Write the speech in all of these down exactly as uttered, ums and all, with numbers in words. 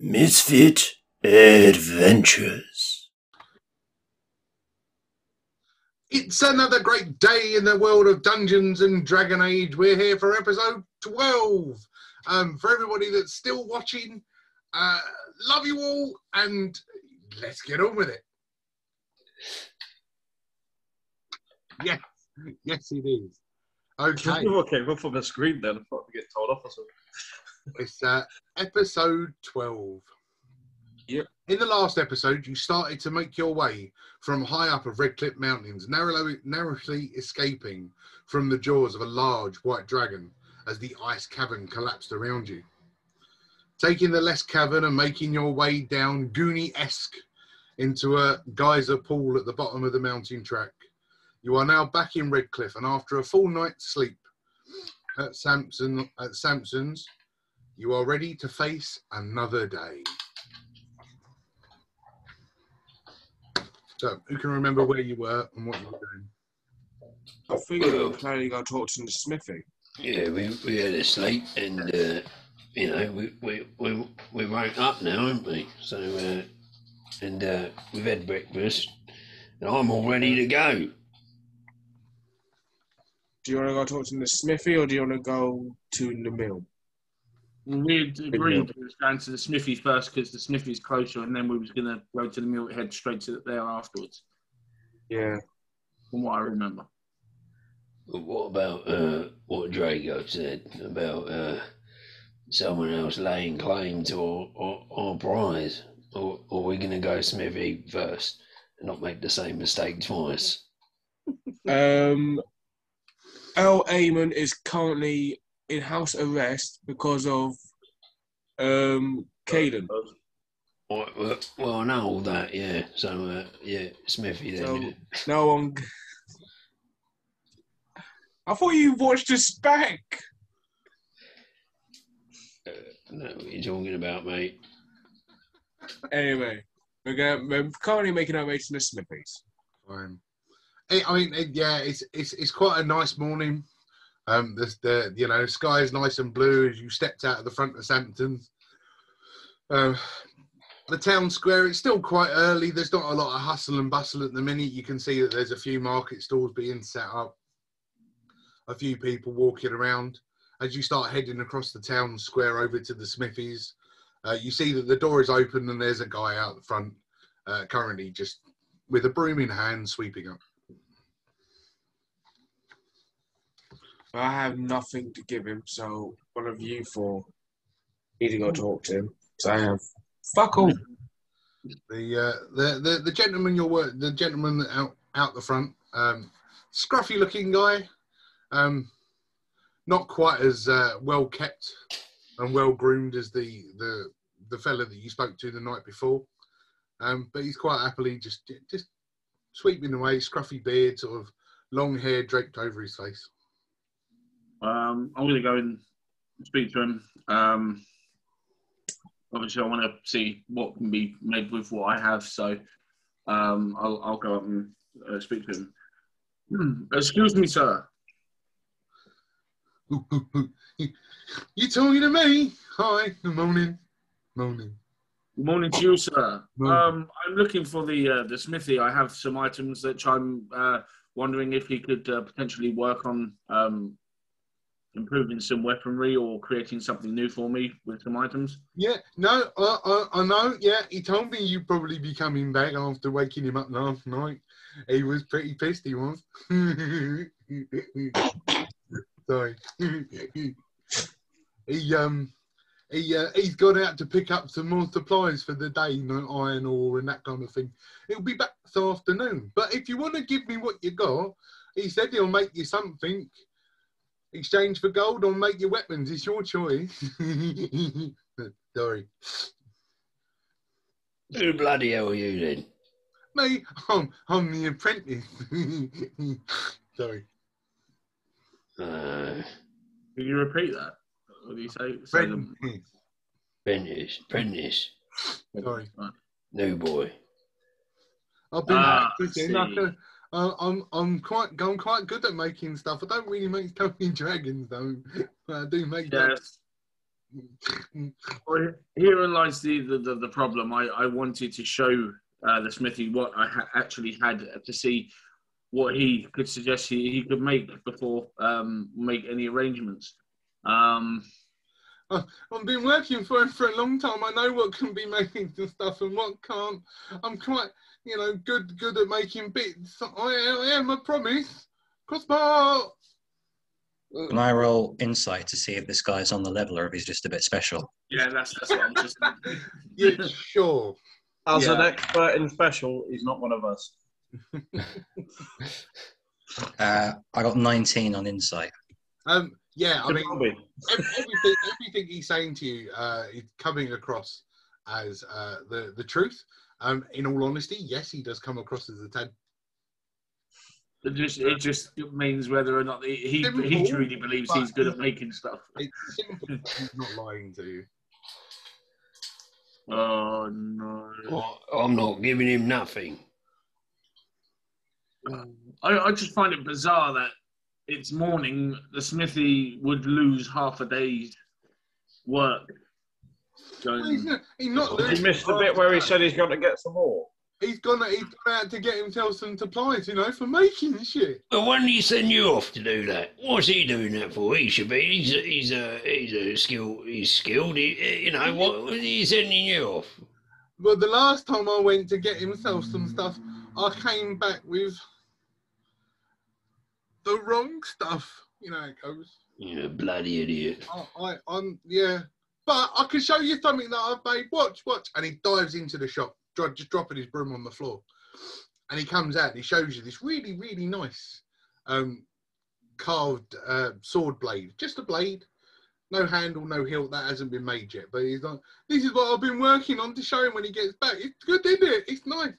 Misfit Adventures. It's another great day in the world of Dungeons and Dragon Age. We're here for episode twelve. Um, for everybody that's still watching, uh, love you all, and let's get on with it. Yes, yes it is. Okay. Okay, we're from the screen then. I thought we get told off or something. It's uh, episode twelve. Yep. In the last episode, you started to make your way from high up of Redcliffe Mountains, narrowly, narrowly escaping from the jaws of a large white dragon as the ice cavern collapsed around you. Taking the less cavern and making your way down Goonie-esque into a geyser pool at the bottom of the mountain track. You are now back in Redcliffe, and after a full night's sleep at, Samson, at Samson's, you are ready to face another day. So, who can remember where you were and what you were doing? I figured we were planning our talks in the smithy. Yeah, we, we had a sleep, and, uh, you know, we, we, we, we woke up now, haven't we? So, uh, and uh, we've had breakfast, and I'm all ready to go. Do you want to go talk to the smithy, or do you want to go to the mill? We agreed we was going to the smithy first because the smithy's closer, and then we was going to go to the mill, head straight to there afterwards. Yeah. From what I remember. Well, what about uh, what Drago said about uh, someone else laying claim to our, our, our prize? Or, or we're going to go smithy first and not make the same mistake twice? um, L. Eamon is currently in house arrest because of um, Cailan. Well, well, I know all that, yeah. So, uh, yeah, Smithy then. So, no one. I thought you watched us back. Uh, no, what are you talking about, mate? Anyway, we're, gonna, we're currently making our way to the Smithies. Fine. I mean, yeah, it's it's it's quite a nice morning. Um, the, the you know sky is nice and blue as you stepped out of the front of Samson's. Uh, the town square, it's still quite early. There's not a lot of hustle and bustle at the minute. You can see that there's a few market stalls being set up, a few people walking around. As you start heading across the town square over to the Smithies, uh, you see that the door is open and there's a guy out the front, uh, currently just with a broom in hand sweeping up. I have nothing to give him, so one of you four need to go talk to him. So I have fuck all. The uh, the, the the gentleman you're work, the gentleman out out the front, um, scruffy looking guy, um, not quite as uh, well kept and well groomed as the the the fella that you spoke to the night before, um, but he's quite happily just just sweeping away, scruffy beard, sort of long hair draped over his face. Um, I'm going to go and speak to him. Um, obviously, I want to see what can be made with what I have, so um, I'll, I'll go up and uh, speak to him. Mm, excuse me, sir. You talking to me? Hi, good morning. Morning. Good morning to you, sir. Um, I'm looking for the uh, the smithy. I have some items that I'm uh, wondering if he could uh, potentially work on. Um, improving some weaponry or creating something new for me with some items. Yeah, no, I, I, I know, yeah. He told me you'd probably be coming back after waking him up last night. He was pretty pissed, he was. Sorry. he, um, he, uh, he's gone out to pick up some more supplies for the day, you know, iron ore and that kind of thing. He'll be back this afternoon. But if you want to give me what you got, he said he'll make you something. Exchange for gold or make your weapons. It's your choice. Sorry. Who bloody hell are you then? Me? I'm, I'm the apprentice. Sorry. Uh, Can you repeat that? What do you say? Apprentice. Apprentice. Apprentice. Sorry. New boy. I've been ah, like, Uh, I'm I'm quite I'm quite good at making stuff. I don't really make stuff in dragons though, but I do make yes. Well, herein lies the, the, the problem. I, I wanted to show uh, the smithy what I ha actually had to see what he could suggest he, he could make before um, make any arrangements. Um, uh, I've been working for him for a long time. I know what can be made and stuff and what can't. I'm quite, you know, good good at making bits. I, I am, I promise. Crossbar! Can I roll insight to see if this guy's on the level or if he's just a bit special? Yeah, that's, that's what I'm just thinking. Yeah, sure. As yeah. an expert in special, he's not one of us. uh, I got nineteen on insight. Um, yeah, I mean, everything, everything he's saying to you uh, is coming across as uh, the, the truth. Um, in all honesty, yes, he does come across as a tad. It just, it just means whether or not he, he, he truly believes he's good at making stuff. It's simple. He's not lying to you. Oh, no. Well, I'm not giving him nothing. Um, I, I just find it bizarre that it's morning, the smithy would lose half a day's work. Well, he's not, he's not he missed the bit where he said he's going to get some more. He's gone, he's gone out to get himself some supplies, you know, for making shit. But when he send you off to do that, what's he doing that for? He should be. He's a, he's a, he's a skill. He's skilled. He, you know, what was he sending you off? Well, the last time I went to get himself some stuff, I came back with the wrong stuff. You know, it goes. You're a bloody idiot. I, I, I'm, yeah. But I can show you something that I've made. Watch, watch. And he dives into the shop, just dropping his broom on the floor, and he comes out and he shows you this really, really nice um, carved uh, sword blade. Just a blade, no handle, no hilt. That hasn't been made yet, but he's like, this is what I've been working on to show him when he gets back. It's good, isn't it? It's nice,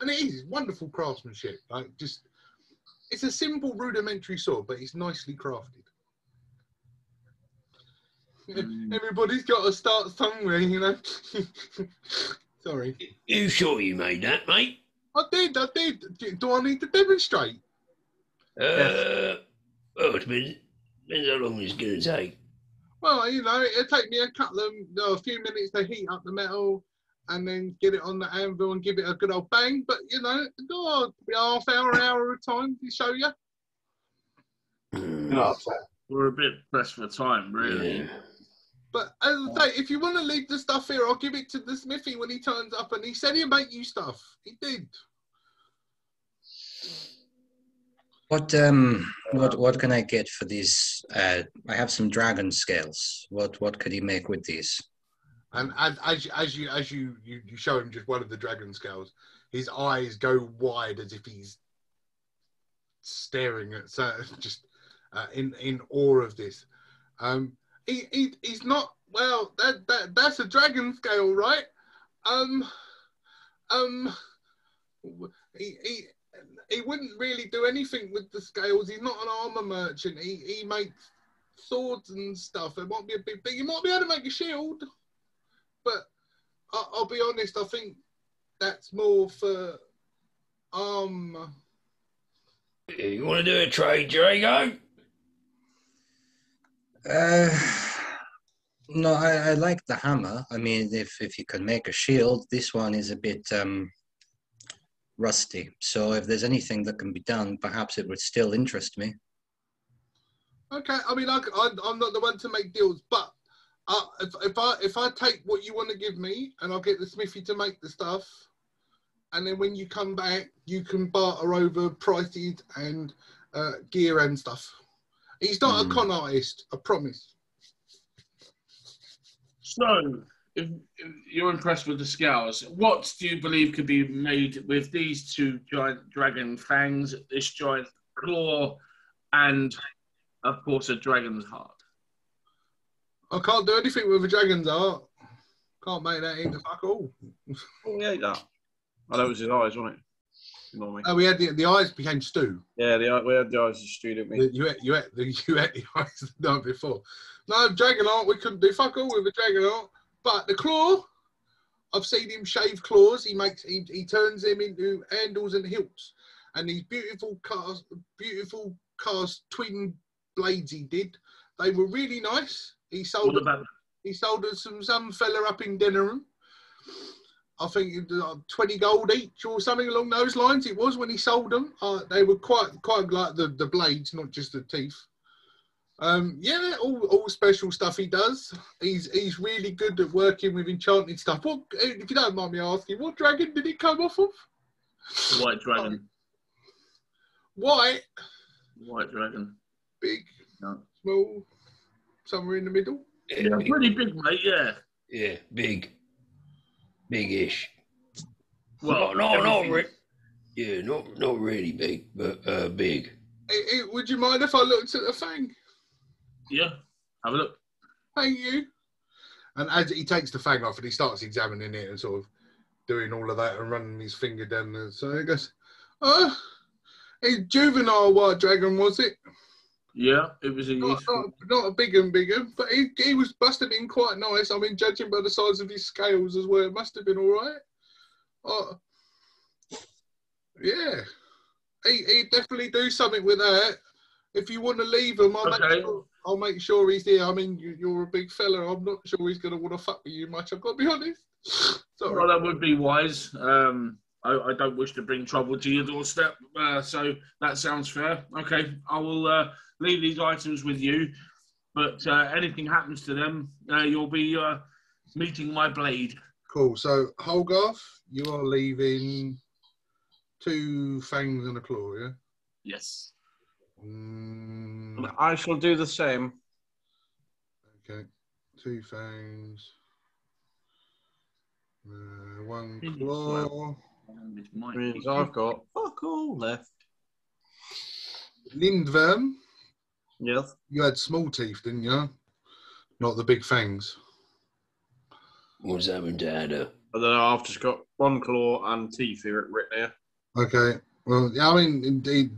and it is wonderful craftsmanship. Like, just, it's a simple, rudimentary sword, but it's nicely crafted. Mm. Everybody's got to start somewhere, you know. Sorry. You sure you made that, mate? I did, I did. Do I need to demonstrate? Uh, yes. Well, it depends, depends how long it's going to take. Well, you know, it'll take me a couple of no, a few minutes to heat up the metal and then get it on the anvil and give it a good old bang. But, you know, oh, probably half hour, an hour at a time to show you. Oh, we're a bit pressed for time, really. Yeah. But as I say, if you want to leave the stuff here, I'll give it to the smithy when he turns up, and he said he'll make you stuff. He did. What um what what can I get for these? Uh, I have some dragon scales. What what could he make with these? And as as, as you as you, you you show him just one of the dragon scales, his eyes go wide as if he's staring at so just uh, in in awe of this. Um. He, he, he's not, well, that, that, that's a dragon scale, right? Um, um, he, he, he wouldn't really do anything with the scales. He's not an armour merchant. He, he makes swords and stuff. It might be a big thing. You might be able to make a shield. But I, I'll be honest, I think that's more for um. You want to do a trade, Drago? Uh, no, I, I like the hammer. I mean, if, if you can make a shield, this one is a bit um, rusty. So if there's anything that can be done, perhaps it would still interest me. Okay, I mean, I, I, I'm not the one to make deals, but uh, if, if, I, if I take what you want to give me and I'll get the smithy to make the stuff, and then when you come back, you can barter over prices and uh, gear and stuff. He's not mm. a con artist, I promise. So, if, if you're impressed with the scales, what do you believe could be made with these two giant dragon fangs, this giant claw, and, of course, a dragon's heart? I can't do anything with a dragon's heart. Can't make that into fuck all. Oh, yeah, that. Oh, that was his eyes, wasn't it? Oh, we had the, the eyes became stew. Yeah, the, we had the eyes as stew, didn't we? You had, you had, the, you had the eyes the night before. No, dragon art, we couldn't do fuck all with a dragon art. But the claw, I've seen him shave claws. He makes, he, he turns them into handles and hilts. And these beautiful cast, beautiful cast twin blades he did. They were really nice. He sold. What about He sold us some, some fella up in Denerim. I think twenty gold each or something along those lines. It was when he sold them. Uh, they were quite quite like the, the blades, not just the teeth. Um, yeah, all, all special stuff he does. He's he's really good at working with enchanted stuff. What, if you don't mind me asking, what dragon did it come off of? The white dragon. Um, white? White dragon. Big, no. Small, somewhere in the middle. Yeah, yeah, pretty big, mate, yeah. Yeah, big. Big-ish. Well, no, no, no re yeah, not not really big, but uh, big. Hey, hey, would you mind if I looked at the fang? Yeah, have a look. Thank you. And as he takes the fang off and he starts examining it and sort of doing all of that and running his finger down the side, he goes, "Oh, a juvenile white dragon, was it?" Yeah, it was a not, not, not a big and bigger, but he, he was must have been quite nice. I mean, judging by the size of his scales as well, it must have been all right. Oh, yeah, he he definitely do something with that. If you want to leave him, I'll, okay. make, sure, I'll make sure he's there. I mean, you, you're a big fella. I'm not sure he's going to want to fuck with you much. I've got to be honest. Sorry. Well, that would be wise. Um, I, I don't wish to bring trouble to your doorstep, uh, so that sounds fair. Okay, I will uh, leave these items with you, but uh, anything happens to them, uh, you'll be uh, meeting my blade. Cool, so Holgarth, you are leaving two fangs and a claw, yeah? Yes. Mm. I shall do the same. Okay, two fangs, uh, one claw. Means I've got fuck all left. Lindworm. Yes. You had small teeth, didn't you? Not the big fangs. What's happened to Ada? I don't know, I've just got one claw and teeth here written here. Okay. Well, I mean, indeed.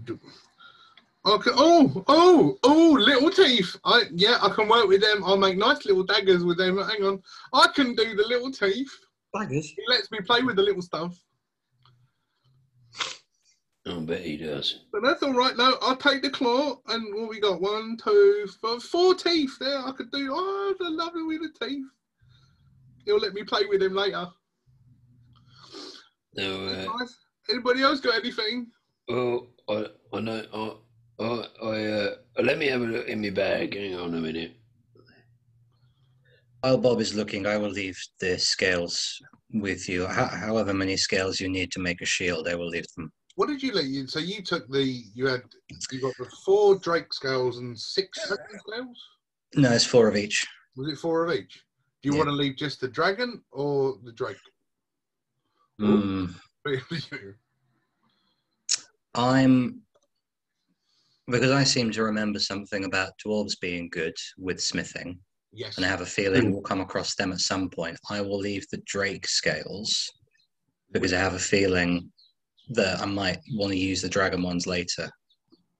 Okay. Oh, oh, oh, little teeth. I yeah, I can work with them. I'll make nice little daggers with them. Hang on. I can do the little teeth. Daggers? He lets me play with the little stuff. I bet he does. But that's all right. No, I'll take the claw. And what we got? One, two, four, four teeth there. I could do. Oh, I love it with the teeth. He'll let me play with him later. No, uh, nice. Anybody else got anything? Well, I, I know. I, I, I uh, let me have a look in my bag. Hang on a minute. While Bob is looking, I will leave the scales with you. H however many scales you need to make a shield, I will leave them. What did you leave? So you took the, you had, you got the four Drake scales and six dragon scales? No, it's four of each. Was it four of each? Do you yeah. want to leave just the dragon or the Drake? Mm. I'm, because I seem to remember something about dwarves being good with smithing. Yes. And I have a feeling mm. we'll come across them at some point. I will leave the Drake scales because I have a feeling that I might want to use the dragon ones later.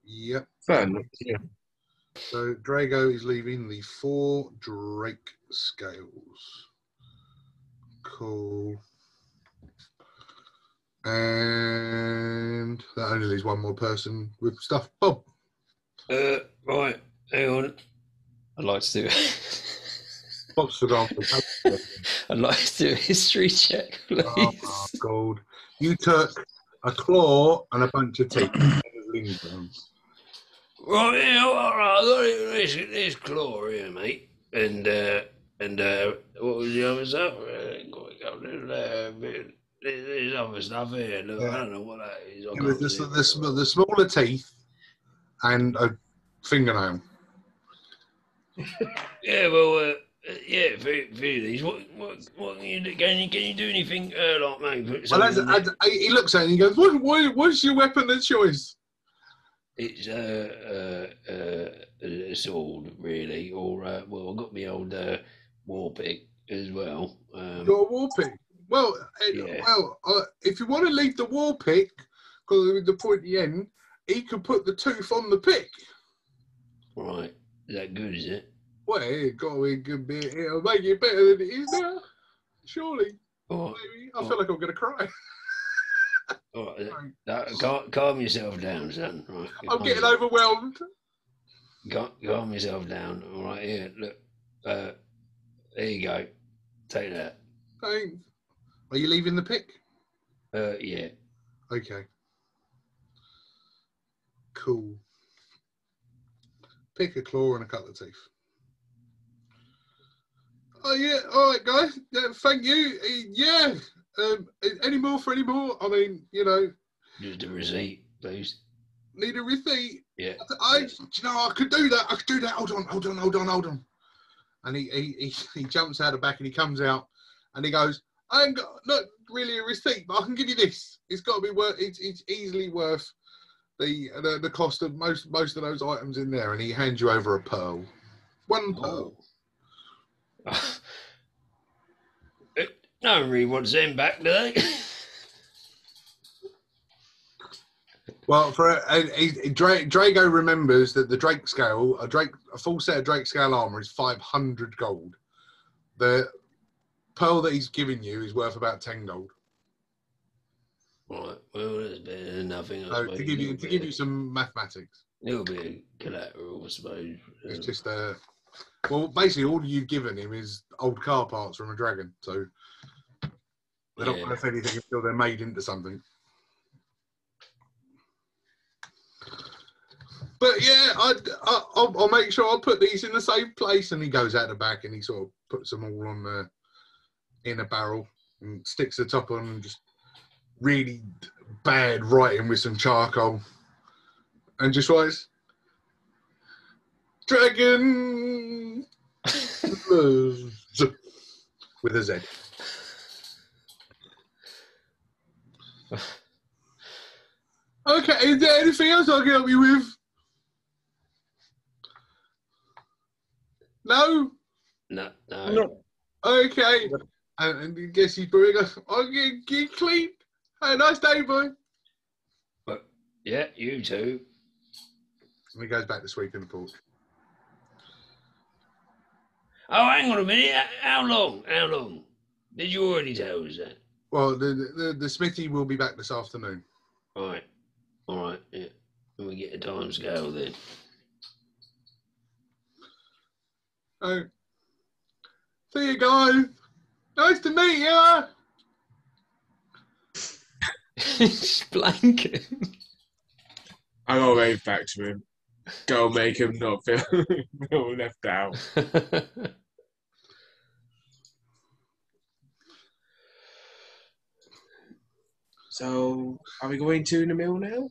Yep. Um, yeah. So Drago is leaving the four Drake scales. Cool. And that only leaves one more person with stuff. Bob. Uh, right. Hang on. I'd like to do Bob's forgotten. I'd like to do a history check, please. Oh my God. You took a claw and a bunch of teeth. Right, yeah, all right. There's, there's claw here, mate. And, uh, and uh, what was the other stuff? Uh, there's other stuff here. Look, yeah. I don't know what that is. It was just the, the, the smaller teeth and a fingernail. Yeah, well, uh, yeah, for, for these, what, what, what can you do? Can you, can you do anything uh, like, mate? Well, as, as, he looks at it and he goes, what, what, what's your weapon of choice? It's uh, uh, uh, a sword, really, or, uh, well, I've got my old uh, war pick as well. Um, Your war pick? Well, yeah. well uh, if you want to leave the war pick, because the point at the end, he can put the tooth on the pick. Right. Is that good, is it? Well, it got a good bit. It'll make it better than it is now. Surely. Right. I feel right. like I'm going to cry. Right. That, calm, calm yourself down, son. Right. I'm getting yourself. overwhelmed. Calm, calm yourself down. All right, here, look. Uh, There you go. Take that. Thanks. Are you leaving the pick? Uh, yeah. Okay. Cool. Pick a claw and a couple of teeth. Oh, yeah. All right, guys. Uh, thank you. Uh, yeah. Um, any more for any more? I mean, you know. Need a receipt, please. Need a receipt? Yeah. I, I, do you know, I could do that. I could do that. Hold on, hold on, hold on, hold on. And he, he, he, he jumps out of back and he comes out and he goes, I ain't got, not really a receipt, but I can give you this. It's got to be worth, it's, it's easily worth the, the the cost of most most of those items in there. And he hands you over a pearl. One pearl. Oh. No one really wants them back, do they? Well, for uh, he, Dra Drago remembers that the Drake scale, a Drake, a full set of Drake scale armor is five hundred gold. The pearl that he's given you is worth about ten gold. Right. Well, that's better than nothing. I so to give you to give you some mathematics. It'll be collateral, I suppose. It's just uh well, basically all you've given him is old car parts from a dragon, so they're yeah. not worth anything until they're made into something. But yeah, I'd, I, I'll, I'll make sure I put these in the same place. And he goes out the back and he sort of puts them all on the in a barrel and sticks the top on and just really bad writing with some charcoal and just writes Dragon with a Z. Okay, is there anything else I can help you with? No? No, no. no. Okay. And I guess he's probably goes, I'll get, get clean. Have a nice day, boy. But, yeah, you too. And he goes back to sweeping the porch. Oh, hang on a minute. How long? How long? Did you already tell us that? Well, the, the, the smithy will be back this afternoon. All right. All right. Yeah. Can we get a time scale then? Oh. See you guys. Nice to meet you. He's blanking. I'm gonna wave back to him. Go make him not feel, feel left out. So, are we going to the mill now?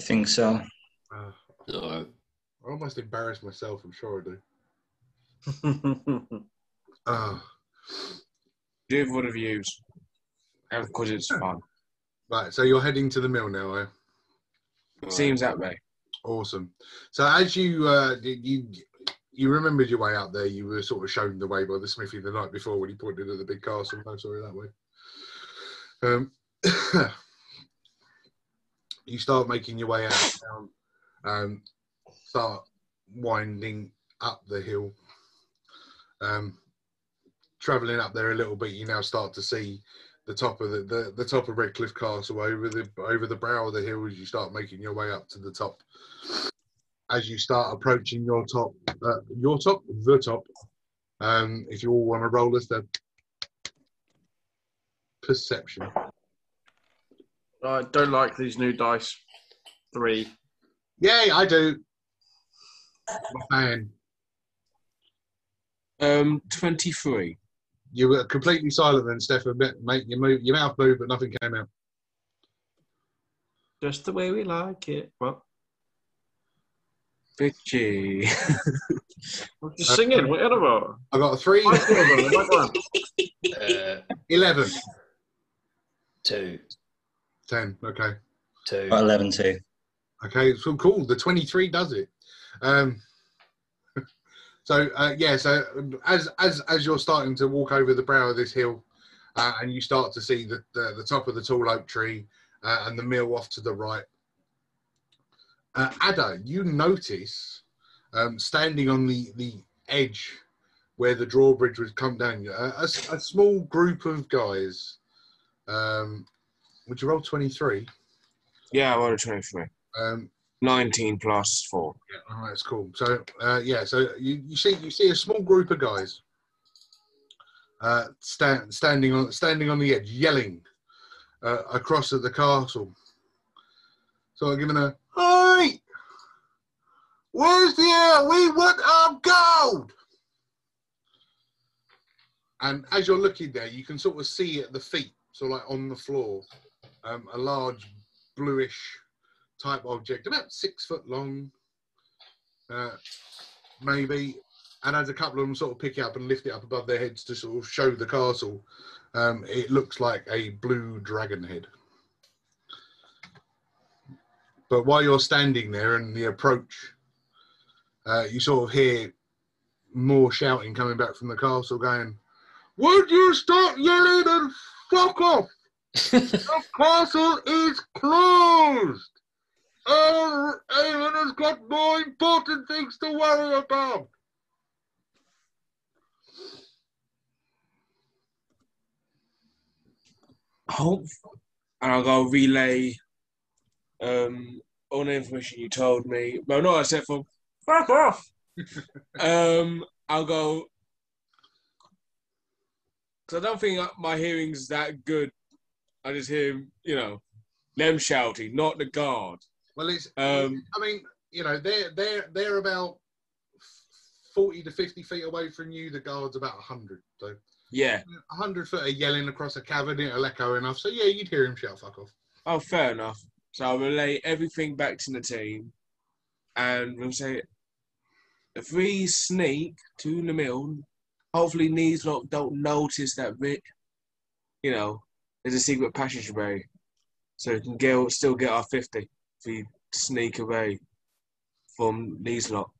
I think so. Uh, no. I almost embarrassed myself, I'm sure I do. uh. Do have one of yours. Because it's fun. Right, so you're heading to the mill now, are you? It seems that way. Awesome. So as you uh, you you remembered your way out there, you were sort of shown the way by the smithy the night before when he pointed at the big castle. No, sorry, that way. Um, you start making your way out of town, um, start winding up the hill. Um, traveling up there a little bit, you now start to see the top of the, the, the top of Redcliffe Castle over the over the brow of the hill as you start making your way up to the top. As you start approaching your top, uh, your top, the top. Um, if you all want to roll us, then perception. I don't like these new dice. Three. Yay, I do. Man. Um, twenty-three. You were completely silent then, Stefan. Mate, you move, your mouth moved, but nothing came out. Just the way we like it. What? Bitchy. I'm just uh, singing. What about? I got a three. uh, Eleven. Two. Ten. Okay. Two. Got eleven. Two. Okay. So cool. The twenty-three does it. Um. So uh, yeah, so as as as you're starting to walk over the brow of this hill, uh, and you start to see the, the the top of the tall oak tree uh, and the mill off to the right. Uh, Ada, you notice um, standing on the the edge where the drawbridge would come down, a, a, a small group of guys. Um, would you roll twenty-three? Yeah, I rolled twenty-three. Um, nineteen plus four. Yeah, all right, that's cool. So, uh, yeah, so you, you see you see a small group of guys uh, stand, standing on standing on the edge, yelling uh, across at the castle. So I'm giving a hi. Where's the air? We want our gold. And as you're looking there, you can sort of see at the feet, so like on the floor, um, a large bluish type object, about six foot long, uh, maybe. And as a couple of them sort of pick it up and lift it up above their heads to sort of show the castle, um, it looks like a blue dragon head. But while you're standing there and the approach, uh, you sort of hear more shouting coming back from the castle going, would you stop yelling and fuck off? The castle is closed. Oh, Eamon has got more important things to worry about. Hope, and I'll go relay um, all the information you told me. Well, not except for fuck off. um, I'll go, because I don't think my hearing's that good. I just hear, you know, them shouting, not the guard. Well, it's, um, I mean, you know, they're, they're, they're about forty to fifty feet away from you. The guard's about one hundred. So yeah. one hundred foot are yelling across a cavern, it'll echo enough. So, yeah, you'd hear him shout, fuck off. Oh, fair enough. So I'll relay everything back to the team. And we'll say, if we sneak to the mill, hopefully knees not don't notice that bit, you know, there's a secret passageway. So we can get, still get our fifty if we sneak away from these lot.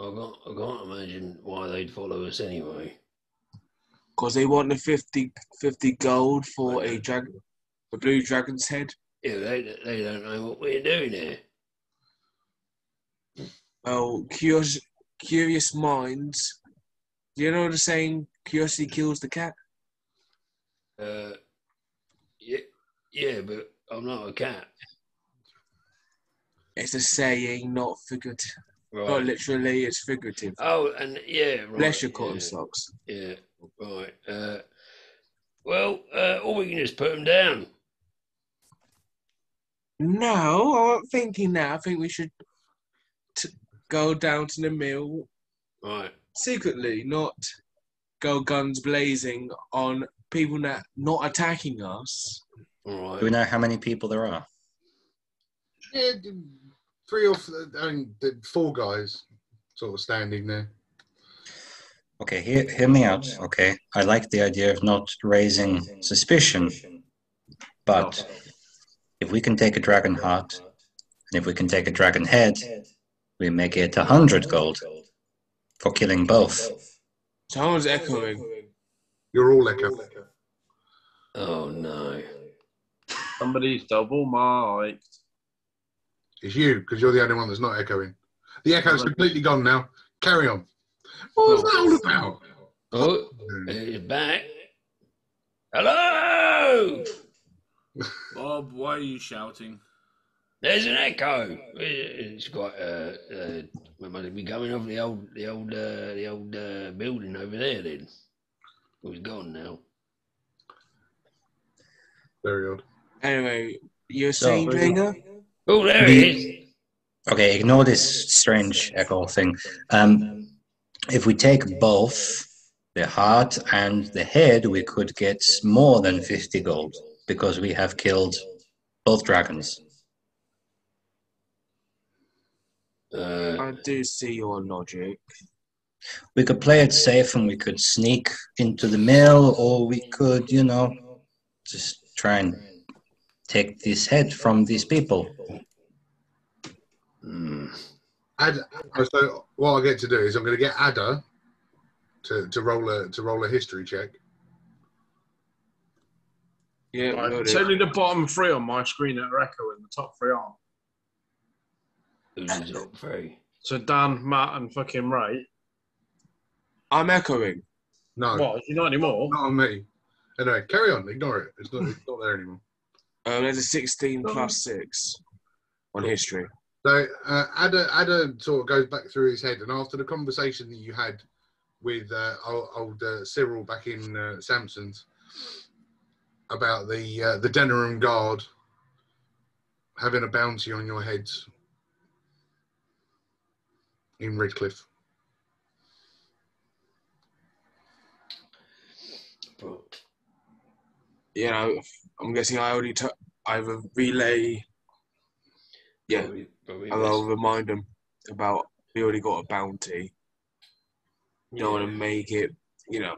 I can't, I can't imagine why they'd follow us anyway. Because they want the fifty, fifty gold for a dragon, a blue dragon's head. Yeah, they, they don't know what we're doing here. Well, curious, curious minds. Do you know the saying, curiosity kills the cat? Uh, yeah, yeah, but I'm not a cat. It's a saying, not figurative. Right. Not literally, it's figurative. Oh, and yeah, right. Bless your cotton yeah. socks. Yeah, right. Uh, well, uh, or we can just put them down. No, I wasn't thinking that. I think we should t go down to the mill. Right. Secretly, not go guns blazing on people that not attacking us. All right. Do we know how many people there are? Yeah, three or four, I mean, four guys sort of standing there. Okay, hear, hear me out. Okay, I like the idea of not raising suspicion, but if we can take a dragon heart and if we can take a dragon head, we make it a hundred gold for killing both. Someone's echoing. You're all echo. Oh no. Somebody's double mic'd. It's you, because you're the only one that's not echoing. The echo's completely gone now. Carry on. What was that all about? Oh, he's back. Hello! Bob, why are you shouting? There's an echo. It's quite. Uh, uh, we must be coming off the old, the old, uh, the old uh, building over there. Then it's gone now. Very odd. Anyway, you're saying, Dranger? Oh, there he is. Okay, ignore this strange echo thing. Um, if we take both the heart and the head, we could get more than fifty gold because we have killed both dragons. Uh, I do see your logic. We could play it safe and we could sneak into the mill, or we could, you know, just try and take this head from these people. Mm. Ad, so what I get to do is I'm going to get Ada to to roll a to roll a history check. Yeah, right, it's only the bottom three on my screen that are echoing. The top three aren't. Who's the top three? So Dan, Matt, and fucking Ray. I'm echoing. No, what? You're not anymore. Not on me. Anyway, carry on. Ignore it. It's not. It's not there anymore. Um, there's a sixteen plus six. on history. So uh, Adam, Adam sort of goes back through his head, and after the conversation that you had with uh, old, old uh, Cyril back in uh, Samson's about the uh, the Denerim guard having a bounty on your heads in Redcliffe. But you know, I'm guessing I already t either relay. Yeah, and I'll remind them about we already got a bounty. You don't yeah. want to make it, you know.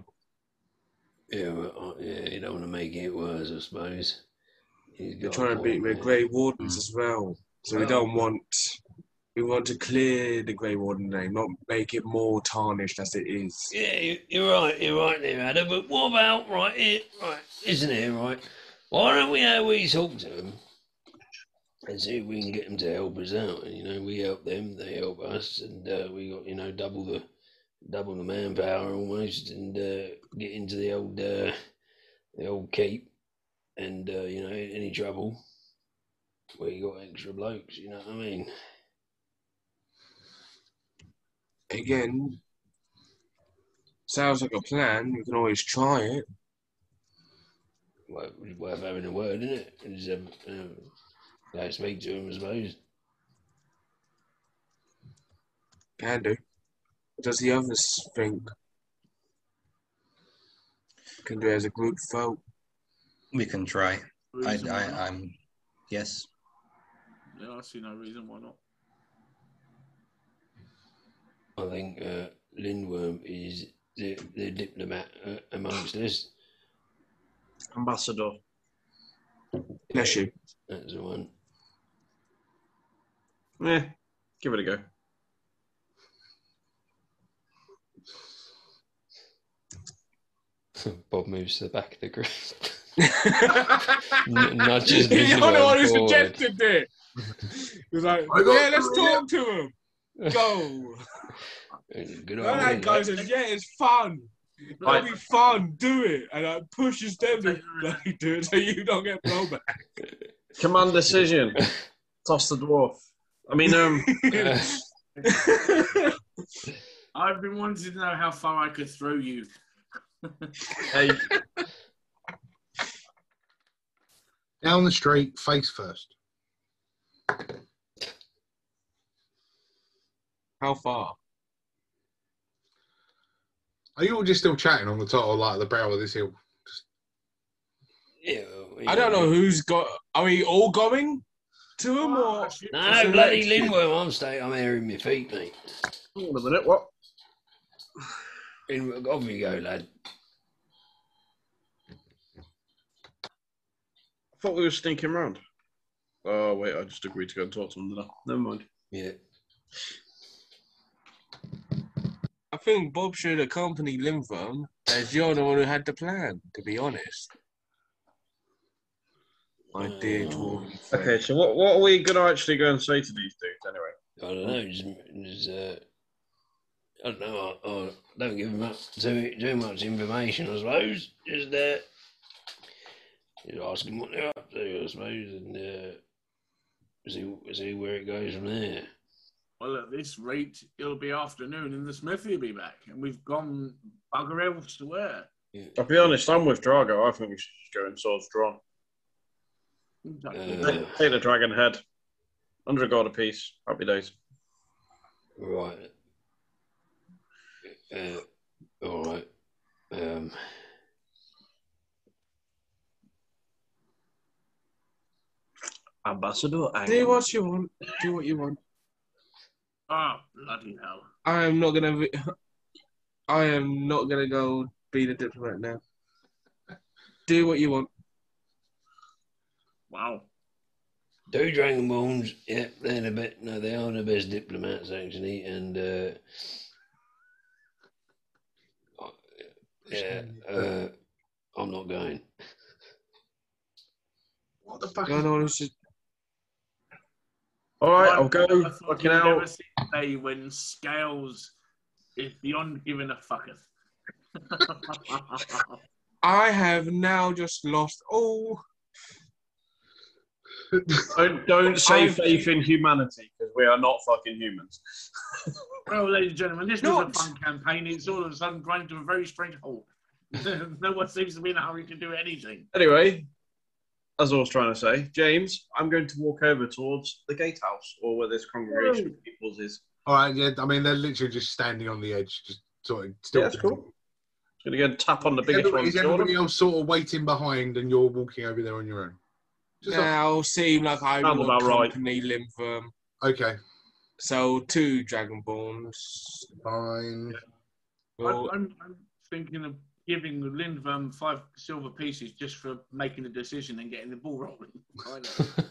Yeah, well, yeah, you don't want to make it worse, I suppose. They're trying to beat the Grey Wardens mm. as well, so oh. we don't want. We want to clear the Grey Warden name, not make it more tarnished as it is. Yeah, you're right. You're right there, Adam. But what about right here? Right, isn't it right? Why don't we have we talk to them? And see if we can get them to help us out. And, you know, we help them, they help us, and uh, we got, you know, double the double the manpower almost, and uh, get into the old uh, the old keep, and uh, you know, any trouble, we got extra blokes. You know what I mean? Again, sounds like a plan. You can always try it. Well, it's worth having a word, isn't it? It's, um, um, I speak to him, I suppose. Can do. What does the others think? Can do as a group vote. We can try. I, I, I'm. Yes. Yeah, I see no reason why not. I think uh, Lindworm is the, the diplomat uh, amongst us. Ambassador. Bless you. That's the one. Yeah, give it a go. Bob moves to the back of the group. Nudges me. You're the one who suggested it. He's like, yeah, let's talk to him. Go. Good well, that guy says, yeah, it's fun. That'll be fun. Do it, and it pushes them to like, do it so you don't get blowback. Command decision. Toss the dwarf. I mean, um, I've been wanting to know how far I could throw you. Hey. Down the street, face first. How far? Are you all just still chatting on the top of like the brow of this hill? Yeah, yeah. I don't know who's got. Are we all going to him oh, or? No, bloody Lindworm! I'm staying. I'm airing my feet, mate. Hold a minute, what? In, off we go, lad. I thought we were sneaking round. Oh wait, I just agreed to go and talk to him, didn't I? Never mind. Yeah. I think Bob should accompany Lindworm, as you're the one who had the plan, to be honest. My uh, dear dwarven friend. Okay, so what, what are we going to actually go and say to these dudes, anyway? I don't know. Just, just, uh, I don't know. I, I don't give them up too, too much information, I suppose. Just, uh, just ask them what they're up to, I suppose, and uh, see, see where it goes from there. Well, at this rate, it'll be afternoon and the smithy will be back, and we've gone bugger elves to where? Yeah. I'll be honest, I'm with Drago. I think we should just go in swords drawn. Uh, Take the dragon head. Under a gold apiece. Happy days. Right. Uh, all right. Um... Ambassador, I do what you want. Do what you want. Oh, bloody hell. I am not gonna be, I am not gonna go be the diplomat now. Do what you want. Wow. Do Dragon Balls, yep, they're the best, no, they are the best diplomats actually, and uh yeah, uh I'm not going. What the fuck? No, no, all right, I'll go. I thought you'd never see a day when Scales is beyond giving a fucketh. I have now just lost all don't, don't say faith in humanity, because we are not fucking humans. Well, ladies and gentlemen, this not. was a fun campaign. It's all of a sudden grown to a very strange hole. No one seems to be in a hurry to do anything. Anyway, as I was trying to say, James, I'm going to walk over towards the gatehouse, or where this congregation of people's is. All right, yeah, I mean, they're literally just standing on the edge, just sort of still. Yeah, that's cool. I'm going to go and tap on the biggest one. Is everybody else sort of waiting behind and you're walking over there on your own? Just now, like, seem like I will accompany right. Limfirm. Okay. So, two Dragonborns. Fine. Yeah. I'm, I'm, I'm thinking of giving Limfirm five silver pieces just for making a decision and getting the ball rolling. I know.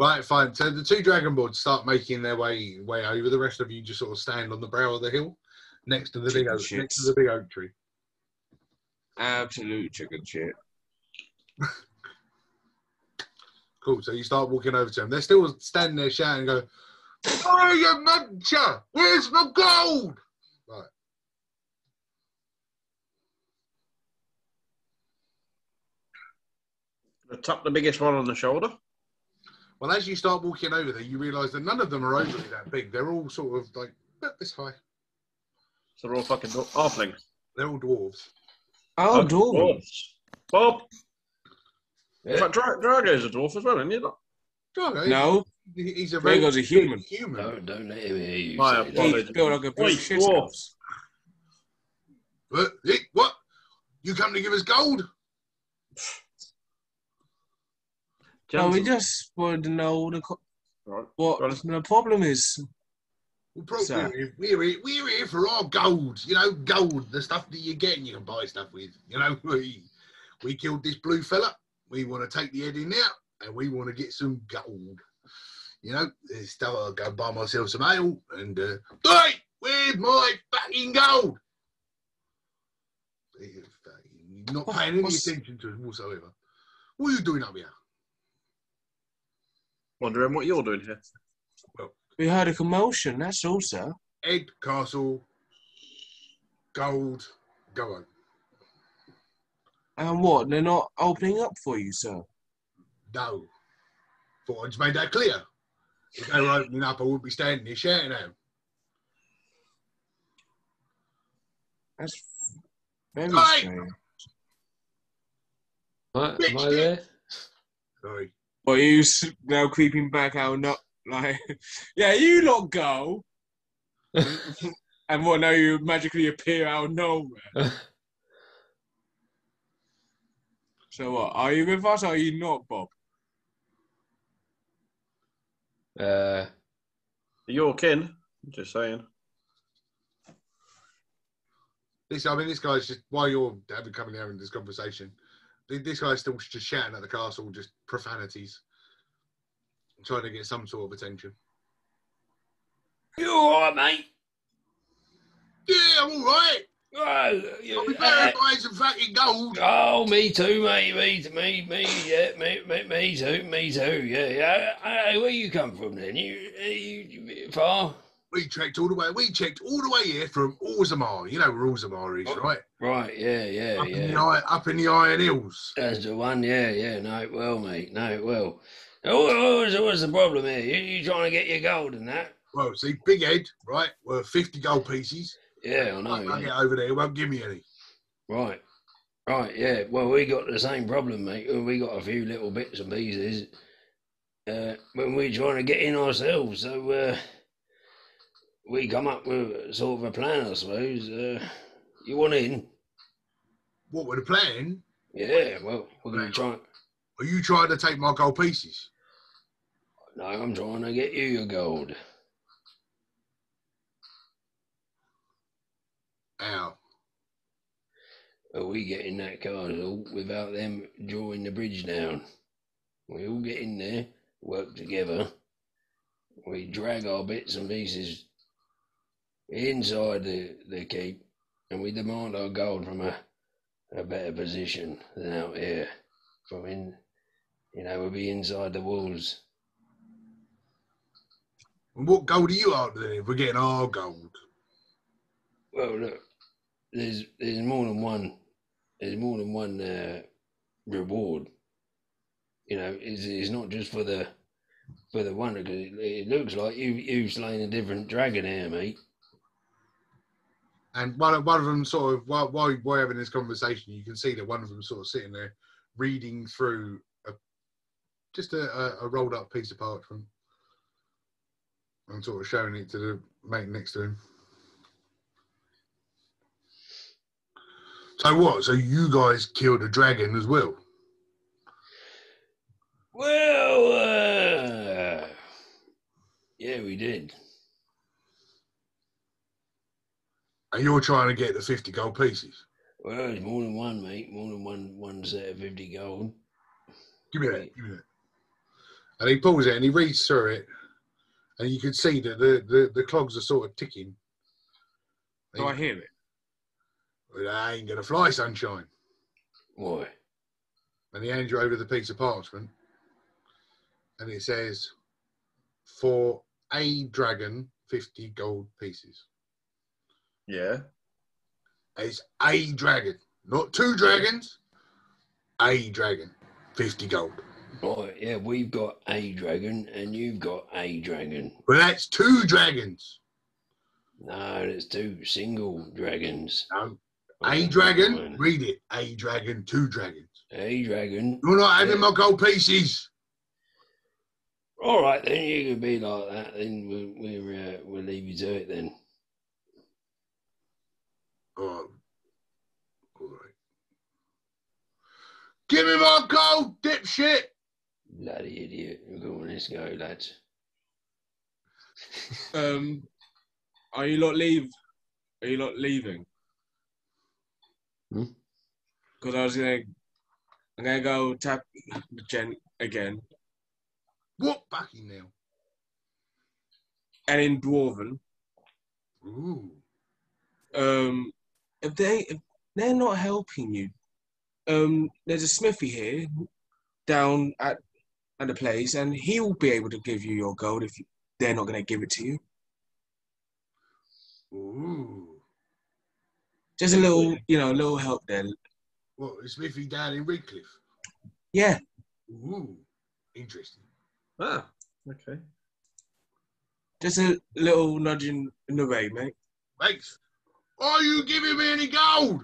Right, fine. So the two Dragonborns start making their way way over. The rest of you just sort of stand on the brow of the hill next to the big oak, next to the big oak tree. Absolute chicken shit. Cool. So you start walking over to them. They're still standing there shouting, and "Go, oh, you muncher! Where's my gold?" Right. I tap the biggest one on the shoulder. Well, as you start walking over there, you realise that none of them are overly that big. They're all sort of like about this high. So they're all fucking halflings. They're all dwarves. Oh, oh dwarves. dwarves. Bob. Yeah. In fact, Dra Drago's a dwarf as well, isn't he? Drago. No. He's, he's a Drago's a human. human. No, don't let him hear you. My apologies. He's built like a big shit house. What? What? You come to give us gold? No, we just wanted to know the co right. what right. the problem is. Well, probably so. we're, here, we're here for our gold, you know, gold, the stuff that you get and you can buy stuff with. You know, we, we killed this blue fella, we want to take the head in out, and we want to get some gold. You know, stuff, I'll go buy myself some ale, and, uh, hey, where's my fucking gold? You're not paying any What's... attention to us whatsoever. What are you doing up here? Wondering what you're doing here. Well, we heard a commotion, that's all, sir. Ed Castle, gold, go on. And what? They're not opening up for you, sir? No. Thought I just made that clear. If they were opening up, I wouldn't be standing here shouting at them. That's very Hi. strange. Am I, am I there? Sorry. Well, you now creeping back out, not like, yeah, you lot go. And what, now you magically appear out of nowhere. So what, are you with us or are you not, Bob? Uh, You're kin, just saying. This, I mean, this guy's just, while you're having coming here in this conversation, this guy's still just shouting at the castle, just profanities. I'm trying to get some sort of attention. You alright, mate? Yeah, I'm alright. Uh, I'll be better uh, buying some fucking gold. Oh, me too, mate. Me, me, me, yeah, me, me, me too, me too, yeah. yeah. Uh, where you come from then? You, uh, you, you far? We checked all the way. We checked all the way here from Orzammar. You know where Orzammar is, oh, right? Right. Yeah. Yeah. Up yeah. In the, up in the Iron Hills. That's the one. Yeah. Yeah. No. Well, mate. No. Well. What's what's the problem here? You you trying to get your gold and that? Well, see, Big Ed, right? Worth fifty gold pieces. Yeah, I know. I yeah. get over there. He won't give me any. Right. Right. Yeah. Well, we got the same problem, mate. We got a few little bits and pieces uh, when we're trying to get in ourselves. So. Uh, We come up with sort of a plan, I suppose. Uh, you want in? What, with a plan? Yeah, well, we're going to try... Are you trying to take my gold pieces? No, I'm trying to get you your gold. How? Are we getting that castle without them drawing the bridge down? We all get in there, work together. We drag our bits and pieces inside the, the keep, and we demand our gold from a, a better position than out here. From in, you know, we'll be inside the walls. And what gold are you after then if we're getting our gold? Well, look, there's there's more than one, there's more than one uh, reward you know, it's, it's not just for the for the wonder, because it, it looks like you, you've slain a different dragon here, mate. And one, one of them sort of, while, while we're having this conversation, you can see that one of them sort of sitting there reading through a, just a, a, a rolled up piece of parchment and sort of showing it to the mate next to him. So what? So you guys killed a dragon as well? Well, uh, yeah, we did. And you're trying to get the fifty gold pieces? Well, there's more than one, mate. More than one, one set of fifty gold. Give me that. Give me that. And he pulls it and he reads through it, and you can see that the the, the clogs are sort of ticking. Do I hear it? Well, I ain't gonna fly, sunshine. Why? And he hands you over the piece of parchment, and it says, "For a dragon, fifty gold pieces." Yeah. It's a dragon, not two dragons. A dragon, fifty gold. Oh yeah, we've got a dragon, and you've got a dragon. Well, that's two dragons. No, it's two single dragons. No. A dragon, read it. A dragon, two dragons. A dragon. You're not having my gold pieces. All right, then you can be like that. Then we'll we'll, uh, we'll leave you to it then. All right. All right. Give me my gold, dipshit. Bloody idiot! Go on, let's go, lads. um, are you lot leave? Are you lot leaving? Because I was gonna, I'm gonna go tap the gent again. What backing now? And in Dwarven. Ooh. Um, if they if they're not helping you, um, there's a smithy here down at at the place, and he will be able to give you your gold if you, they're not gonna give it to you. Ooh. There's a little, you know, a little help there. What, is Smithy down in Redcliffe? Yeah. Ooh, interesting. Ah, okay. Just a little nudge in, in the way, mate. Mates, are you giving me any gold?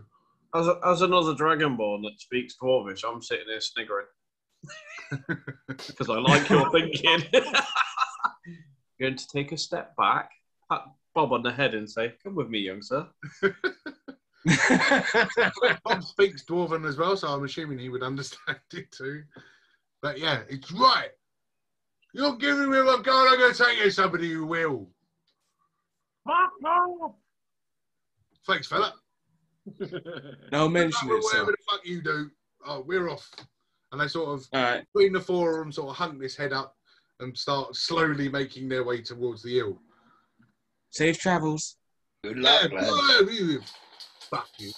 As, a, as another Dragonborn that speaks Dwarvish, I'm sitting there sniggering. Because I like your thinking. You're going to take a step back, pat Bob on the head and say, come with me, young sir. Bob speaks Dwarven as well, so I'm assuming he would understand it too. But yeah, it's right. You're giving me my gold, I'm going to take you somebody who will. Thanks, fella. No mention it, whatever the fuck you do, oh, we're off. And they sort of, right. between the four of them, sort of hunk this head up and start slowly making their way towards the hill. Safe travels. Good luck, yeah, lad. Fuck you.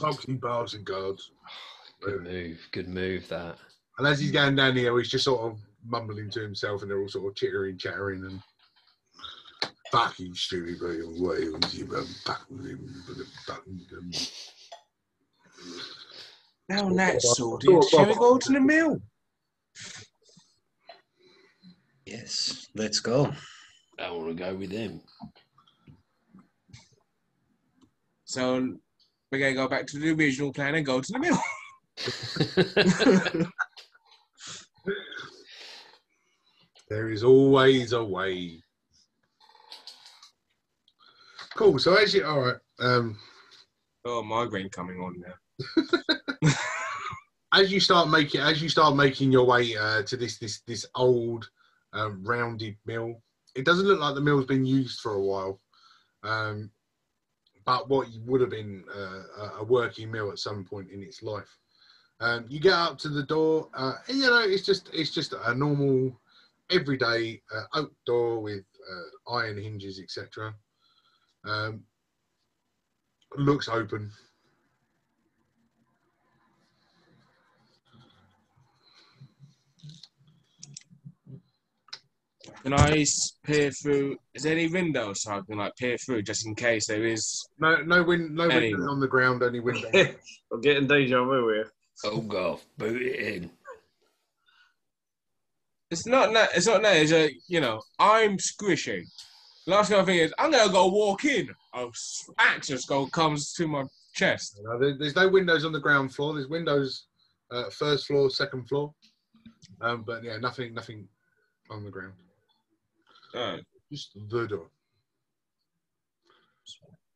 Boxing bars and guards. Good move. Good move, that. And as he's going down here, he's just sort of mumbling to himself, and they're all sort of chittering, chattering, and fucking stupid, bro. Down that sword. Shall we go to the mill? Yes, let's go. I want to go with them. So we're going to go back to the original plan and go to the mill. There is always a way. Cool. So as you, all right. Um, oh, migraine coming on now. As you start making, as you start making your way uh, to this this this old uh, rounded mill, it doesn't look like the mill's been used for a while. Um, But what would have been uh, a working mill at some point in its life. Um, you get up to the door, uh, and you know it's just it's just a normal, everyday uh, oak door with uh, iron hinges, et cetera. Um, looks open. Can I peer through? Is there any windows so I can like peer through just in case there is? No, no, win, no windows on the ground, only windows. I'm getting deja vu here. Cold golf, boot it in. It's not that. It's not that. It's a, you know, I'm squishy. Last kind of thing is, I'm going to go walk in. Oh, axe skull comes to my chest. You know, there, there's no windows on the ground floor. There's windows, uh, first floor, second floor. Um, but yeah, nothing, nothing on the ground. Uh, Just the door.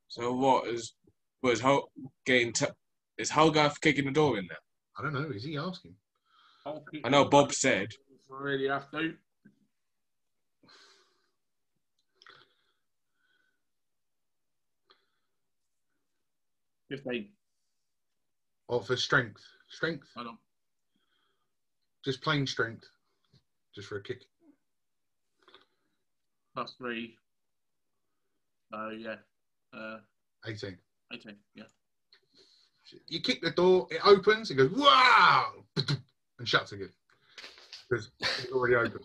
So what is was Hol getting? T is Holgarth kicking the door in there? I don't know. Is he asking? I know Bob said. Really have to. If they. Or for strength, strength. I don't. Just plain strength, just for a kick. Plus three. Oh uh, yeah. Uh, eighteen. Eighteen. Yeah. You kick the door, it opens, it goes wow, and shuts again. Because it's already open.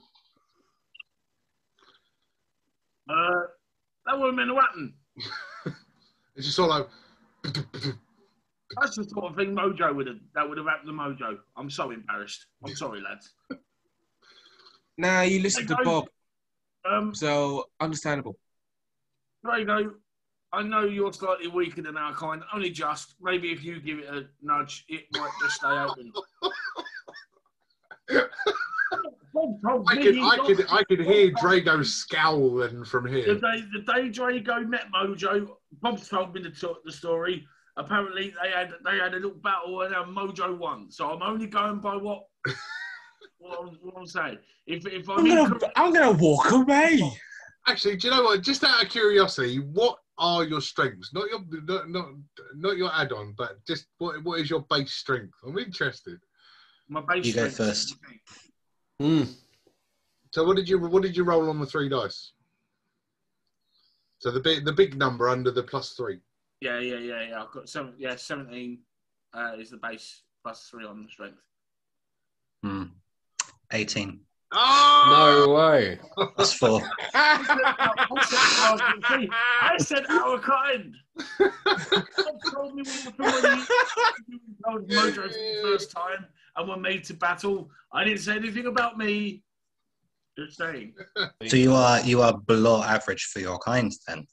Uh, that would have been a weapon. It's just all over. That's the sort of thing Mojo would have. That would have happened to Mojo. I'm so embarrassed. I'm sorry, lads. Nah, you listened to Bob. Um, so understandable. Drago, I know you're slightly weaker than our kind. Only just. Maybe if you give it a nudge, it might just stay open. I could, I could, I could hear Drago scowling from here. The day, the day Drago met Mojo, Bob's told me the, the story. Apparently, they had they had a little battle and Mojo won. So I'm only going by what what, I'm, what I'm saying. If if I'm, I'm gonna I'm gonna walk away. Actually, do you know what? Just out of curiosity, what are your strengths? Not your not not, not your add-on, but just what what is your base strength? I'm interested. My base you strength. You go first. Mm. So what did you what did you roll on the three dice? So the big the big number under the plus three. Yeah, yeah, yeah, yeah. I've got seven. Yeah, seventeen uh, is the base plus three on the strength. Hmm. Eighteen. Oh no way. That's four. I said our kind. Told me when you told Mojo for the first time and were made to battle. I didn't say anything about me. Just saying. So you are you are below average for your kind then.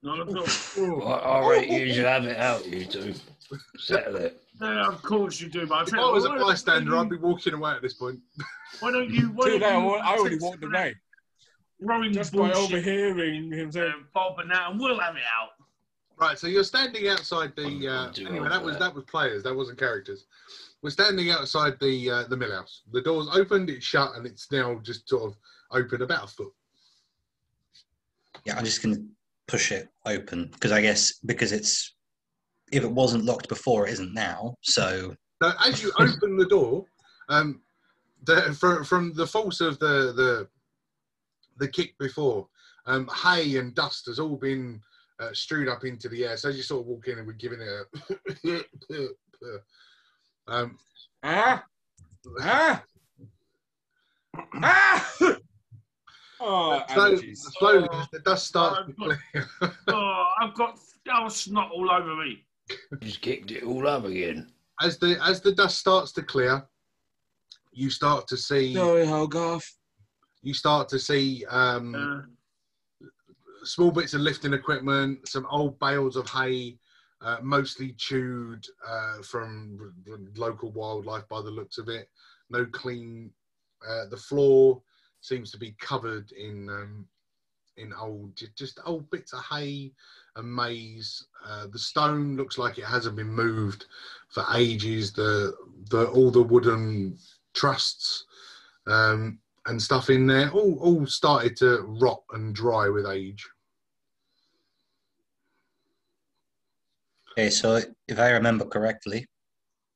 Not at all. All right, you should have it out. You do. Settle it. No, of course you do. But if I was a bystander, I'd be walking away at this point. Why don't you? Why don't now, you I already walked away. Just by overhearing him saying "Bob and that," and we'll have it out. Right, so you're standing outside the. Uh, anyway, that was that was players. That wasn't characters. We're standing outside the uh, the mill house. The door's opened, it's shut, and it's now just sort of open about a foot. Yeah, I'm just gonna push it open because I guess because it's if it wasn't locked before, it isn't now. So, so as you open the door, um, the, from from the force of the the the kick before, um, hay and dust has all been. Uh, strewed up into the air, so you sort of walk in and we're giving it a. um, ah! Ah! Ah! Oh, so, slowly, oh, the dust starts. Oh, I've got, oh, I've got oh, snot all over me. Just kicked it all up again. As the as the dust starts to clear, you start to see. Sorry, Holgarth. You start to see. Um, uh. Small bits of lifting equipment, some old bales of hay, uh, mostly chewed uh, from local wildlife by the looks of it. No clean. Uh, the floor seems to be covered in um, in old, just old bits of hay and maize. Uh, the stone looks like it hasn't been moved for ages. The the all the wooden trusses. Um, and stuff in there, all, all started to rot and dry with age. Okay, so if I remember correctly,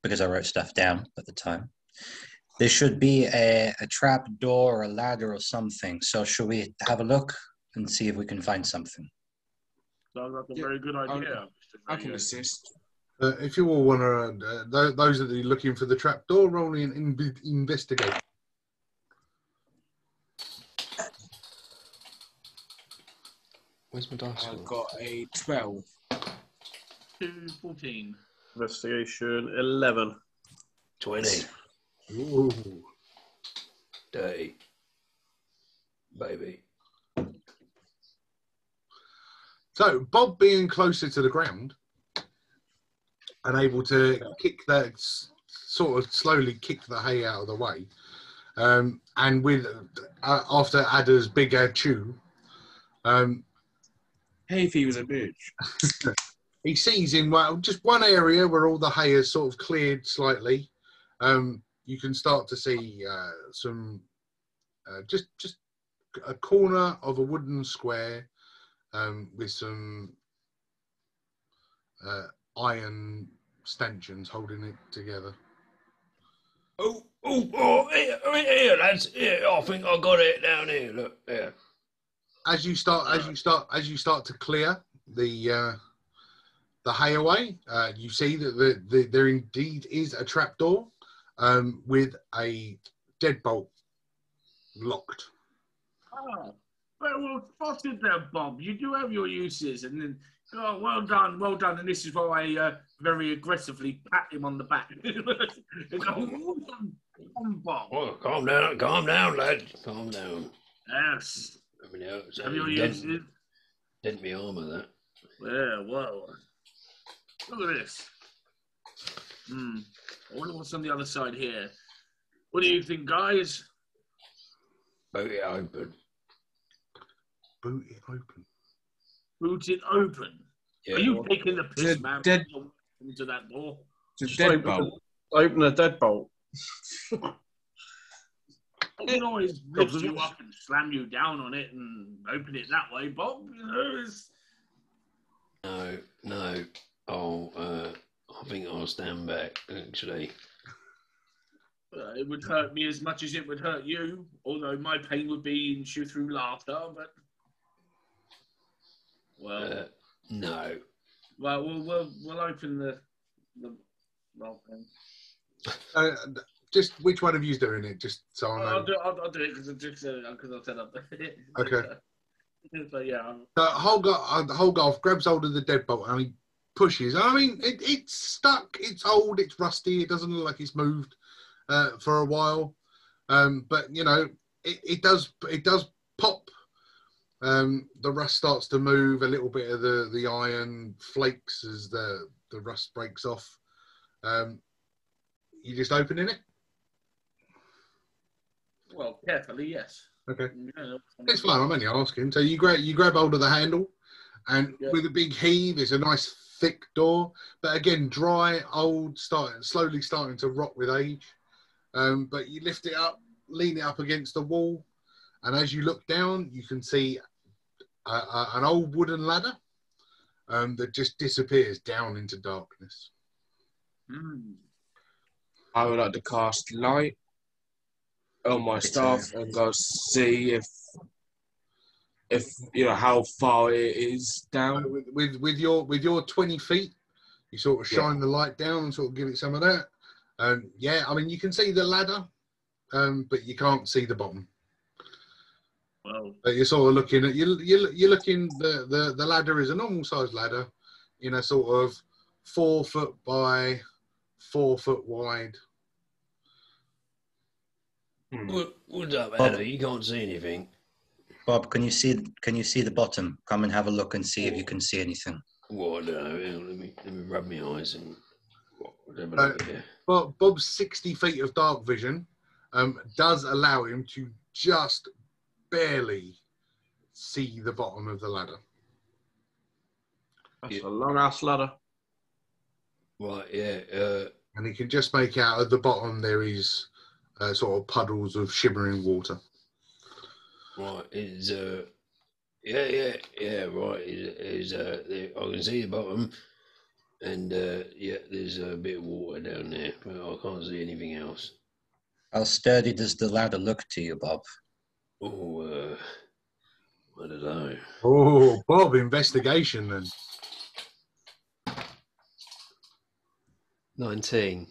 because I wrote stuff down at the time, there should be a, a trap door or a ladder or something. So should we have a look and see if we can find something? Sounds like a yeah, very good idea. I can assist. Uh, if you all want to, uh, th those that are looking for the trap door, roll in and in investigate. Where's my dice? I've got a twelve. two, fourteen. Investigation eleven. twenty. Ooh. Dirty. Baby. So, Bob being closer to the ground and able to kick that, sort of slowly kick the hay out of the way. Um, and with, uh, after Ada's big uh, chew, um, hey, if he was a bitch. He sees in well, just one area where all the hay is sort of cleared slightly. Um, you can start to see uh, some, uh, just just a corner of a wooden square um, with some uh, iron stanchions holding it together. Oh, oh, oh, here, here, lads, here, I think I got it down here, look, yeah. As you start, as you start, as you start to clear the uh, the hay away, uh, you see that the, the, there indeed is a trapdoor um, with a deadbolt locked. Oh, well spotted there, Bob. You do have your uses, and then oh, well done, well done. And this is why I uh, very aggressively pat him on the back. Well done, Bob. Oh, calm down, calm down, lad, calm down. Yes. I mean, so have you used it? Didn't be armour that. Yeah, well. Look at this. Hmm. I wonder what's on the other side here. What do you think, guys? Boot it open. Boot it open. Boot it open. Yeah, Are you well, taking the piss, man? Dead into that door. It's a deadbolt. Open a deadbolt. I can always lift you up and slam you down on it and open it that way, Bob. You know, it's... No, no. I'll, uh, I think I'll stand back, actually. Uh, it would hurt me as much as it would hurt you, although my pain would be in you through laughter, but... Well... Uh, no. Well, we'll, we'll, we'll open the... the well, uh, Just which one of you's doing it? Just so I know. I'll do, I'll, I'll do it because uh, I'll set up. Okay. So yeah. So Holgar, uh, Holgar grabs hold of the deadbolt and he pushes. I mean, it, it's stuck. It's old. It's rusty. It doesn't look like it's moved uh, for a while. Um, but you know, it, it does. It does pop. Um, the rust starts to move. A little bit of the the iron flakes as the the rust breaks off. Um, you just opening it. Well, carefully, yes. Okay. Yeah, it's fine, I'm only asking. So you grab, you grab hold of the handle, and yeah. With a big heave, it's a nice thick door, but again, dry, old, starting, slowly starting to rot with age. Um, but you lift it up, lean it up against the wall, and as you look down, you can see a, a, an old wooden ladder um, that just disappears down into darkness. Mm. I would like to cast light on my staff and go see if, if you know how far it is down. With with, with your with your twenty feet, you sort of shine yeah. the light down and sort of give it some of that. Um, yeah, I mean you can see the ladder, um, but you can't see the bottom. Well, but you're sort of looking at you you you're looking the the the ladder is a normal sized ladder, in a sort of four foot by four foot wide. Hmm. What, what's up, Bob? You can't see anything. Bob, can you see? Can you see the bottom? Come and have a look and see oh. if you can see anything. Well, no. Let me let me rub my eyes and. Whatever uh, Bob, Bob's sixty feet of dark vision um, does allow him to just barely see the bottom of the ladder. That's yeah. a long ass ladder. Right. Yeah. Uh, and he can just make out at the bottom there is. Uh, sort of puddles of shimmering water. Right, is uh, yeah, yeah, yeah. Right, is uh, I can see the bottom, and uh, yeah, there's a bit of water down there, but I can't see anything else. How sturdy does the ladder look to you, Bob? Oh, uh, I don't know. Oh, Bob, investigation then. Nineteen.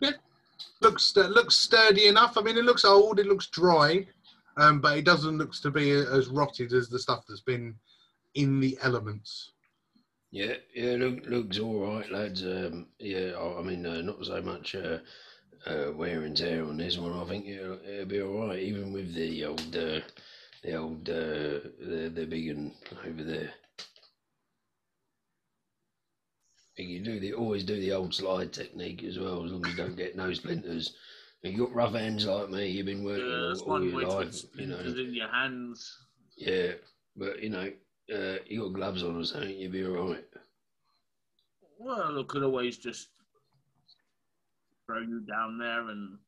Yeah. Looks looks sturdy enough. I mean, it looks old, it looks dry, um, but it doesn't look to be as rotted as the stuff that's been in the elements. Yeah, yeah, look, looks all right, lads. Um, yeah, I, I mean, uh, not so much uh, uh, wear and tear on this one. I think it'll, it'll be all right, even with the old, uh, the old, uh, the, the big one over there. You do the always do the old slide technique as well, as long as you don't get no splinters. You've got rough hands like me. You've been working yeah, all, all your life, you know. In your hands. Yeah, but you know. Uh, you got gloves on or something, you'll be alright. Well, I could always just throw you down there and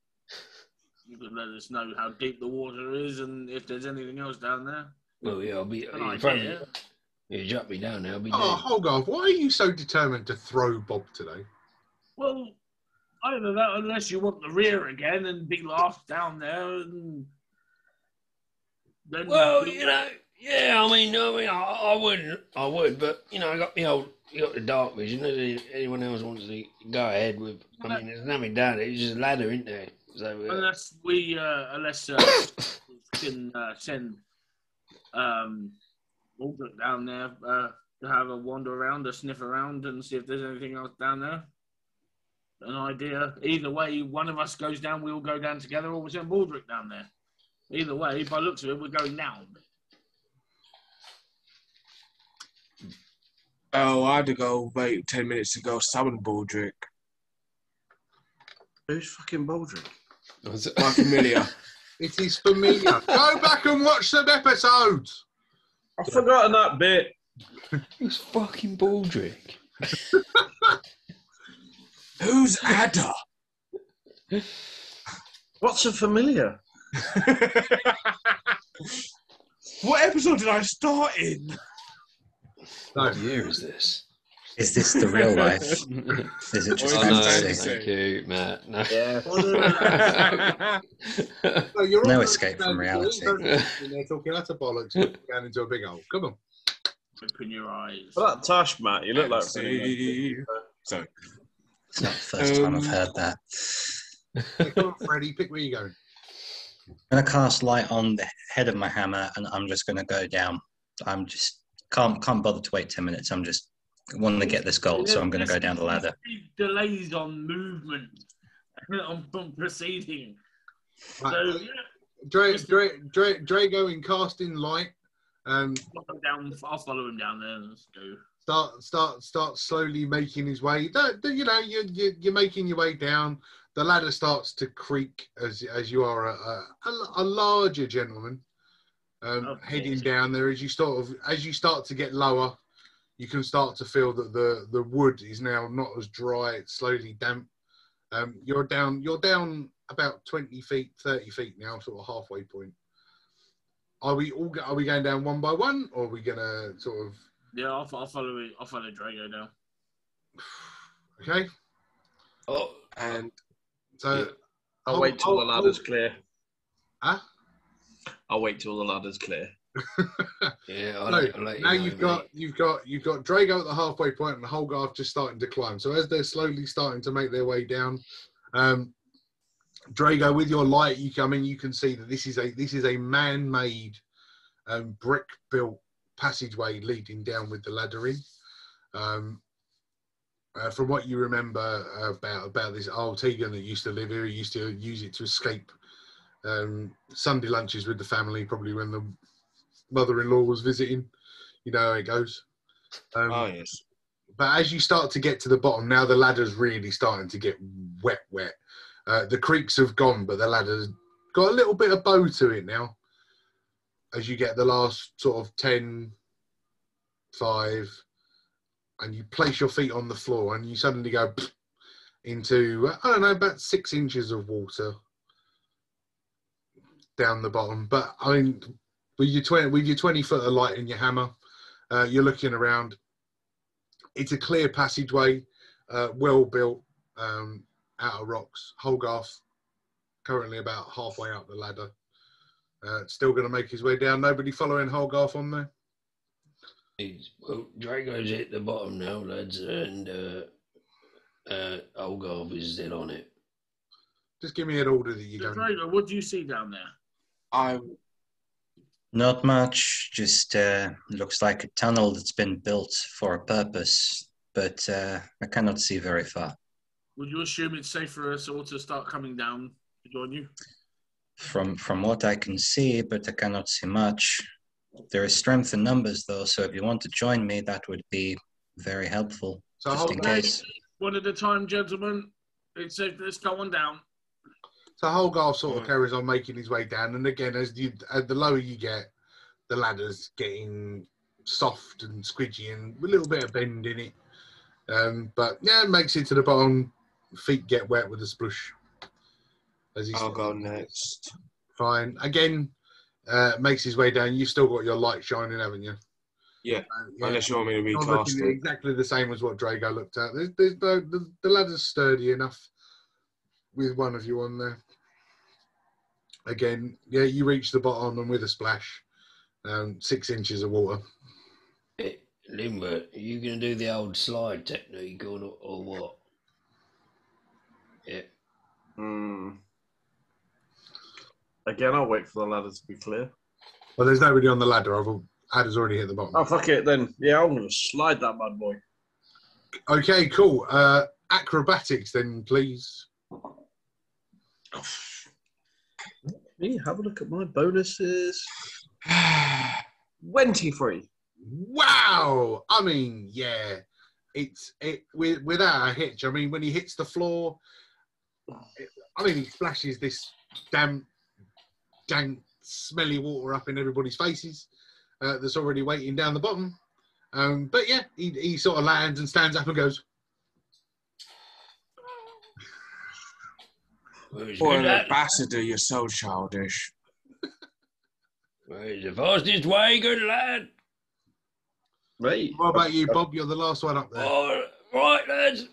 you could let us know how deep the water is and if there's anything else down there. Well, yeah, I'll be... I'll probably, you jump me down there, I'll be Oh, dead. Hold on. Why are you so determined to throw Bob today? Well, I don't know that unless you want the rear again and be laughed down there and... Then well, you know... Yeah, I mean, I mean, I, I wouldn't, I would, but you know, I got the old, you got the dark vision. If anyone else wants to go ahead with, I mean, there's nothing down there. It's just a ladder, isn't there? So, uh, unless we, uh, unless uh, we can uh, send um, Baldrick down there uh, to have a wander around, a sniff around, and see if there's anything else down there. An idea. Either way, one of us goes down. We all go down together, or we send Baldrick down there. Either way, by the looks of it, we're going down. Oh, I had to go wait ten minutes to go summon Baldrick. Who's fucking Baldrick? My familiar. It is familiar. Go back and watch some episodes. I've forgotten that bit. Who's fucking Baldrick? Who's Ada? What's a familiar? What episode did I start in? What year is this? Is this the real life? Is it just oh, no, thank you, Matt. No, yeah. no, no escape from reality. They're talking out of bollocks and going into a big hole. Come on. Open your eyes. Well, that Tash, Matt, you look like... Sorry. It's not the first um... time I've heard that. Hey, come on, Freddy. Pick where you're going. I'm going to cast light on the head of my hammer and I'm just going to go down. I'm just... Can't, can't bother to wait ten minutes. I'm just wanting to get this gold, so I'm going to go down the ladder. Delays on movement, on, on proceeding. Right. So, yeah. Dre, Dre, Dre, Drago in casting light. Um, down, I'll follow him down there. Let's go. Start, start, start slowly making his way. You know, you're, you're making your way down. The ladder starts to creak as, as you are a, a, a larger gentleman. Um, okay. Heading down there, as you sort of, as you start to get lower, you can start to feel that the the wood is now not as dry; it's slowly damp. Um, you're down, you're down about twenty feet, thirty feet now, sort of halfway point. Are we all? Are we going down one by one, or are we gonna sort of? Yeah, I'll, I'll follow. It. I'll follow Drago now. Okay. Oh, and so yeah. I'll, I'll wait till I'll, the ladder's I'll, clear. Huh? I'll wait till the ladder's clear. yeah, I'll no, let, I'll let you now know, you've mate. got you've got you've got Drago at the halfway point and the whole Holgarth just starting to climb. So as they're slowly starting to make their way down, um, Drago, with your light, you come in. You can see that this is a this is a man-made, um, brick-built passageway leading down with the ladder in. Um, uh, from what you remember about about this old Teagan that used to live here, he used to use it to escape. Um, Sunday lunches with the family, probably when the mother-in-law was visiting. You know how it goes. Um, oh, yes. But as you start to get to the bottom, now the ladder's really starting to get wet, wet. Uh, the creeks have gone, but the ladder's got a little bit of bow to it now. As you get the last sort of ten, five, and you place your feet on the floor and you suddenly go into, I don't know, about six inches of water down the bottom. But I mean, with your twenty, with your twenty foot of light and your hammer, uh, you're looking around. It's a clear passageway, uh, well built, um, out of rocks. Holgarth, currently about halfway up the ladder, uh, still going to make his way down. Nobody following Holgarth on there. He's, well, Drago's at the bottom now, lads, and uh, uh, Holgarth is still on it. Just give me an order that you don't. Drago, what do you see down there? I Not much, just uh, looks like a tunnel that's been built for a purpose, but uh, I cannot see very far. Would you assume it's safe for us all to start coming down to join you? From from what I can see, but I cannot see much. There is strength in numbers, though, so if you want to join me, that would be very helpful, so just in case. One at a time, gentlemen. It's safe for us going down. So Holgar sort of carries on making his way down, and again, as you, as the lower you get, the ladder's getting soft and squidgy and a little bit of bend in it. Um, but yeah, it makes it to the bottom. Feet get wet with a splush. As he's I'll go next. Fine. Again, uh, makes his way down. You've still got your light shining, haven't you? Yeah. Uh, yeah. Unless you want me to recast it. Exactly the same as what Drago looked at. There's, there's no, the, the ladder's sturdy enough with one of you on there. Again, yeah, you reach the bottom and with a splash, um, six inches of water. Hey, Limber, are you going to do the old slide technique or, or what? Yeah. Mm. Again, I'll wait for the ladder to be clear. Well, there's nobody on the ladder. I've ladder's already hit the bottom. Oh, fuck it then. Yeah, I'm going to slide that bad boy. Okay, cool. Uh, acrobatics then, please. Let me have a look at my bonuses. twenty-three. Wow. I mean, yeah. It's it with, without a hitch. I mean, when he hits the floor, it, I mean, he splashes this damp, dank, smelly water up in everybody's faces uh, that's already waiting down the bottom. Um, but yeah, he, he sort of lands and stands up and goes, "For an ambassador, you're so childish." "Where's the fastest way, good lad?" Right. What about you, Bob? You're the last one up there. Oh, right, lads.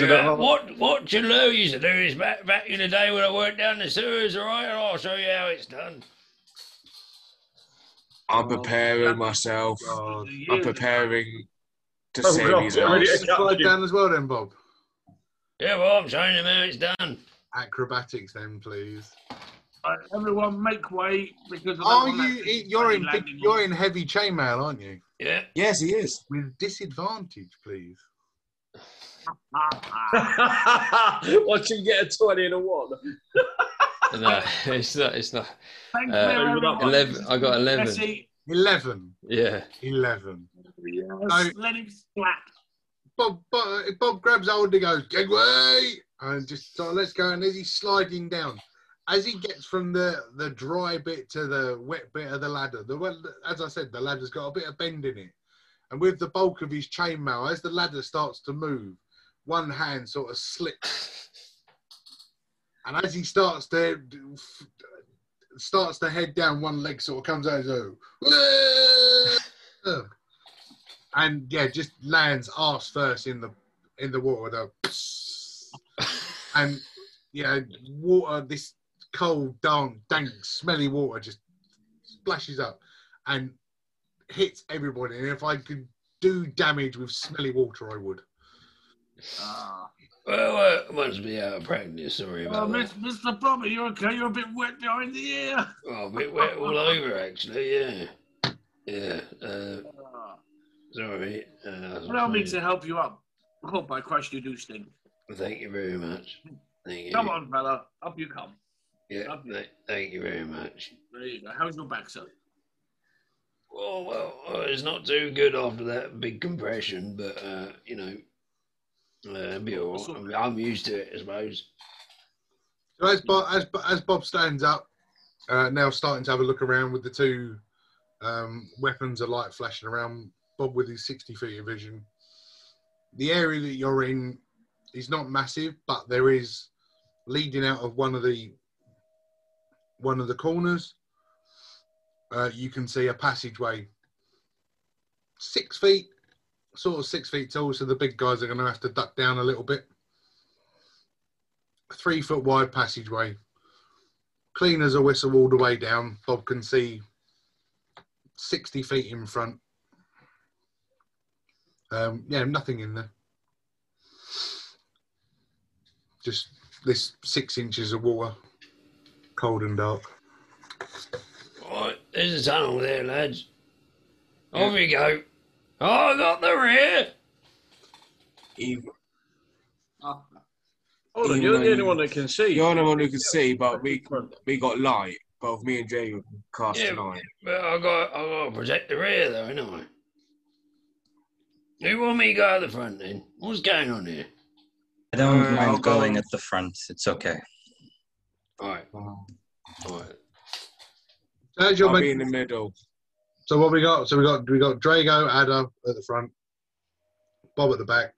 Yeah, what what you know used to do is back, back in the day when I worked down the sewers, all right? And I'll show you how it's done. I'm preparing oh, myself. God. I'm preparing to oh, save his life. Down as well, then, Bob. Yeah, well, I'm showing him how it's done. Acrobatics, then, please. Right, everyone, make way because. Are you? You're in. Big, you're in heavy chainmail, aren't you? Yeah. Yes, he is. With disadvantage, please. Watch him get a twenty and a one. No, it's not. It's not. Thank uh, you, eleven. I got eleven. Jesse. Eleven. Yeah. Eleven. Yes. So, let him slap. Bob, Bob, Bob grabs hold and goes, "Get away!" And just so let's go. And as he's sliding down, as he gets from the the dry bit to the wet bit of the ladder, the as I said, the ladder's got a bit of bend in it, and with the bulk of his chainmail, as the ladder starts to move, one hand sort of slips, and as he starts to starts to head down, one leg sort of comes out as a, and yeah, just lands arse first in the in the water, the, and yeah, water this. Cold, dark, dank, smelly water just splashes up and hits everybody. And if I could do damage with smelly water, I would. Ah. Well, uh, must be out of practice. Sorry about oh, that. Mister Bob, are you okay? You're a bit wet behind the ear. Oh, a bit wet all over, actually. Yeah, yeah. Uh, sorry. Uh, Allow me to help you up. Oh, by Christ, you do stink. Thank you very much. Thank you. Come on, fella, up you come. Yeah, mate, thank you very much. There you go. How's your back, sir? Well, well, it's not too good after that big compression, but, uh, you know, uh, it'll be all right. I mean, I'm used to it, I suppose. So as Bob, as, as Bob stands up, uh, now starting to have a look around with the two um, weapons of light flashing around, Bob with his sixty feet of vision, the area that you're in is not massive, but there is leading out of one of the one of the corners, uh, you can see a passageway six feet, sort of six feet tall, so the big guys are going to have to duck down a little bit. A three foot wide passageway, clean as a whistle all the way down. Bob can see sixty feet in front. Um, yeah, nothing in there. Just this six inches of water. Cold and dark. Right, There's a tunnel there, lads. Off yeah. you go. Oh, I got the rear. Evil. Oh, oh Eamon, you're the only one that can see. You're the only one who can see, but we we got light. Both me and Jay cast yeah, light. But I got I got to protect the rear though, ain't I? Who want me to go at the front then? What's going on here? I don't uh, mind going go at the front. It's okay. All right. All right. So I'll be in the middle. So what we got? So we got we got Drago, Adder at the front, Bob at the back,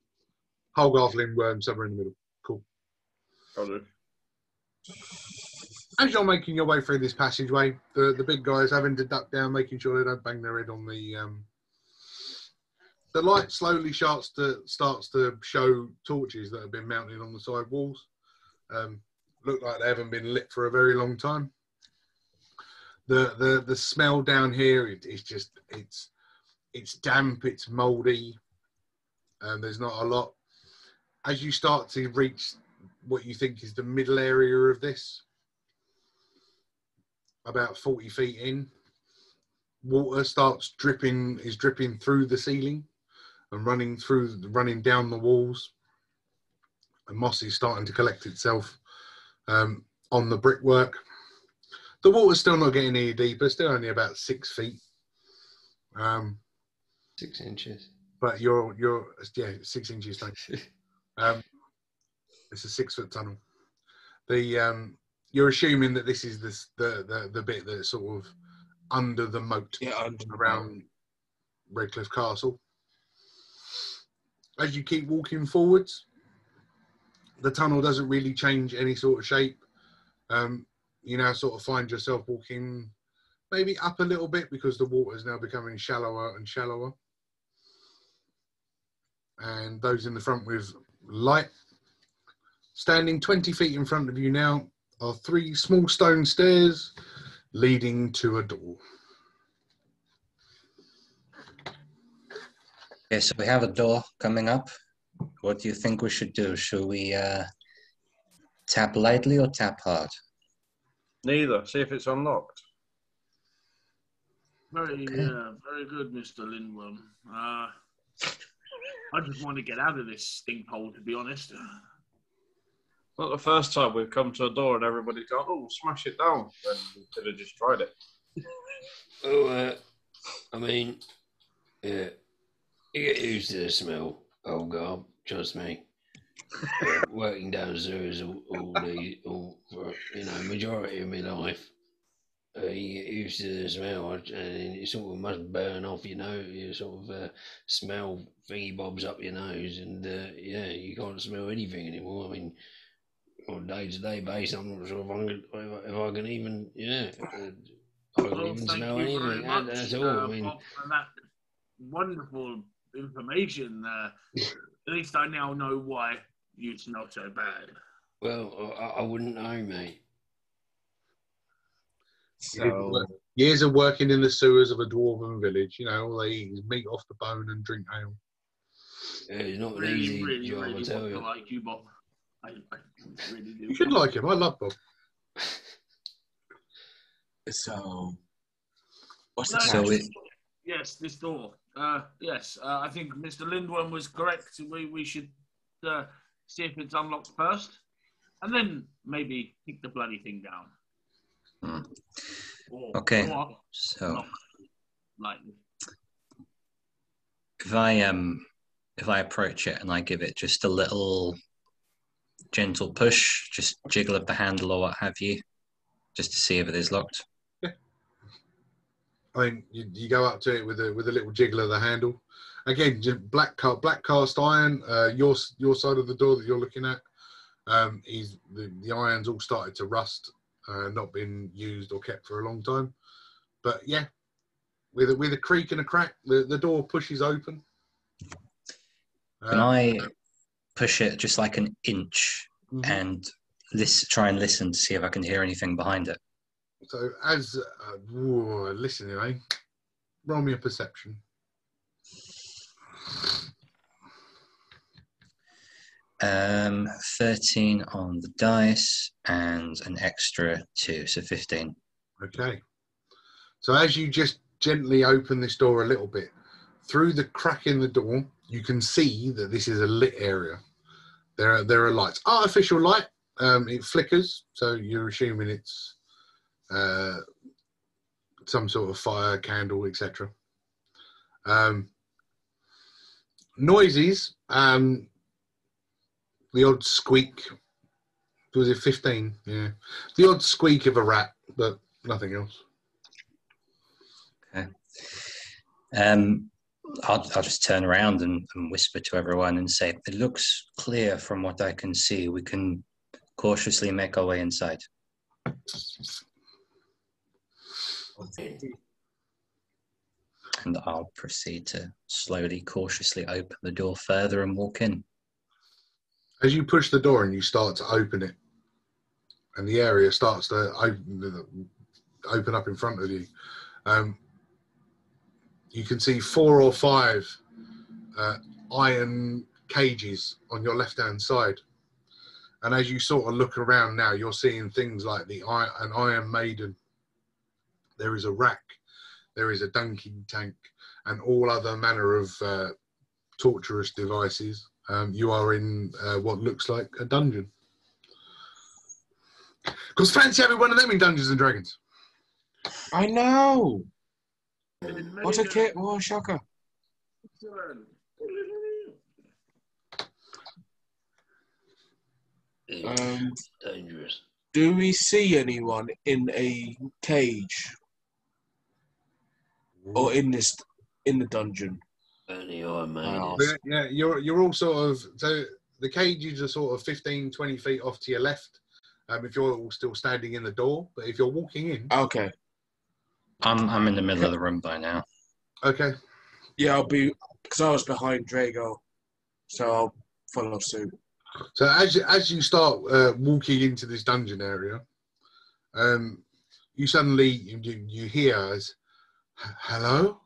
Holgarth, Lindworm somewhere in the middle. Cool. Hello. As you're making your way through this passageway, the the big guys having to duck down, making sure they don't bang their head on the um. The light slowly starts to starts to show torches that have been mounted on the side walls. Um, look like they haven't been lit for a very long time. The the the smell down here it, it's just it's it's damp, it's mouldy, and there's not a lot. As you start to reach what you think is the middle area of this, about forty feet in, water starts dripping is dripping through the ceiling and running through running down the walls, and moss is starting to collect itself um, on the brickwork. The water's still not getting any deeper, still only about six feet. Um, six inches. But you're, you're yeah, six inches. um, it's a six-foot tunnel. The um, You're assuming that this is this, the, the, the bit that's sort of under the moat yeah, under around Redcliffe Castle. As you keep walking forwards, the tunnel doesn't really change any sort of shape. Um, You now sort of find yourself walking maybe up a little bit because the water is now becoming shallower and shallower. And those in the front with light. Standing twenty feet in front of you now are three small stone stairs leading to a door. Okay, so we have a door coming up. What do you think we should do? Should we uh, tap lightly or tap hard? Neither. See if it's unlocked. Very, okay. yeah, very good, Mister Lindworm. Uh, I just want to get out of this stinkhole, to be honest. Not the first time we've come to a door and everybody's gone, oh, we'll smash it down. Then we could have just tried it. Oh, uh, I mean, yeah, you get used to the smell, old garb, trust me. Yeah, working down sewers all, all the, all for, you know, majority of my life, uh, you get used to the smell, and it sort of must burn off, you know. You sort of uh, smell thingy bobs up your nose, and uh, yeah, you can't smell anything anymore. I mean, on a day-to-day basis, I'm not sure if I can, if I can even, yeah, I can well, even smell anything at all. Uh, I mean, for that wonderful information. Uh, At least I now know why you smell so bad. Well, I, I wouldn't know, mate. So... Years of working in the sewers of a dwarven village, you know, all they eat is meat off the bone and drink ale. Yeah, it's not really, an easy really, job, really I tell you. I like you, Bob. I, I really do. You should like him. I love Bob. so, what's no, the so it... Yes, this door. Uh, yes, uh, I think Mister Lindworm was correct. We we should uh, see if it's unlocked first, and then maybe kick the bloody thing down. Hmm. Or, okay. Or so, lightly. If I um, if I approach it and I give it just a little gentle push, just jiggle at the handle or what have you, just to see if it is locked. I mean, you, you go up to it with a with a little jiggle of the handle. Again, black car, black cast iron. Uh, your your side of the door that you're looking at, um, is the, the iron's all started to rust, uh, not been used or kept for a long time. But yeah, with a, with a creak and a crack, the, the door pushes open. Um, Can I push it just like an inch mm-hmm. and listen, try and listen to see if I can hear anything behind it? So, as uh, whoa, listen, eh? Roll me a perception. Um, thirteen on the dice and an extra two, so fifteen. Okay. So as you just gently open this door a little bit, through the crack in the door, you can see that this is a lit area. There are, there are lights. Artificial light, um, it flickers, so you're assuming it's uh, some sort of fire, candle, et cetera. Um, noises, um, the odd squeak. Was it fifteen? Yeah. The odd squeak of a rat, but nothing else. Okay. Um, I'll, I'll just turn around and, and whisper to everyone and say, it looks clear from what I can see. We can cautiously make our way inside. Okay. And I'll proceed to slowly, cautiously open the door further and walk in. As you push the door and you start to open it, and the area starts to open, open up in front of you, um, you can see four or five uh, iron cages on your left-hand side. And as you sort of look around now, you're seeing things like the an Iron Maiden. There is a rack. There is a dunking tank and all other manner of uh, torturous devices. Um, you are in uh, what looks like a dungeon. Because fancy having one of them in Dungeons and Dragons. I know. What a kit. Oh, shocker. It's um, dangerous. Do we see anyone in a cage? Or in this, in the dungeon? Yeah, yeah, you're you're all sort of, so the cages are sort of fifteen, twenty feet off to your left. Um, if you're all still standing in the door, but if you're walking in, okay. I'm I'm in the middle of the room by now. Okay. Yeah, I'll be, because I was behind Drago, so I'll follow suit. So as as you start uh, walking into this dungeon area, um, you suddenly you you hear as, hello,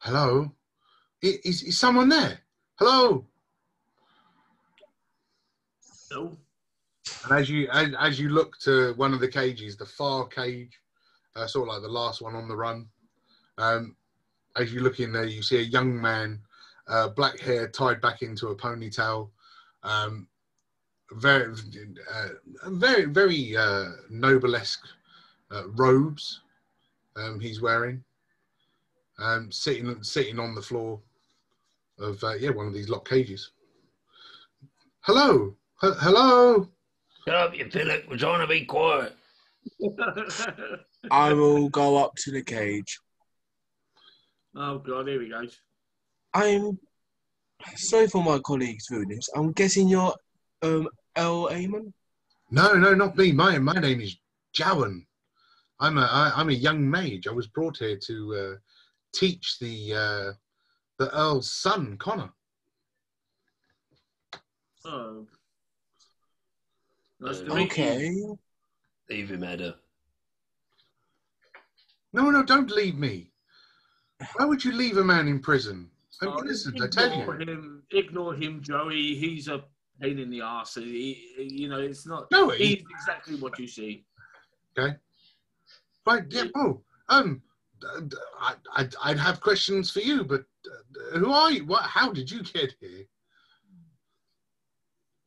hello. Is, is someone there? Hello. No. And as you as, as you look to one of the cages, the far cage, uh, sort of like the last one on the run. Um, as you look in there, you see a young man, uh, black hair tied back into a ponytail, um, very uh, very very uh, noblesque uh, robes um, he's wearing. Um, sitting sitting on the floor of uh, yeah, one of these locked cages. Hello, H hello. Shut up, you Philip. We're trying to be quiet. I will go up to the cage. Oh God, here we go. I'm sorry for my colleague's rudeness. I'm guessing you're um, El Eamon. No, no, not me. My my name is Jowan. I'm a I, I'm a young mage. I was brought here to. Uh, teach the uh, the Earl's son, Connor. Oh. Nice to meet you. Leave him, Edda. No, no, don't leave me. Why would you leave a man in prison? I'm oh, innocent, I tell you. Him, ignore him, Joey. He's a pain in the arse. He, you know, it's not... Joey? He's exactly what you see. Okay. Right, yeah, oh, um... I, I'd, I'd have questions for you, but who are you? What? How did you get here?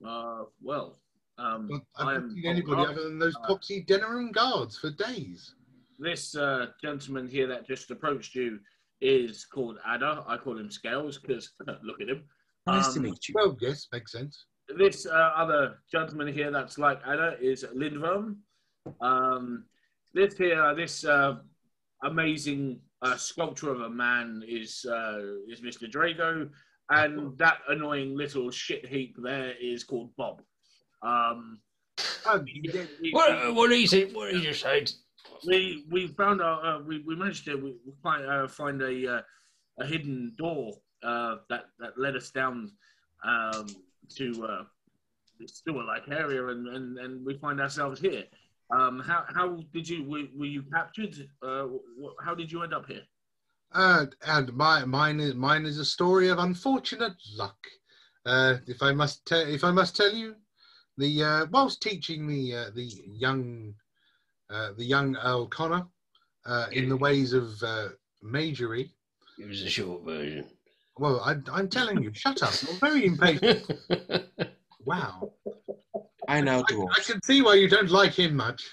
Uh, well, um, I've I haven't seen anybody other than those uh, poxy Denerim guards for days. This uh, gentleman here that just approached you is called Adder. I call him Scales because look at him. Nice um, to meet you. Well, yes, makes sense. This uh, other gentleman here that's like Adder is Lindworm. Um, this here, this. Uh, amazing uh, sculpture of a man is uh, is Mister Drago, and that annoying little shit heap there is called Bob. Um, um, it, it, what, what is it? What is your side? We we found out uh, we we managed to we find uh, find a uh, a hidden door uh, that that led us down um, to uh, this sewer-like area, and, and and we find ourselves here. Um, how, how did you, were, were you captured? Uh, how did you end up here? Uh, and my, mine, is, mine is a story of unfortunate luck. Uh, if, I must if I must tell you, the, uh, whilst teaching the, uh, the, young, uh, the young Earl Connor, uh, in the ways of uh, magery. It was a short version. Well, I, I'm telling you, shut up. You're very impatient. Wow. I know. I, I can see why you don't like him much.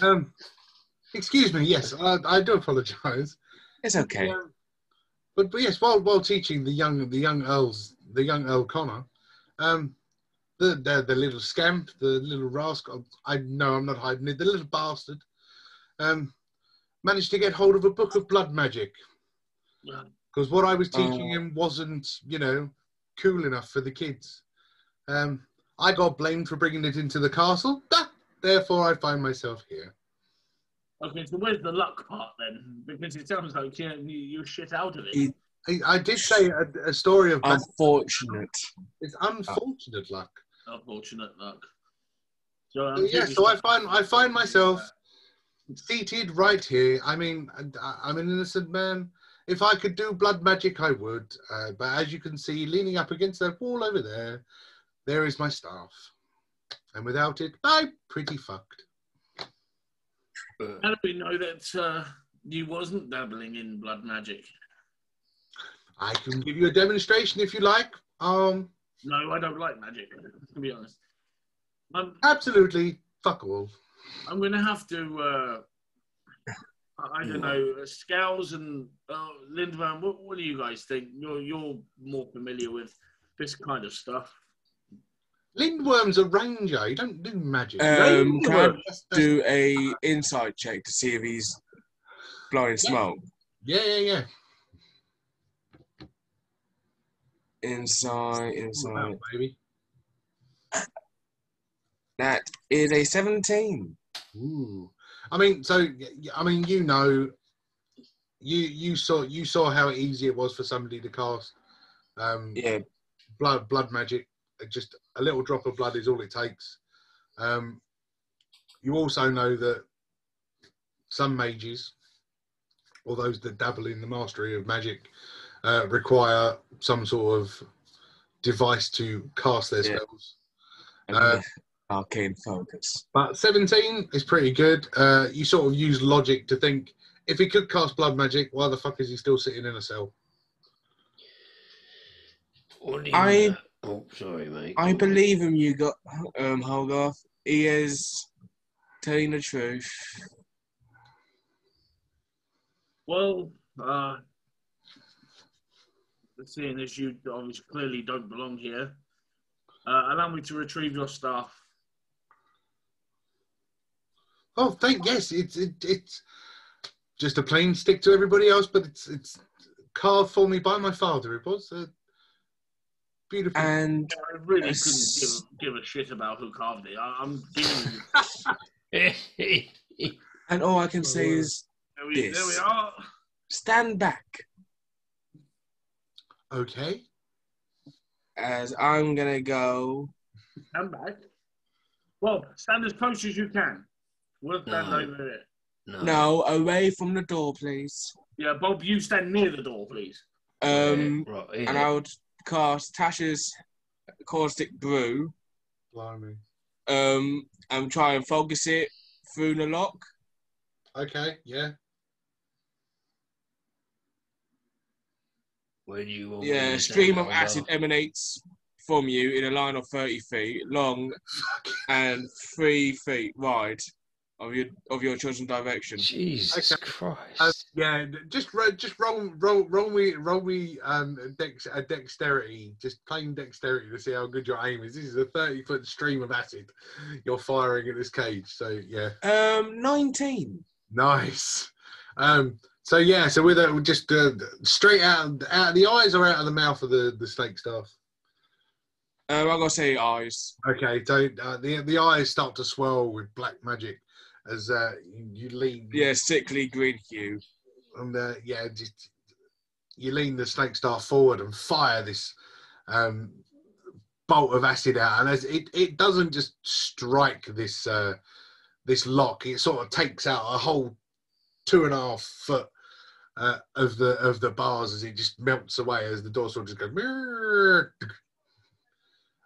Um, excuse me, yes, I, I do apologise. It's okay. Um, but, but yes, while while teaching the young the young earls the young Earl Connor, um, the, the the little scamp, the little rascal, I know I'm not hiding it, the little bastard, um, managed to get hold of a book of blood magic. Because what I was teaching oh. him wasn't, you know, cool enough for the kids. Um, I got blamed for bringing it into the castle. Ah, therefore, I find myself here. Okay, so where's the luck part then? Because it sounds like you you shit out of it. I, I did say a, a story of unfortunate. Luck. It's unfortunate luck. Unfortunate luck. So yeah, so I find I find myself seated right here. I mean, I, I'm an innocent man. If I could do blood magic, I would. Uh, but as you can see, leaning up against that wall over there, there is my staff. And without it, I'm pretty fucked. How do we know that uh, you wasn't dabbling in blood magic? I can give you a demonstration if you like. Um, no, I don't like magic, to be honest. Um, Absolutely, fuck all. I'm going to have to... Uh, I don't know, uh, Scowls and uh, Lindemann, what, what do you guys think? You're, you're more familiar with this kind of stuff. Lindworm's a ranger, you don't do magic. Um, can I that's, that's... do a inside check to see if he's blowing smoke? Yeah, yeah, yeah. Inside, inside. Wow, baby. That is a seventeen. Ooh. I mean, so I mean, you know, you you saw you saw how easy it was for somebody to cast, um, yeah, blood blood magic. Just a little drop of blood is all it takes. Um, you also know that some mages, or those that dabble in the mastery of magic, uh, require some sort of device to cast their spells. Yeah. Uh, Arcane focus. But seventeen is pretty good. Uh, you sort of use logic to think, if he could cast blood magic, why the fuck is he still sitting in a cell? I, oh, sorry, mate. I believe him, you got, um, Holgarth. He is telling the truth. Well, uh, seeing as you obviously clearly don't belong here, uh, allow me to retrieve your staff. Oh, thank yes, it's it, it's just a plain stick to everybody else, but it's it's carved for me by my father. It was uh, beautiful, and I really yes. couldn't give, give a shit about who carved it. I, I'm giving you. And all I can say is there we, this. There we are. Stand back. Okay. As I'm gonna go. Stand back. Well, stand as close as you can. We'll stand no. over there. No. no, away from the door, please. Yeah, Bob, you stand near the door, please. Um, yeah, right, yeah. And I would cast Tasha's caustic brew. Blimey. Um, and try and focus it through the lock. Okay, yeah. Where do you want yeah, a stream of acid off? Emanates from you in a line of thirty feet long and three feet wide. Of your of your chosen direction. Jesus okay. Christ! Uh, yeah, just ro just roll roll roll me roll me um dex uh, dexterity, just plain dexterity to see how good your aim is. This is a thirty foot stream of acid you're firing at this cage. So yeah. Um, nineteen. Nice. Um. So yeah. So with that, just uh, straight out out of the eyes or out of the mouth of the the snake staff. Um, I gotta say eyes. Okay. So uh, the the eyes start to swirl with black magic. As uh, you lean, yeah, sickly green hue, and uh, yeah, just you lean the snake staff forward and fire this um, bolt of acid out, and as it it doesn't just strike this uh, this lock, it sort of takes out a whole two and a half foot uh, of the of the bars as it just melts away as the door sort of just goes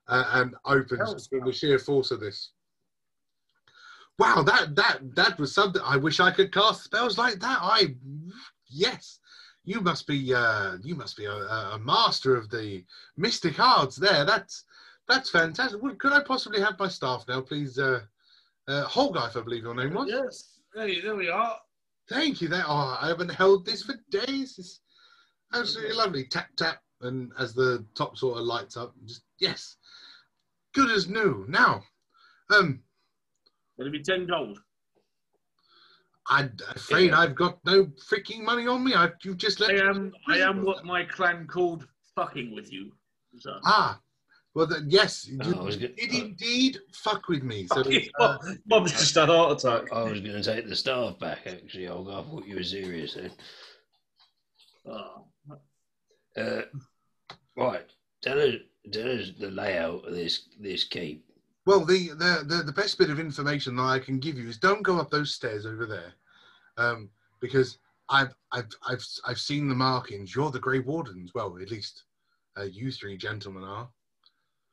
uh, and opens with the sheer force of this. wow, that that that was something. I wish I could cast spells like that. I yes, you must be uh, you must be a, a master of the mystic arts. There, that's that's fantastic. Well, could I possibly have my staff now, please? Uh, uh, Holgife, I believe your name was. Yes, hey, there we are. Thank you. There, oh, I haven't held this for days. It's absolutely lovely. Tap tap, and as the top sort of lights up, just yes, good as new. Now, um, will it be ten gold? I'm afraid yeah. I've got no freaking money on me. I you just let. I am. I am what my clan called fucking with you. So. Ah, well then, yes, you oh, did oh. indeed fuck with me. So uh, Bob's just had a heart attack. I was going to take the staff back. Actually, I thought you were serious then. Oh. Uh, right, tell us, tell us the layout of this this keep. Well, the, the, the, the best bit of information that I can give you is don't go up those stairs over there, um, because I've I've I've I've seen the markings. You're the Grey Wardens. Well, at least uh, you three gentlemen are.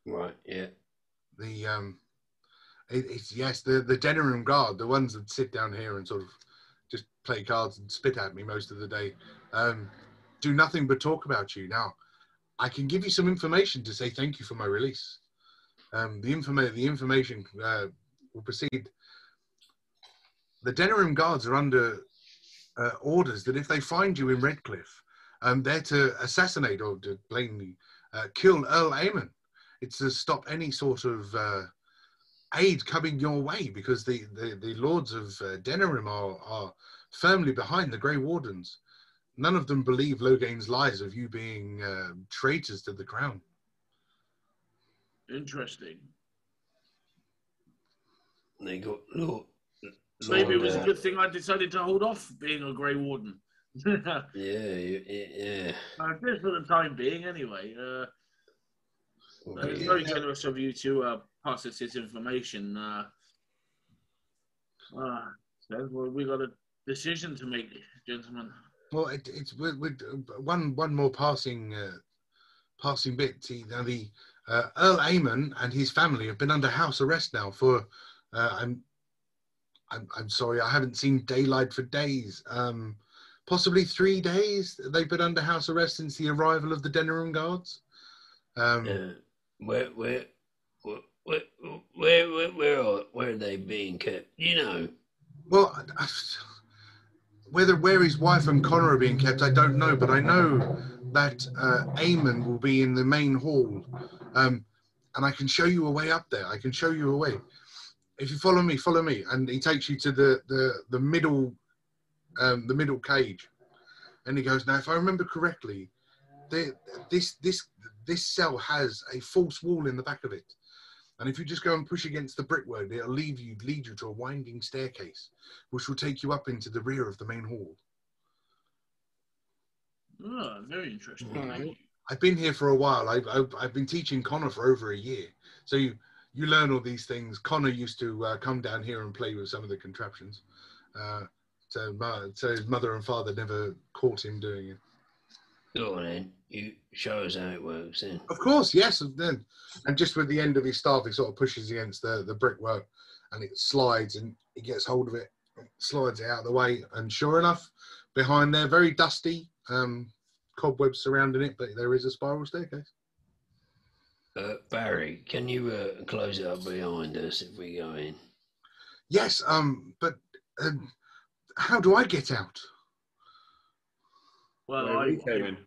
Right. Yeah. The um, it, it's yes, the the Denerim guard, the ones that sit down here and sort of just play cards and spit at me most of the day. Um, do nothing but talk about you. Now, I can give you some information to say thank you for my release. Um, the, informa the information uh, will proceed. The Denerim guards are under uh, orders that if they find you in Redcliffe, um, they're to assassinate or to plainly uh, kill Earl Eamon. It's to stop any sort of uh, aid coming your way, because the, the, the lords of uh, Denerim are, are firmly behind the Grey Wardens. None of them believe Loghain's lies of you being uh, traitors to the crown. Interesting. They got no. Maybe it was a good thing I decided to hold off being a Grey Warden. yeah, yeah, yeah. Uh, just for the time being, anyway. Uh, okay. It's very generous of you to uh, pass us this information. Uh, uh, so we got a decision to make, gentlemen. Well, it, it's with, with one one more passing uh, passing bit. See, now the uh, Earl Eamon and his family have been under house arrest now for. Uh, I'm, I'm I'm sorry, I haven't seen daylight for days. Um, possibly three days. They've been under house arrest since the arrival of the Denerim guards. Um, uh, where, where where where where where where are, where are they being kept? You know. Well. I, I, Whether where his wife and Connor are being kept, I don't know, but I know that uh, Eamon will be in the main hall, um, and I can show you a way up there. I can show you a way. If you follow me, follow me, and he takes you to the the the middle, um, the middle cage, and he goes. Now, if I remember correctly, they, this this this cell has a false wall in the back of it. And if you just go and push against the brickwork, it'll lead you, lead you to a winding staircase, which will take you up into the rear of the main hall. Oh, very interesting. Right. I've been here for a while. I've, I've, I've been teaching Connor for over a year. So you, you learn all these things. Connor used to uh, come down here and play with some of the contraptions. Uh, so, my, so his mother and father never caught him doing it. Go on then, you show us how it works then. Of course, yes. And, then, and just with the end of his staff, he sort of pushes against the, the brickwork and it slides and he gets hold of it, slides it out of the way. And sure enough, behind there, very dusty, um, cobwebs surrounding it, but there is a spiral staircase. Uh, Barry, can you uh, close it up behind us if we go in? Yes, um, but um, how do I get out? Well, I, we came I, in.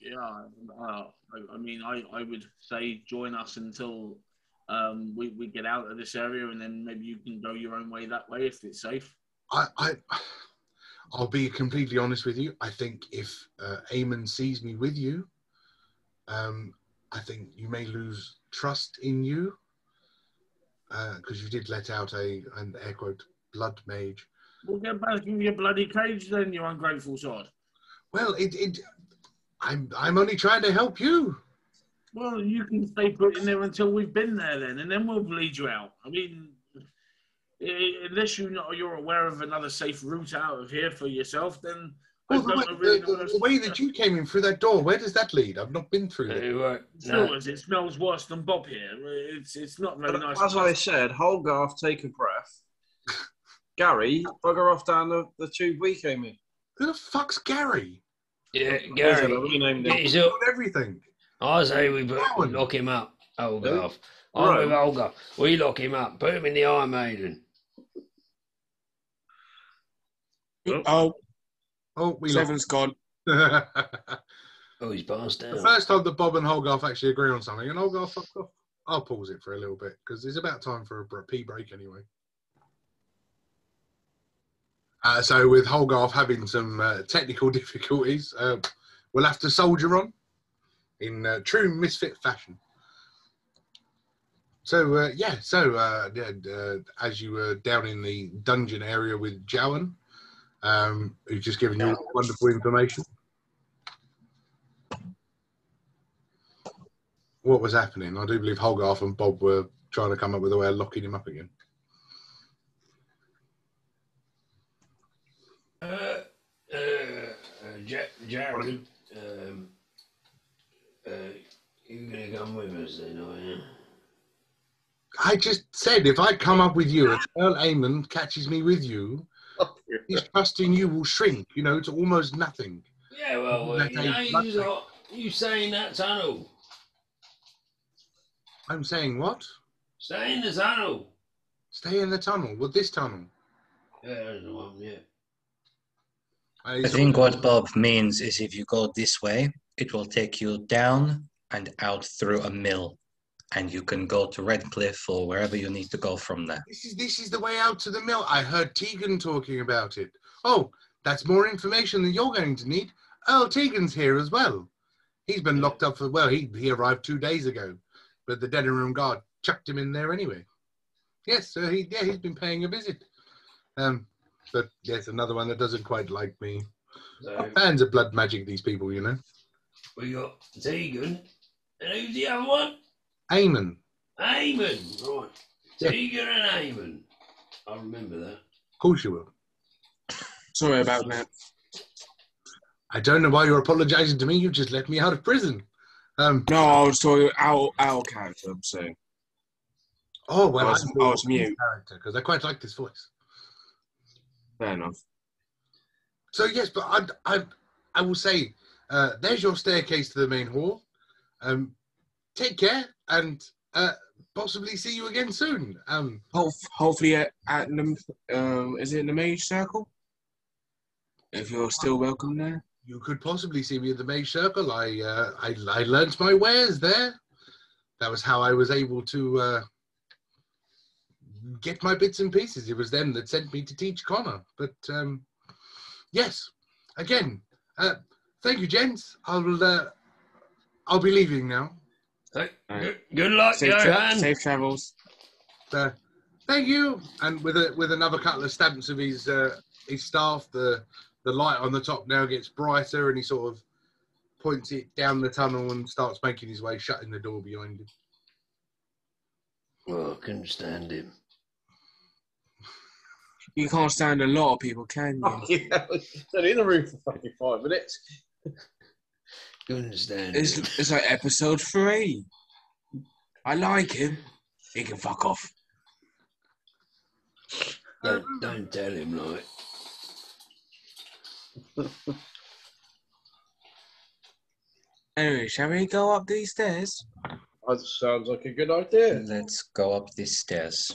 yeah, uh, I, I mean, I, I would say join us until um, we, we get out of this area, and then maybe you can go your own way that way if it's safe. I, I, I'll be completely honest with you. I think if uh, Eamon sees me with you, um, I think you may lose trust in you, because uh, you did let out a an air quote blood mage. We'll get back in your bloody cage then, you ungrateful sod. Well, it, it, I'm, I'm only trying to help you. Well, you can stay put in there until we've been there then, and then we'll bleed you out. I mean, unless you know, you're aware of another safe route out of here for yourself, then Well, the, way, really the, the, the way that you came in through that door, where does that lead? I've not been through it. No, right. no. It smells worse than Bob here. It's, it's not very nice. As I said, Holgarth, take a breath. Gary, bugger off down the, the tube we came in. Who the fuck's Gary? Yeah, Gary. He's up. Everything. I say we lock him up, Holgarth. I'm right. with Holgarth. We lock him up. Put him in the Iron Maiden. Oh. Oh, we Seven's gone. oh, he's passed down. The first time that Bob and Holgarth actually agree on something, and Holgarth, I'll pause it for a little bit because it's about time for a pee break anyway. Uh, so, with Holgarth having some uh, technical difficulties, uh, we'll have to soldier on in uh, true misfit fashion. So, uh, yeah, so uh, uh, as you were down in the dungeon area with Jowan, Um, who's just given you wonderful information. What was happening? I do believe Holgarth and Bob were trying to come up with a way of locking him up again. Uh, uh, uh, J Jared, um, uh, you're going to come with us then, are you? I just said if I come up with you, if Earl Eamon catches me with you, his trust in you will shrink, you know, to almost nothing. Yeah, well, uh, you know, you, lot, you stay in that tunnel. I'm saying what? Stay in the tunnel. Stay in the tunnel? Well, this tunnel? Yeah, there's the one, yeah. I, I think what Bob means is if you go this way, it will take you down and out through a mill. And you can go to Redcliffe or wherever you need to go from there. This is, this is the way out to the mill. I heard Teagan talking about it. Oh, that's more information than you're going to need. Earl Teagan's here as well. He's been locked up for, well, he, he arrived two days ago, but the Denerim guard chucked him in there anyway. Yes, so he, yeah, he's been paying a visit. Um, but yes, another one that doesn't quite like me. So, I'm fans of blood magic, these people, you know. We got Teagan. And who's the other one? Eamon. Eamon, right. Yeah. Teagan and Eamon. I remember that. Of course you will. Sorry about that. I don't know why you're apologising to me. You just let me out of prison. Um, no, I was talking about our character, I'm saying. Oh, well, I was, I was mute. Because I quite like this voice. Fair enough. So, yes, but I, I, I will say, uh, there's your staircase to the main hall. Um, take care. And uh, possibly see you again soon. Um, hopefully at, at um, is it in the Mage Circle? If you're still welcome there, you could possibly see me at the Mage Circle. I uh, I, I learnt my wares there. That was how I was able to uh, get my bits and pieces. It was them that sent me to teach Connor. But um, yes, again, uh, thank you, gents. I'll uh, I'll be leaving now. Right. Good, good luck, safe Johan. Tra safe travels. Uh, thank you. And with a, with another couple of stamps of his uh, his staff, the the light on the top now gets brighter, and he sort of points it down the tunnel and starts making his way, shutting the door behind him. Oh, I couldn't stand him. You can't stand a lot of people, can you? Oh, yeah, they're in the room for fucking five minutes. You understand? It's, it's like episode three. I like him. He can fuck off. Don't, don't tell him, like. Anyway, shall we go up these stairs? That sounds like a good idea. Let's go up these stairs.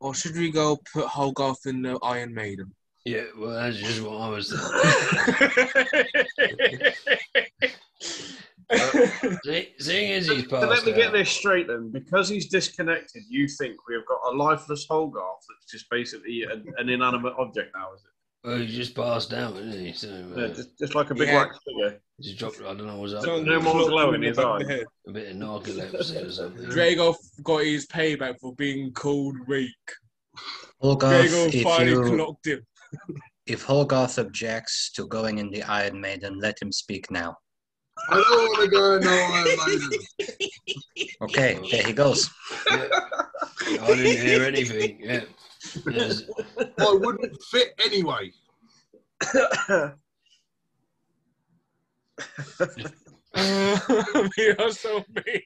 Or should we go put Holgarth in the Iron Maiden? Yeah, well, that's just what I was uh, seeing as he's passed. So let me get this straight then. Because he's disconnected, you think we have got a lifeless Holgarth that's just basically an, an inanimate object now, is it? Well, he's just passed out, isn't he? So, uh, yeah, just, just like a big yeah. wax figure. He's dropped, I don't know what's up. So no more glow in his eye. Head. A bit of narcolepsy or something. Dragoff got his payback for being called weak. Holgarth, Dragoff finally you... clocked him. If Holgarth objects to going in the Iron Maiden, let him speak now. I don't want to go in the Iron Maiden. Okay, there he goes. Yeah. I didn't hear anything. Yeah. Yes. I wouldn't fit anyway. uh, you are so mean.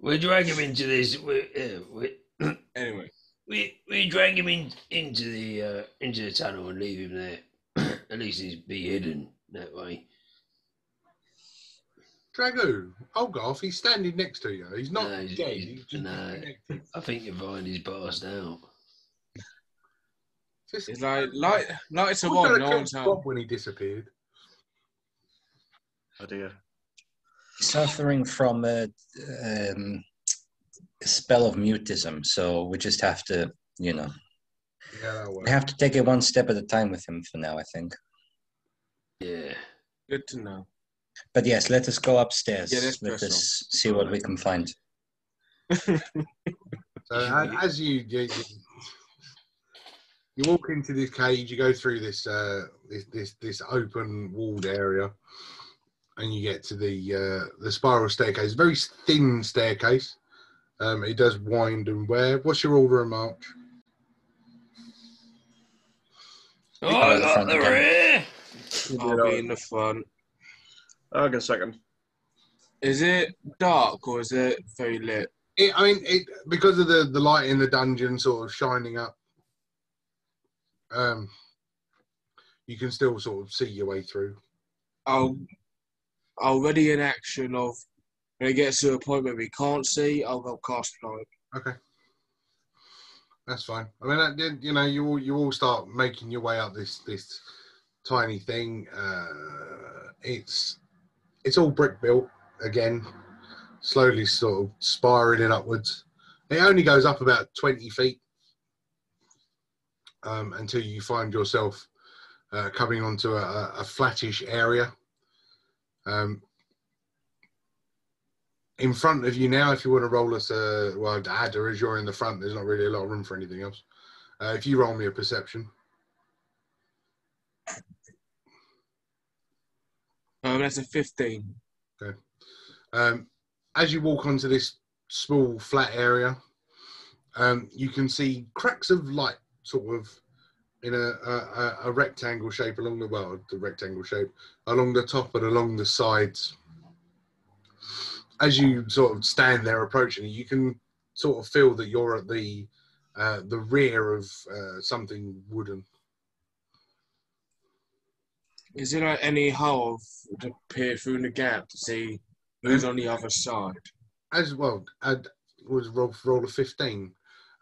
We drag him into this. We, uh, we, anyway, we we drag him in, into the uh, into the tunnel and leave him there. At least he's be hidden that way. Dragoon, Olgoth, he's standing next to you. He's not no, he's, dead. He's, he's no, I think your vine is passed out. Just, it's like light, light to one. No one's home. Bob when he disappeared. Oh dear. Suffering from a, um, a spell of mutism, so we just have to, you know, yeah, we have to take it one step at a time with him for now, I think. Yeah. Good to know. But yes, let us go upstairs. Yeah, let us see what we can find. So, uh, as you, you you walk into this cage, you go through this uh, this, this this open walled area, and you get to the uh, the spiral staircase. Very thin staircase. Um, it does wind and wear. What's your order of march? Oh, I got the rear. I'll be in the front. I'll get a second. Is it dark or is it very lit? It, I mean, it because of the, the light in the dungeon sort of shining up, um, you can still sort of see your way through. I'll, I'll ready an action of when it gets to a point where we can't see, I'll go cast light. Okay. That's fine. I mean, that, you know, you all, you all start making your way up this, this tiny thing. Uh, it's... It's all brick built again, slowly sort of spiraling upwards. It only goes up about twenty feet um, until you find yourself uh, coming onto a, a flattish area. Um, in front of you now, if you want to roll us a, well, adder as you're in the front, there's not really a lot of room for anything else. Uh, if you roll me a perception. Um, that's a fifteen. Okay. Um, as you walk onto this small flat area, um, you can see cracks of light, sort of in a, a, a rectangle shape along the well, the rectangle shape along the top and along the sides. As you sort of stand there approaching, you can sort of feel that you're at the uh, the rear of uh, something wooden. Is there like any hole to peer through the gap to see who's on the other side? As well, I was roll, roll a fifteen.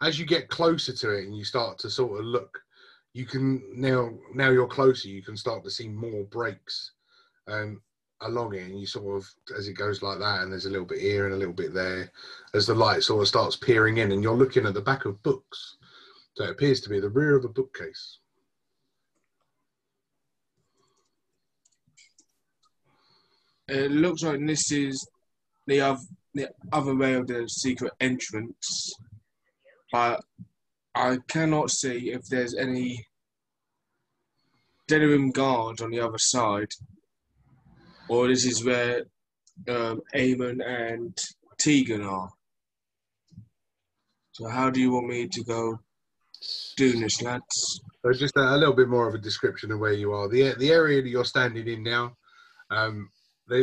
As you get closer to it and you start to sort of look, you can now now you're closer. You can start to see more breaks um, along it, and you sort of as it goes like that, and there's a little bit here and a little bit there, as the light sort of starts peering in, and you're looking at the back of books. So it appears to be the rear of a bookcase. It looks like this is the other, the other way of the secret entrance, but I cannot see if there's any Denerim guard on the other side, or this is where um, Eamon and Teagan are. So how do you want me to go do this, lads? So just a, a little bit more of a description of where you are. The, the area that you're standing in now, um,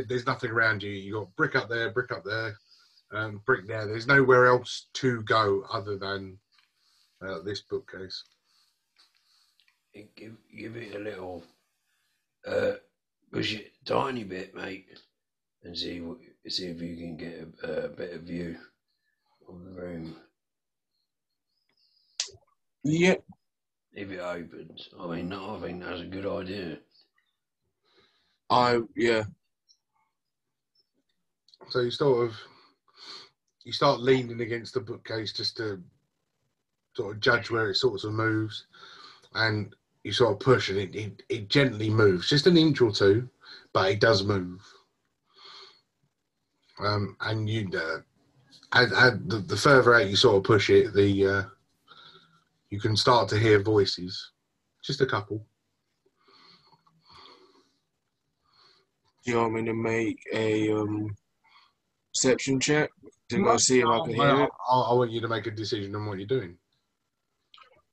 there's nothing around you. You've got brick up there, brick up there, um, brick there. There's nowhere else to go other than uh, this bookcase. Give, give it a little uh, push it a tiny bit, mate, and see what, see if you can get a, a better view of the room. Yep. If it opens. I mean, no, I think that's a good idea. I, yeah. So you sort of, you start leaning against the bookcase just to sort of judge where it sort of moves, and you sort of push and it, it, it gently moves, just an inch or two, but it does move. Um, and you, uh, and, and the, the further out you sort of push it, the uh, you can start to hear voices, just a couple. Do you want me to make a... Um... perception check? Didn't no, I see if I could hear it? I, I want you to make a decision on what you're doing.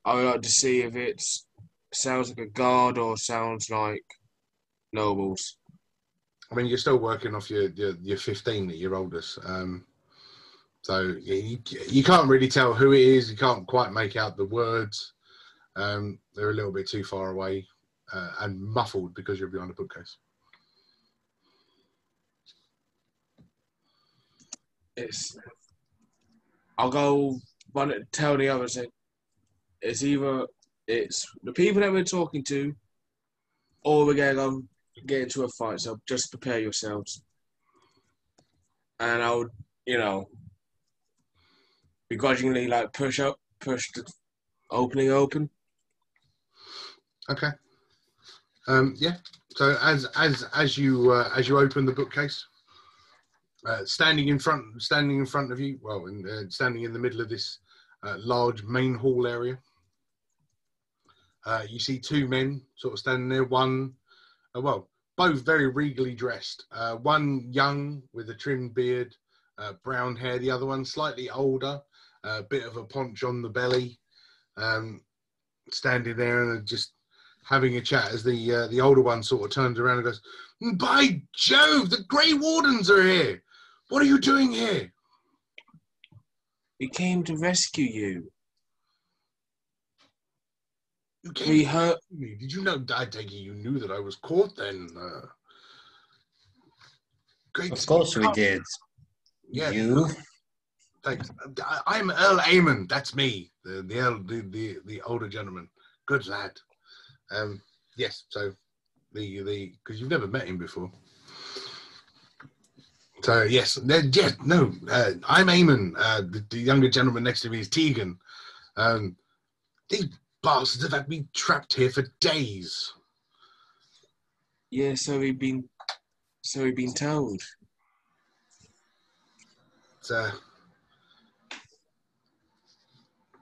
I would like to see if it sounds like a guard or sounds like nobles. I mean, you're still working off your your, your fifteen, your oldest. Um, so you, you can't really tell who it is. You can't quite make out the words. Um, they're a little bit too far away uh, and muffled because you're behind a bookcase. It's, I'll go run it, tell the others that it's either it's the people that we're talking to, or we're going to get into a fight. So just prepare yourselves. And I'll, you know, begrudgingly like push up, push the opening open. Okay. Um. Yeah. So as as as you uh, as you open the bookcase. Uh, standing in front, standing in front of you, well, in, uh, standing in the middle of this uh, large main hall area, uh, you see two men sort of standing there. One, uh, well, both very regally dressed. Uh, one young with a trimmed beard, uh, brown hair. The other one slightly older, a uh, bit of a paunch on the belly, um, standing there and just having a chat. As the uh, the older one sort of turns around and goes, "By Jove, the Grey Wardens are here. What are you doing here?" "We came to rescue you. You came we heard me. Did you know, I take it you knew that I was caught then?" Uh, great of course we did. Yeah. You? Thanks. I'm Earl Eamon. That's me, the the, Earl, the, the, the older gentleman. Good lad. Um, yes, so the, the, because you've never met him before. So yes, yeah, no, uh, I'm Eamon. Uh, the, the younger gentleman next to me is Teagan. Um, these bastards have had me trapped here for days. Yeah, so we've been, so we've been told. So,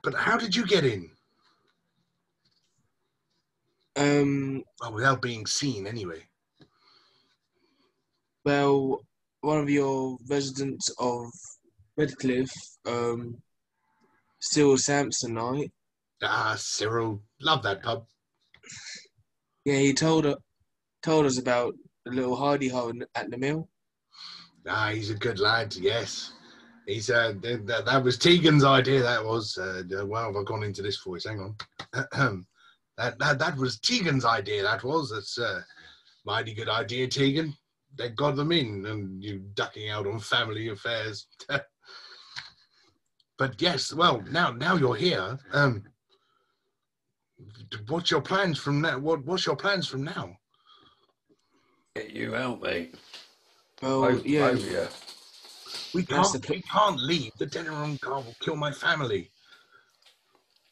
but how did you get in? Um. Well, without being seen, anyway. Well, one of your residents of Redcliffe, um, Cyril Samsonite. Ah, Cyril, love that pub. Yeah, he told uh, told us about the little hardy hole at the mill. Ah, he's a good lad. Yes, he's uh, th th that was Teagan's idea. That was uh, well, I've gone into this voice. Hang on. that, that that was Teagan's idea. That was that's a uh, mighty good idea, Teagan. They got them in, and you ducking out on family affairs. But yes, well, now now you're here. Um, what's your plans from now? What what's your plans from now? Get you out, mate. Well, over, yeah, over here. we can't we can't leave. The Denerim guard will kill my family.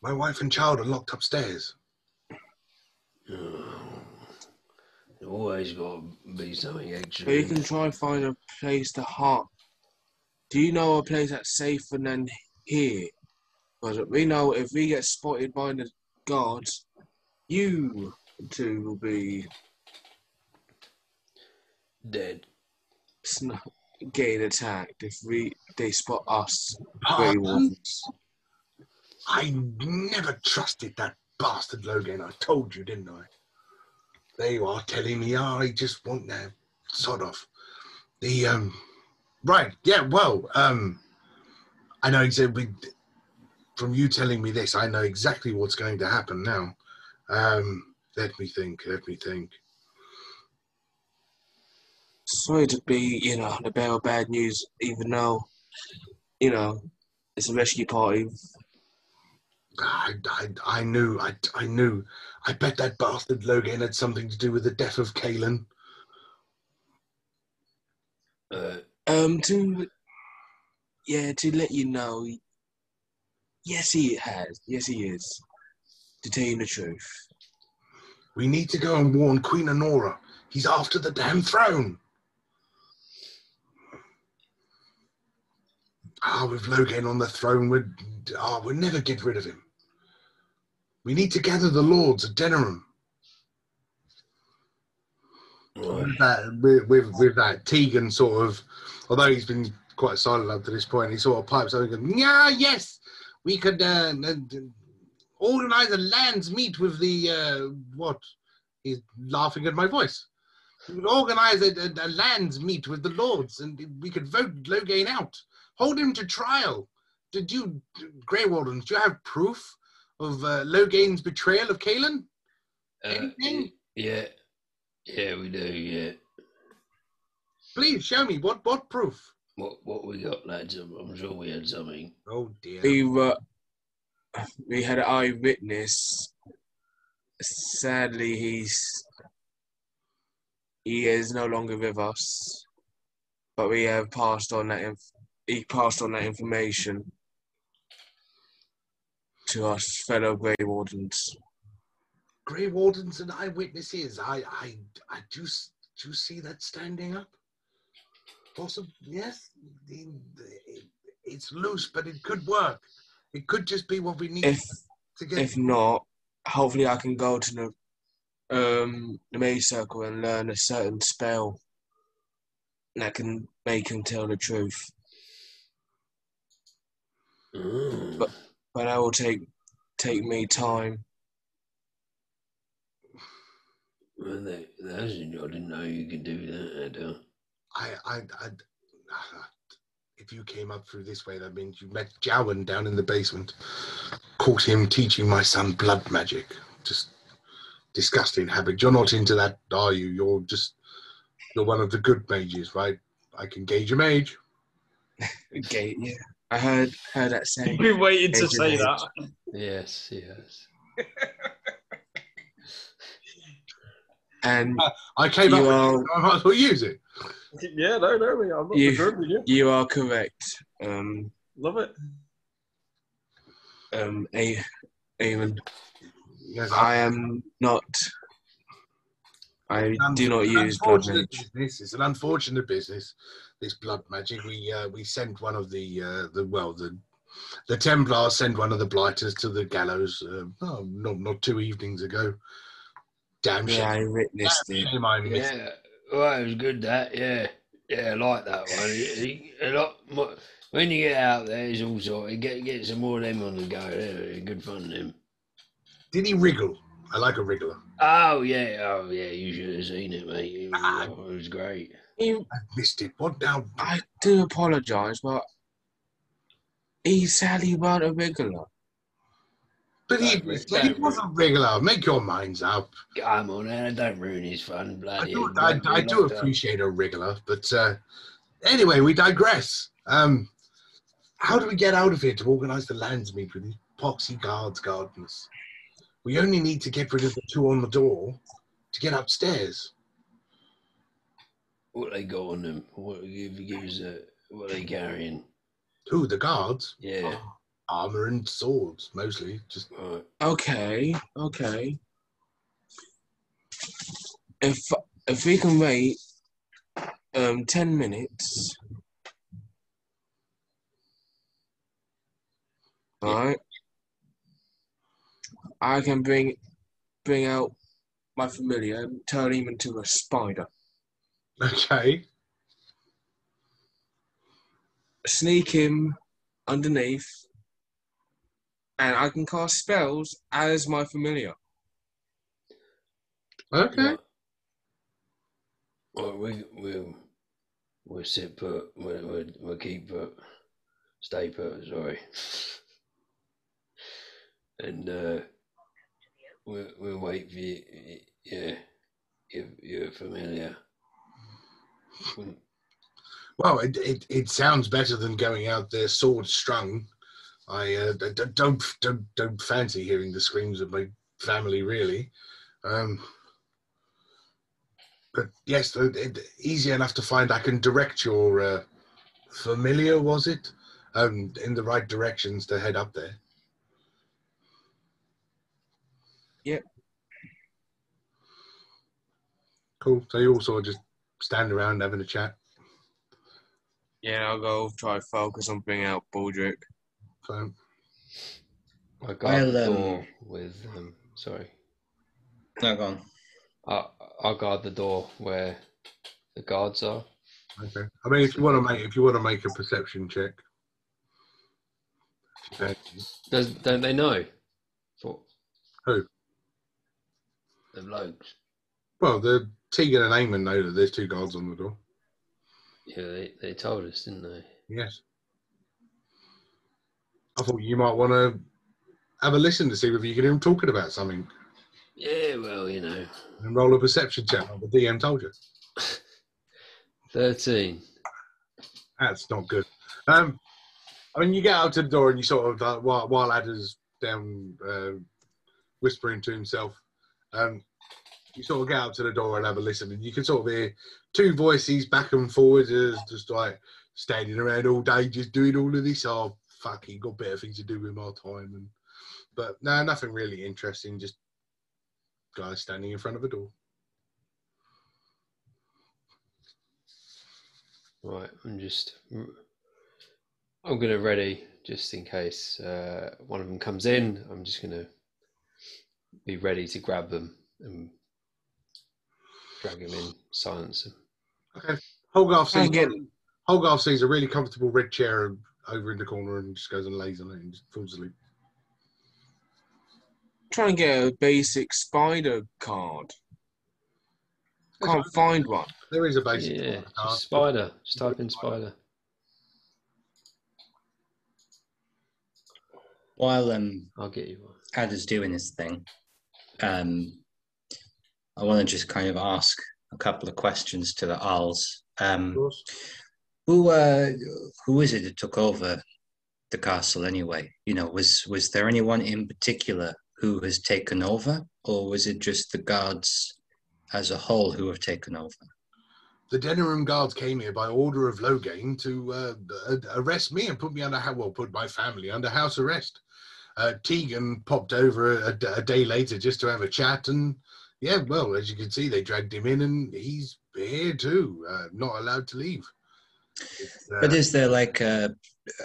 My wife and child are locked upstairs. You always got to be something extra. But you can try and find a place to hide. Do you know a place that's safer than here? Because we know if we get spotted by the guards, you two will be dead. Getting attacked if we they spot us. Pardon? I never trusted that bastard Loghain. I told you, didn't I? There you are telling me, oh, I just want that sod off. The, um, right, yeah, well, um, I know exactly, from you telling me this, I know exactly what's going to happen now. Um, let me think, let me think. Sorry to be, you know, the bearer of bad news, even though, you know, it's a rescue party. I, I, I knew, I, I knew. I bet that bastard Loghain had something to do with the death of Cailan. Uh, um, to, yeah, to let you know, yes he has, yes he is, to tell you the truth. We need to go and warn Queen Anora. He's after the damn throne. Ah, with Loghain on the throne, we'd, ah, we'll never get rid of him. We need to gather the lords at Denerim. With that, with, with, with that, Teagan sort of, although he's been quite silent up to this point, he sort of pipes up and goes, "Yeah, yes, we could uh, organise a land's meet with the uh, what?" He's laughing at my voice. We could organize a, a, a lands meet with the lords, and we could vote Loghain out. Hold him to trial. Did you, Grey Wardens, do you have proof of uh, Loghain's betrayal of Cailan? Uh, Anything? Yeah. Yeah, we do, yeah. Please, show me. What What proof? What What we got, lads? I'm sure we had something. Oh, dear. We were... We had an eyewitness. Sadly, he's... He is no longer with us, but we have passed on that. Inf he passed on that information to our fellow Grey Wardens. Grey Wardens and eyewitnesses. I, I, I do. Do you see that standing up? Also, yes, it, it, it's loose, but it could work. It could just be what we need if, to get. If not, hopefully, I can go to the. Um, the Mage Circle and learn a certain spell that can make him tell the truth. Mm. But but that will take take me time. Well, that, that's a job. I didn't know you could do that. I do. I, I I if you came up through this way, that means you met Jowan down in the basement. Caught him teaching my son blood magic. Just. Disgusting habit. You're not into that, are you? You're just, you're one of the good mages, right? I can gauge a mage. Okay, yeah. I heard, heard that saying. We waited to say that. Yes, yes. And uh, I came up are, with it, so I might as well use it. Yeah, no, no, I'm not you, sure, you. You are correct. Um, Love it. Um, a, Eamon. Yes, I am not. I do not use blood magic. Business. It's an unfortunate business. This blood magic. We uh, we sent one of the uh, the well the the Templars sent one of the blighters to the gallows. Uh, oh, not not two evenings ago. Damn shame! Yeah, I witnessed Damn shame it. I missed yeah, well, it was good that. Yeah, yeah, I like that one. He, a lot more, when you get out there, it's all sorted. Get get some more of them on the go. They're good fun them. Did he wriggle? I like a wriggler. Oh, yeah. Oh, yeah. You should have seen it, mate. It was, I, it was great. I missed it. What now? I do apologise, but he sadly weren't a wriggler. But he, he was a wriggler. Make your minds up. Come on, man. Don't ruin his fun. Bloody I do, I, I, I do appreciate up. a wriggler, but uh, anyway, we digress. Um, how do we get out of here to organise the lands meet with the poxy guards, gardeners? We only need to get rid of the two on the door to get upstairs. What they got on them? What, a, what are they carrying? Who, the guards? Yeah. Oh, armour and swords, mostly. Just right. Okay, okay. If, if we can wait um, ten minutes... Yeah. All right. I can bring bring out my familiar and turn him into a spider. Okay. Sneak him underneath, and I can cast spells as my familiar. Okay. Well, we we'll we'll sit put. We'll we'll, we'll keep put. Stay put. Sorry. And. Uh, We'll, we'll wait for you, yeah, if you're familiar. Well, it, it, it sounds better than going out there sword strung. I uh, don't, don't, don't fancy hearing the screams of my family, really. Um, but yes, it, it, easy enough to find. I can direct your uh, familiar, was it, um, in the right directions to head up there. Yep. Cool. So you all sort of just stand around having a chat. Yeah, I'll go try to focus on bringing out Baldrick. So, I got I'll, door um, with. Um, sorry. No, go on. I I'll guard the door where the guards are. Okay. I mean, if you want to make if you want to make a perception check. Does don't they know? For, Who? The blokes. Well, the Teagan and Eamon know that there's two guards on the door. Yeah, they, they told us, didn't they? Yes. I thought you might want to have a listen to see whether you can hear him talking about something. Yeah, well, you know. And roll a perception check, like the D M told you. thirteen. That's not good. Um, I mean, you get out to the door and you sort of, like, while, while Adder's down uh, whispering to himself, um, you sort of get out to the door and have a listen, and you can sort of hear two voices back and forward, just, just like standing around all day, just doing all of this. Oh, fuck, he got better things to do with my time. And, but no, nothing really interesting, just guys standing in front of a door. Right, I'm just... I'm going to ready, just in case uh, one of them comes in. I'm just going to be ready to grab them and drag them in, silence them. Okay. Holgarth sees, Holgarth sees a really comfortable red chair over in the corner and just goes and lays on it and just falls asleep. Try and get a basic spider card. Can't find one. There is a basic yeah. card. Spider. Just type in spider. While um, I'll get you one. Adder's doing his thing, um, I want to just kind of ask a couple of questions to the Arls. Um, who, uh, who is it that took over the castle anyway? You know, was was there anyone in particular who has taken over, or was it just the guards as a whole who have taken over? The Denerim guards came here by order of Loghain to uh, arrest me and put me under, well, put my family under house arrest. Uh, Teagan popped over a, a day later just to have a chat, and yeah, well, as you can see, they dragged him in, and he's here too, uh, not allowed to leave. Uh, but is there like a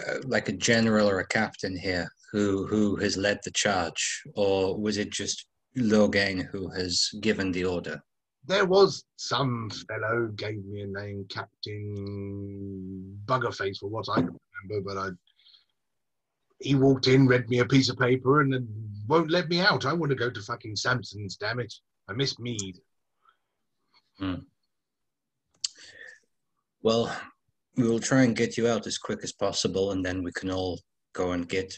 uh, like a general or a captain here who who has led the charge, or was it just Loghain who has given the order? There was some fellow, gave me a name, Captain Buggerface, for what I can remember, but I, he walked in, read me a piece of paper, and then won't let me out. I want to go to fucking Samson's, damn it. I miss Mead. Hmm. Well, we will try and get you out as quick as possible, and then we can all go and get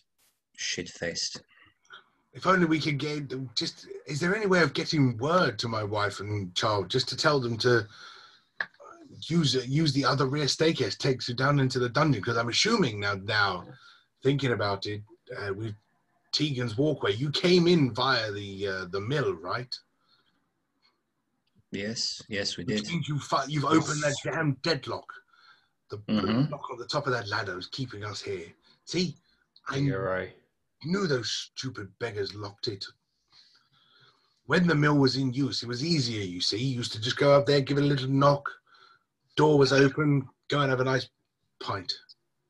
shit-faced. If only we could get just, is there any way of getting word to my wife and child just to tell them to use use the other rear staircase, takes you down into the dungeon? Because I'm assuming now, now thinking about it, uh, with Teagan's walkway, you came in via the uh, the mill, right? Yes, yes, we did. Which means you fi- you've opened that damn deadlock. The mm-hmm. lock on the top of that ladder is keeping us here. See? I You're right. Knew those stupid beggars locked it. When the mill was in use, it was easier, you see. You used to just go up there, give it a little knock, door was open, go and have a nice pint.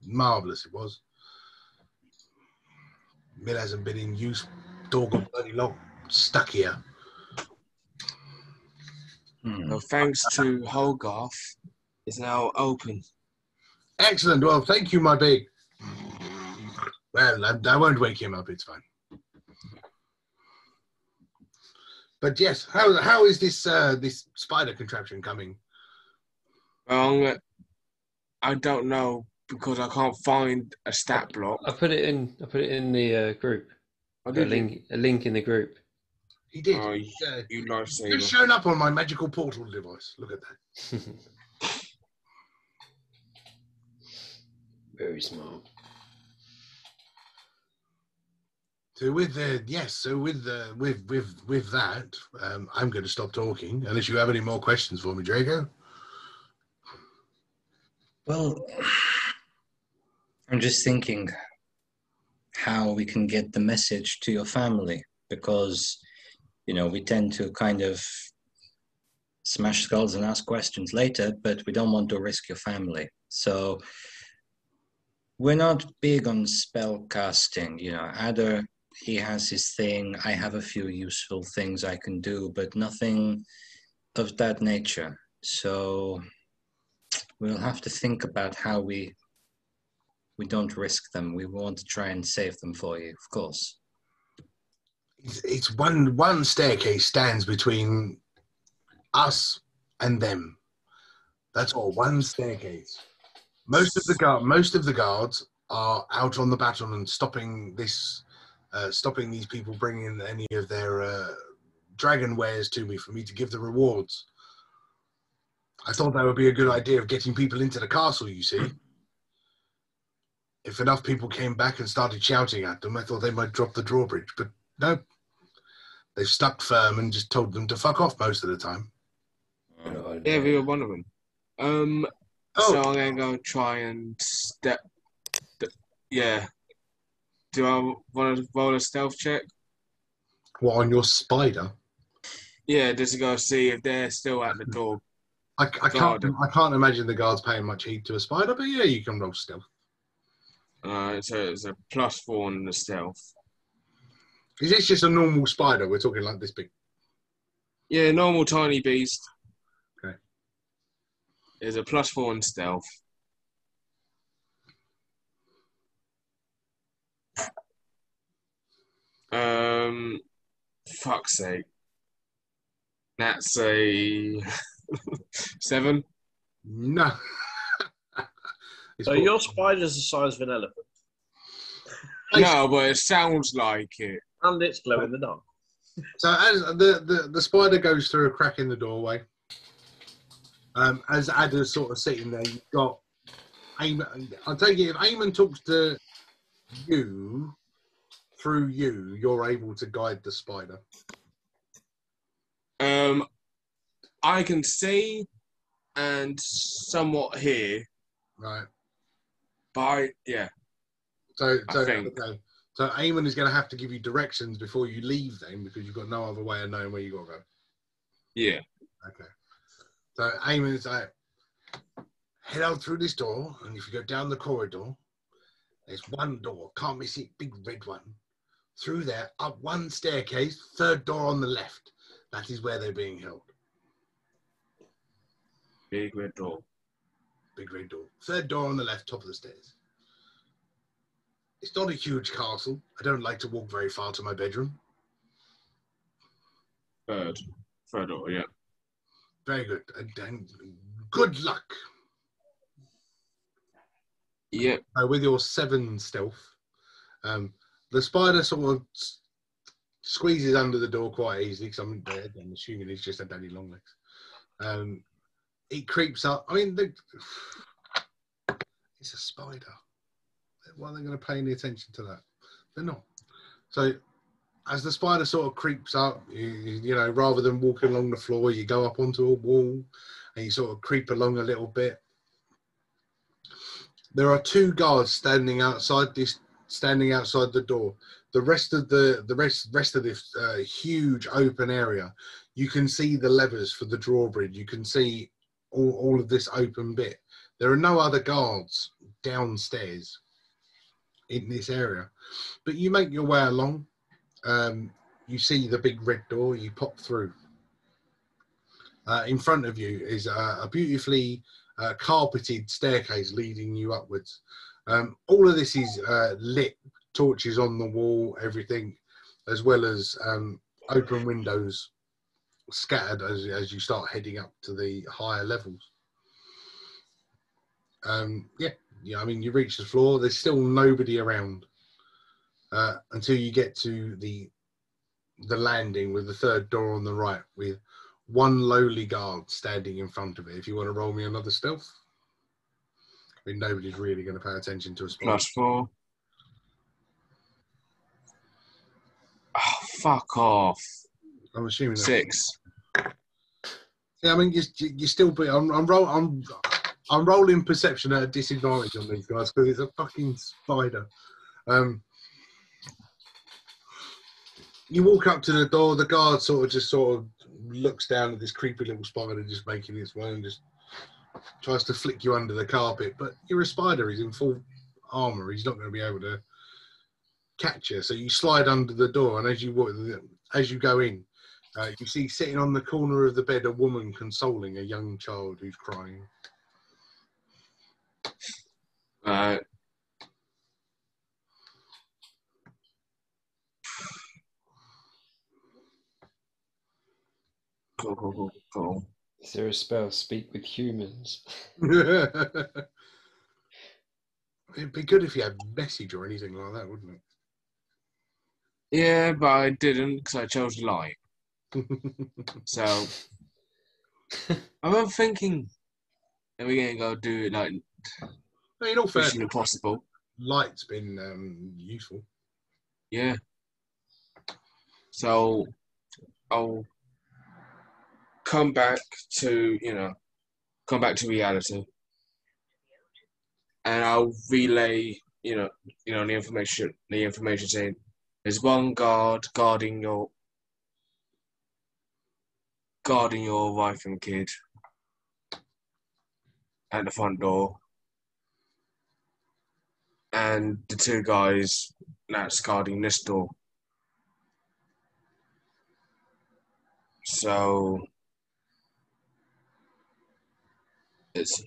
Marvellous it was. Mill hasn't been in use, door got bloody locked, stuck here. Mm. Well, thanks to Holgarth, is now open. Excellent. Well, thank you, my big. Well, I, I won't wake him up, it's fine. But yes, how how is this uh, this spider contraption coming? Well, I don't know, because I can't find a stat block. I put it in I put it in the uh, group. I did a link a link in the group. He did. Oh, you, uh, you lifesaver. It's shown up on my magical portal device. Look at that. Very smart. So with the yes, so with the with with with that, um, I'm going to stop talking unless you have any more questions for me, Drago. Well, I'm just thinking how we can get the message to your family, because you know we tend to kind of smash skulls and ask questions later, but we don't want to risk your family, so we're not big on spell casting, you know, Addor. He has his thing. I have a few useful things I can do, but nothing of that nature. So we'll have to think about how we we don't risk them. We want to try and save them for you, of course. It's, it's one one staircase stands between us and them. That's all. One staircase. Most of the guard, most of the guards are out on the battle and stopping this, uh, stopping these people bringing in any of their uh, dragon wares to me for me to give the rewards. I thought that would be a good idea of getting people into the castle. You see, if enough people came back and started shouting at them, I thought they might drop the drawbridge, but no. They've stuck firm and just told them to fuck off most of the time. Oh, yeah, we were one of them. Um, oh. So I'm going to go and try and step... Th yeah. Do I want to roll a stealth check? What, on your spider? Yeah, just to go see if they're still at the door. I, I, can't, I can't imagine the guards paying much heed to a spider, but yeah, you can roll stealth. Uh, so it's a plus four on the stealth. Is this just a normal spider? We're talking like this big. Yeah, normal tiny beast. Okay. There's a plus four in stealth. Um, fuck's sake. That's a seven. No. So your spider's the size of an elephant. No, but it sounds like it. And it's glow in the dark. So as the, the, the spider goes through a crack in the doorway, um, as Ada's sort of sitting there, you've got Eamon. I'll take it, if Eamon talks to you, through you, you're able to guide the spider. Um, I can see and somewhat hear. Right. By, yeah. So, so okay. So Eamon is going to have to give you directions before you leave then, because you've got no other way of knowing where you've got to go. Yeah. Okay. So Eamon is like, head out through this door, and if you go down the corridor, there's one door, can't miss it, big red one. Through there, up one staircase, third door on the left. That is where they're being held. Big red door. Big red door. Third door on the left, top of the stairs. It's not a huge castle. I don't like to walk very far to my bedroom. Third. Third door, yeah. Very good. And, and good luck. Yeah. Uh, with your seven stealth, um, the spider sort of squeezes under the door quite easily, because I'm, I'm assuming it's just a daddy long legs. Um, it creeps up. I mean, the, it's a spider. Why are they going to pay any attention to that? They're not. So as the spider sort of creeps up, you, you know, rather than walking along the floor, you go up onto a wall and you sort of creep along a little bit. There are two guards standing outside this, standing outside the door. The rest of the the rest rest of this uh, huge open area, you can see the levers for the drawbridge. You can see all, all of this open bit. There are no other guards downstairs in this area, but you make your way along. Um, you see the big red door, you pop through. Uh, in front of you is a, a beautifully uh, carpeted staircase leading you upwards. Um, all of this is uh, lit, torches on the wall, everything, as well as um, open windows scattered as, as you start heading up to the higher levels. Um, yeah. Yeah, I mean, you reach the floor. There's still nobody around uh, until you get to the the landing with the third door on the right, with one lowly guard standing in front of it. If you want to roll me another stealth, I mean, nobody's really going to pay attention to a spot. Plus four. Oh, fuck off. I'm assuming six. That's... Yeah, I mean, you you still be. I'm I'm roll. I'm. I'm rolling perception at a disadvantage on these guys because it's a fucking spider. Um, you walk up to the door, the guard sort of just sort of looks down at this creepy little spider just making its way and just tries to flick you under the carpet. But you're a spider, he's in full armour, he's not going to be able to catch you. So you slide under the door, and as you, walk, as you go in, uh, you see sitting on the corner of the bed a woman consoling a young child who's crying. Uh, cool, cool, cool, cool. Is there a spell, speak with humans? It'd be good if you had message or anything like that, wouldn't it? Yeah, but I didn't because I chose to lie. So, I'm thinking that we're going to go do it like no, in all fairness, possible. Light's been um, useful. Yeah. So, I'll come back to, you know, come back to reality. And I'll relay, you know, you know, the information, the information saying, there's one guard guarding your, guarding your wife and kid at the front door. And the two guys that's guarding this door. So, it's,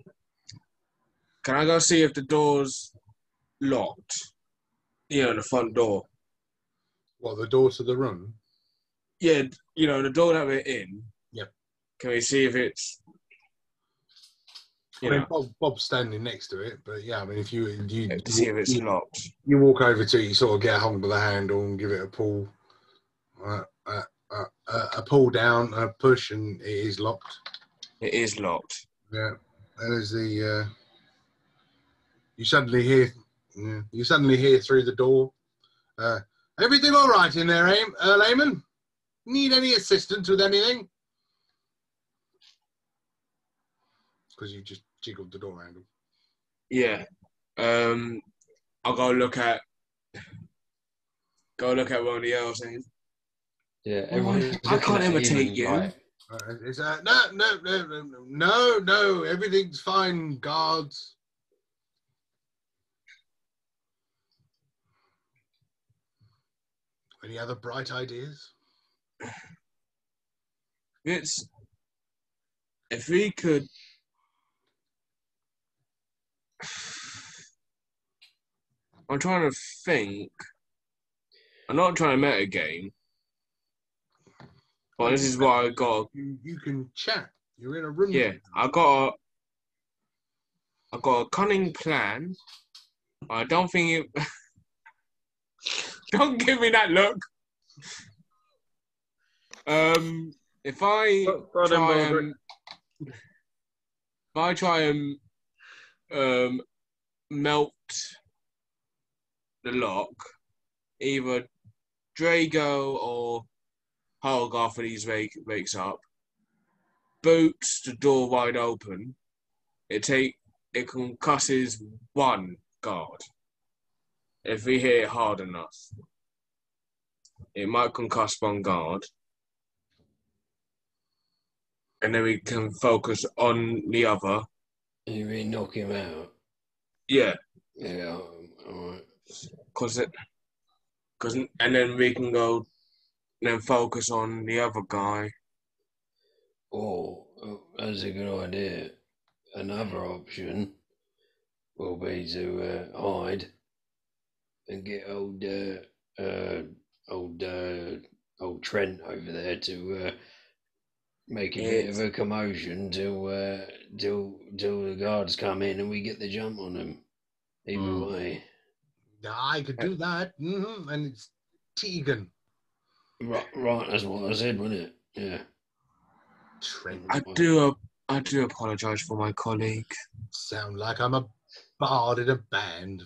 can I go see if the door's locked? You know, the front door. What, the door to the room? Yeah, you know, the door that we're in. Yeah. Can we see if it's... You I mean, know. Bob, Bob's standing next to it, but yeah, I mean, if you... you yeah, to see if it's you, locked. You walk over to it, you sort of get a hold of the handle and give it a pull. Uh, uh, uh, uh, a pull down, a push, and it is locked. It is locked. Yeah. There's the... Uh, you suddenly hear... Yeah, you suddenly hear through the door... Uh, everything all right in there, eh, uh, Layman? Need any assistance with anything? Because you just jiggled the door handle. Yeah. Um, I'll go look at... Go look at one of the elves. Yeah, everyone... I can't imitate you. Right. Uh, is that, no, no, no, no, no, no. Everything's fine, guards. Any other bright ideas? It's if we could I'm trying to think. I'm not trying to meta game. But this is what I got. You, you can chat. You're in a room. Yeah, I got a I got a cunning plan. I don't think it Don't give me that look. Um, if I oh, try and, if I try and um, melt the lock, either Drago or Holgarth for these wake, wakes up, boots the door wide open. It take it concusses one guard. If we hit it hard enough, it might concuss one guard. And then we can focus on the other. You mean knock him out? Yeah. Yeah, alright. Cause it, cause, and then we can go and then focus on the other guy. Oh, that's a good idea. Another option will be to uh, hide. And get old, uh, uh, old, uh, old Trent over there to uh, make a yeah. bit of a commotion till, uh, till, till the guards come in and we get the jump on them. Either mm. way, I could do that, mm-hmm. and it's Teagan. Right, right, that's what I said, wasn't it? Yeah. Trent. I do, I do apologise for my colleague. Sound like I'm a bard in a band.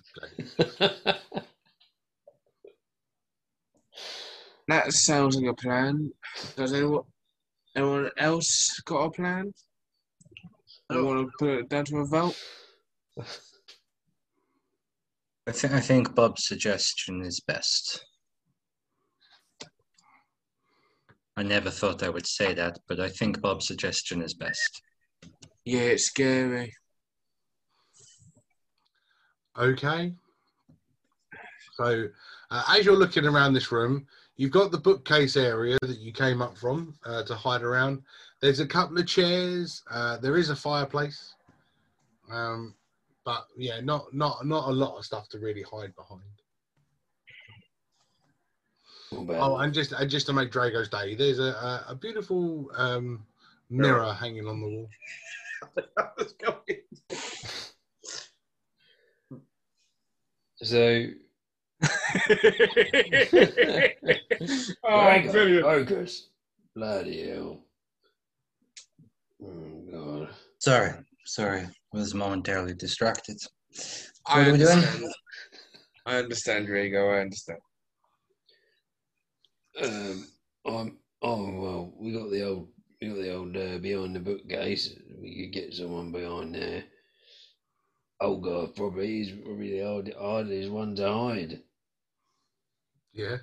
That sounds like a plan. Does anyone, anyone else got a plan? I want to put it down to a vote. I think I think Bob's suggestion is best. I never thought I would say that, but I think Bob's suggestion is best. Yeah, it's scary. Okay. So, uh, as you're looking around this room, you've got the bookcase area that you came up from uh, to hide around. There's a couple of chairs. Uh, there is a fireplace. Um, but, yeah, not, not, not a lot of stuff to really hide behind. Oh, and just, and just to make Drago's day, there's a, a, a beautiful um, mirror hanging on the wall. I was going. So. Oh, brilliant. Focus. Bloody hell. Oh, God. Sorry. Sorry. I was momentarily distracted. What I are we doing? I understand, Rigo. I understand. Um, I'm, oh, well, we got the old we got the old uh, behind the bookcase. We could get someone behind there. Old guy probably. He's probably the old, hardest one to hide. Yeah.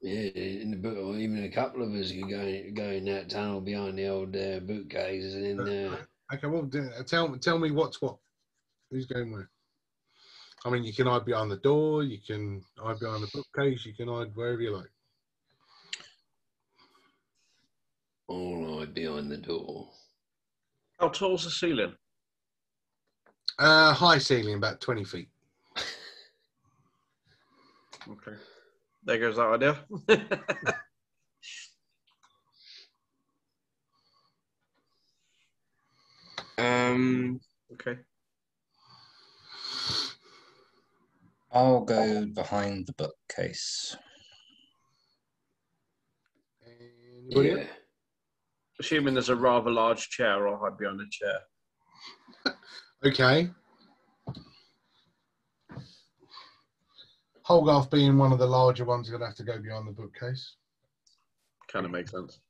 Yeah, in the book, or even a couple of us could go, go in that tunnel behind the old uh, bookcase and then... Uh, okay, well, tell, tell me what's what. Who's going where? I mean, you can hide behind the door, you can hide behind the bookcase, you can hide wherever you like. I'll hide behind the door. How tall's the ceiling? Uh, high ceiling, about twenty feet. Okay. There goes that idea. um. Okay. I'll go behind the bookcase. Anybody yeah. Else? Assuming there's a rather large chair, I'll hide behind a chair. Okay. Holgarth being one of the larger ones, you're going to have to go beyond the bookcase. Kind of makes sense.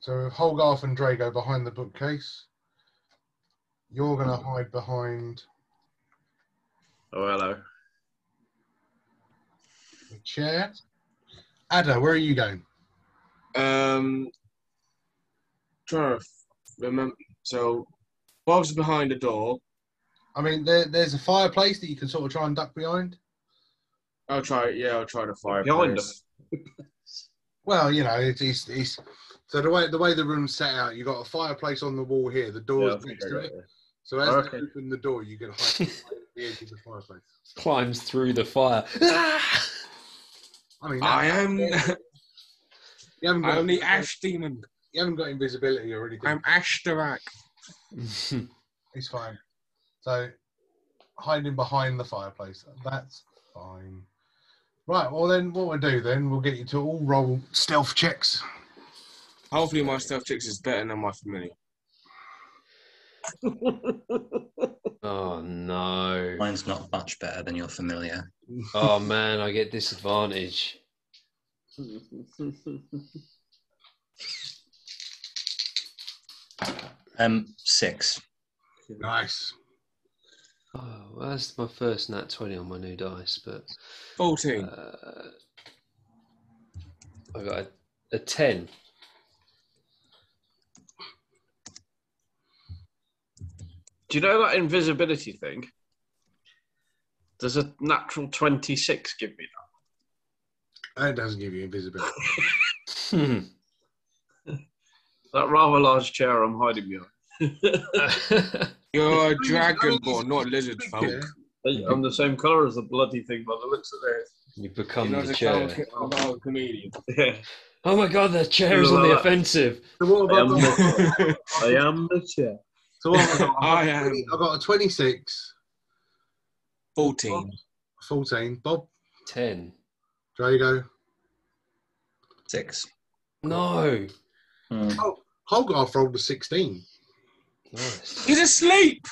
So Holgarth and Drago behind the bookcase. You're going to hide behind... Oh, hello. The chair. Ada, where are you going? Um, trying to remember. So Bob's behind the door. I mean, there, there's a fireplace that you can sort of try and duck behind. I'll try, yeah, I'll try the fireplace. Behind them. Well, you know, it's, it's, it's... So the way the way the room's set out, you've got a fireplace on the wall here. The door's yeah, next to it. Right, yeah. So as oh, okay. you open the door, you can hide the edge of the fireplace. Climbs through the fire. I mean, I am... You haven't got I'm the Ash Demon. You haven't got invisibility or anything. I'm Ashtarak. It's fine. So, hiding behind the fireplace. That's fine. Right, well then, what we'll do then, we'll get you to all roll stealth checks. Hopefully my stealth checks is better than my familiar. Oh no. Mine's not much better than your familiar. Oh man, I get disadvantage. um, six. Nice. Oh, well, that's my first nat twenty on my new dice, but fourteen. Uh, I got a, a ten. Do you know that invisibility thing? Does a natural twenty-six give me that? It doesn't give you invisibility. hmm. That rather large chair I'm hiding behind. You're a dragonborn, not lizard folk. Yeah. I'm the same colour as the bloody thing by the looks of it. You become you know, the chair. I'm a comedian. Yeah. Oh my god, that chair is on the that. offensive. So what about I, am the I am the chair. So what have I got? I have I got a twenty-six. fourteen. Bob, fourteen. Bob? ten. Drago? six. No. Hmm. Oh, Holgarth rolled a sixteen. Nice. He's asleep.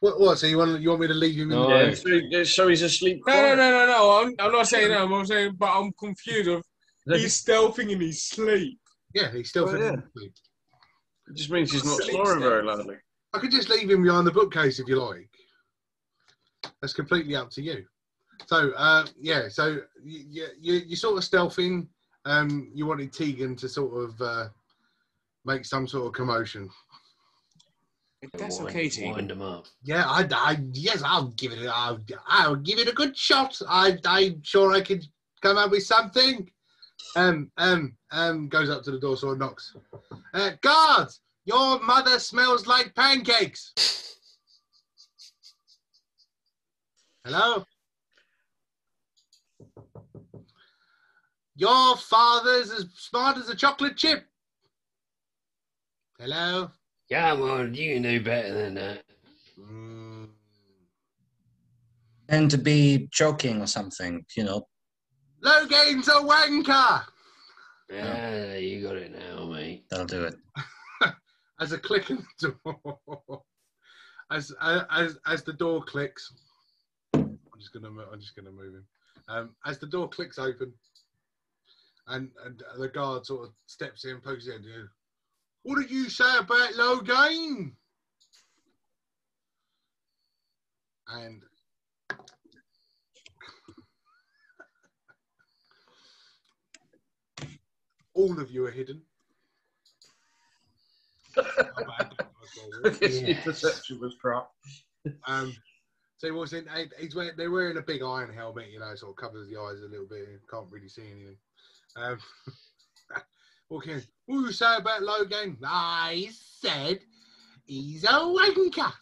What? What? So you want you want me to leave him? No. In the yeah, so, so he's asleep. No, no, no, no, no. I'm, I'm not saying that. I'm saying, but I'm confused. Of he's stealthing in his sleep. Yeah, he's stealthing oh, yeah. in his sleep. It just means he's not snoring very loudly. I could just leave him behind the bookcase if you like. That's completely up to you. So, uh, yeah. So you you you sort of stealthing. Um, you wanted Teagan to sort of uh, make some sort of commotion. That's wind, okay, Teagan. Wind them up. Yeah, I, I, yes, I'll give it. I'll, I'll give it a good shot. I, I'm sure I could come up with something. Um, um, um, goes up to the door, so it knocks. Uh, guards, your mother smells like pancakes. Hello. Your father's as smart as a chocolate chip. Hello? Yeah, well, you know better than that. Mm. And to be joking or something, you know. Loghain's a wanker! Yeah, oh. You got it now, mate. That'll do it. As a click in the door. As as as the door clicks. I'm just gonna I'm just gonna move him. Um, as the door clicks open, and and the guard sort of steps in, pokes in. What did you say about Loghain? And all of you are hidden. Yes. Perception was crap. Um, so he was in. He's wearing, they're wearing a big iron helmet, you know, sort of covers the eyes a little bit. Can't really see anything. Um, okay, what do you say about Loghain? I said he's a wanker.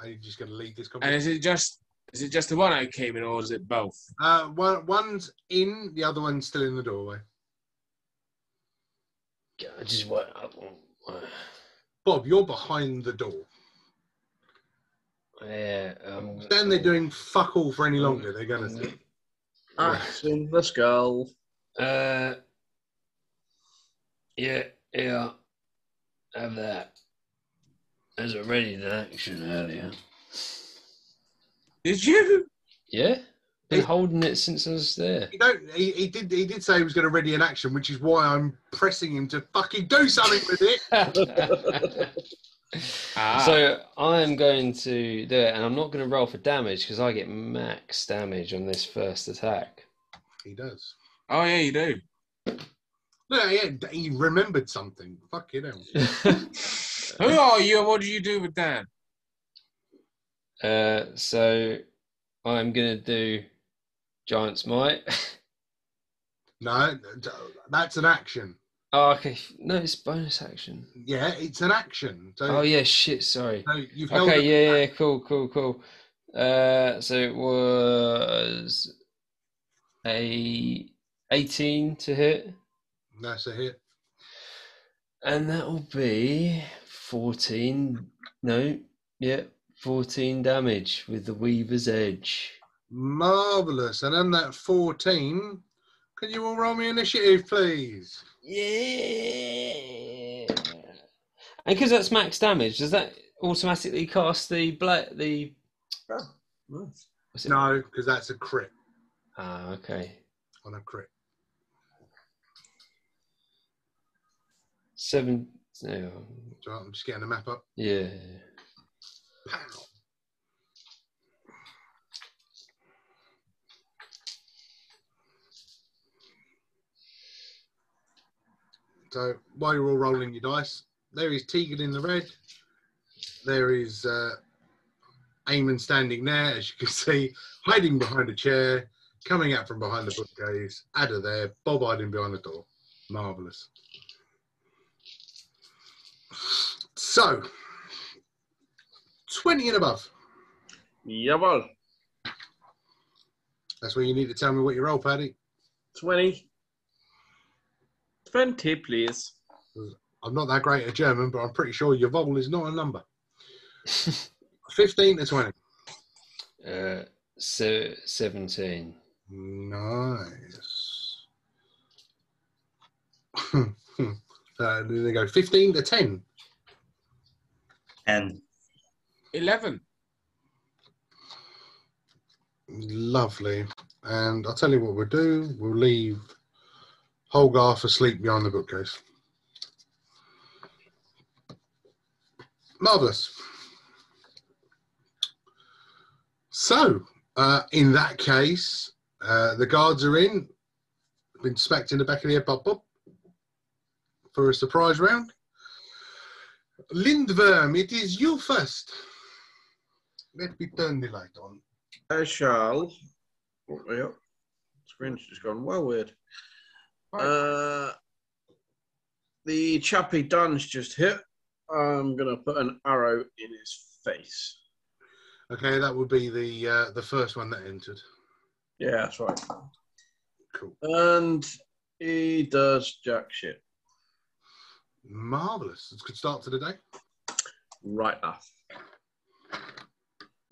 Are you just going to leave this conversation? And is it just is it just the one that came in, or is it both? Uh, one one's in, the other one's still in the doorway. I just went up. Bob, you're behind the door. Yeah. Um, then they're doing fuck all for any longer. They're gonna say. Action, let's go. Uh. Yeah, yeah. Have that. There's already an action earlier. Did you? Yeah. Been holding it since I was there. You don't, he, he did. He did say he was going to ready an action, which is why I'm pressing him to fucking do something with it. ah. So I am going to do it, and I'm not going to roll for damage because I get max damage on this first attack. He does. Oh yeah, you do. No, yeah, he remembered something. Fuck you, hell. Who are you? And what do you do with that? Uh, so I'm going to do. Giant Smite. No, that's an action. Oh, okay. No, it's bonus action. Yeah, it's an action. So, oh, yeah, shit, sorry. So you've held okay, yeah, yeah, cool, cool, cool. Uh, so it was a eighteen to hit. That's a hit. And that will be fourteen. No, yeah, fourteen damage with the Weaver's Edge. Marvellous. And on that fourteen, can you all roll me initiative, please? Yeah. And because that's max damage, does that automatically cast the... Bla- the... Oh, nice. No, because that's a crit. Ah, okay. On a crit. Seven... No. So I'm just getting the map up. Yeah. Pow. So while you're all rolling your dice, there is Teagan in the red. There is uh, Eamon standing there, as you can see, hiding behind a chair, coming out from behind the bookcase. Ada there, Bob hiding behind the door. Marvellous. So, twenty and above. Yeah, well. That's where you need to tell me what you roll, Paddy. twenty. twenty, please. I'm not that great at German, but I'm pretty sure your vowel is not a number. fifteen to twenty. Uh, so seventeen. Nice. uh, there they go. fifteen to ten. ten. eleven. Lovely. And I'll tell you what we'll do. We'll leave Holgar asleep behind the bookcase. Marvellous. So, uh, in that case, uh, the guards are in. Been smacked in the back of the head, pop, pop, for a surprise round. Lindworm, it is you first. Let me turn the light on. I shall. Oh, yeah. Screen's just gone well weird. Uh, the chappy Dan's just hit. I'm going to put an arrow in his face. Okay, that would be the uh, the first one that entered. Yeah, that's right. Cool. And he does jack shit. Marvellous. It's a good start to the day. Right off.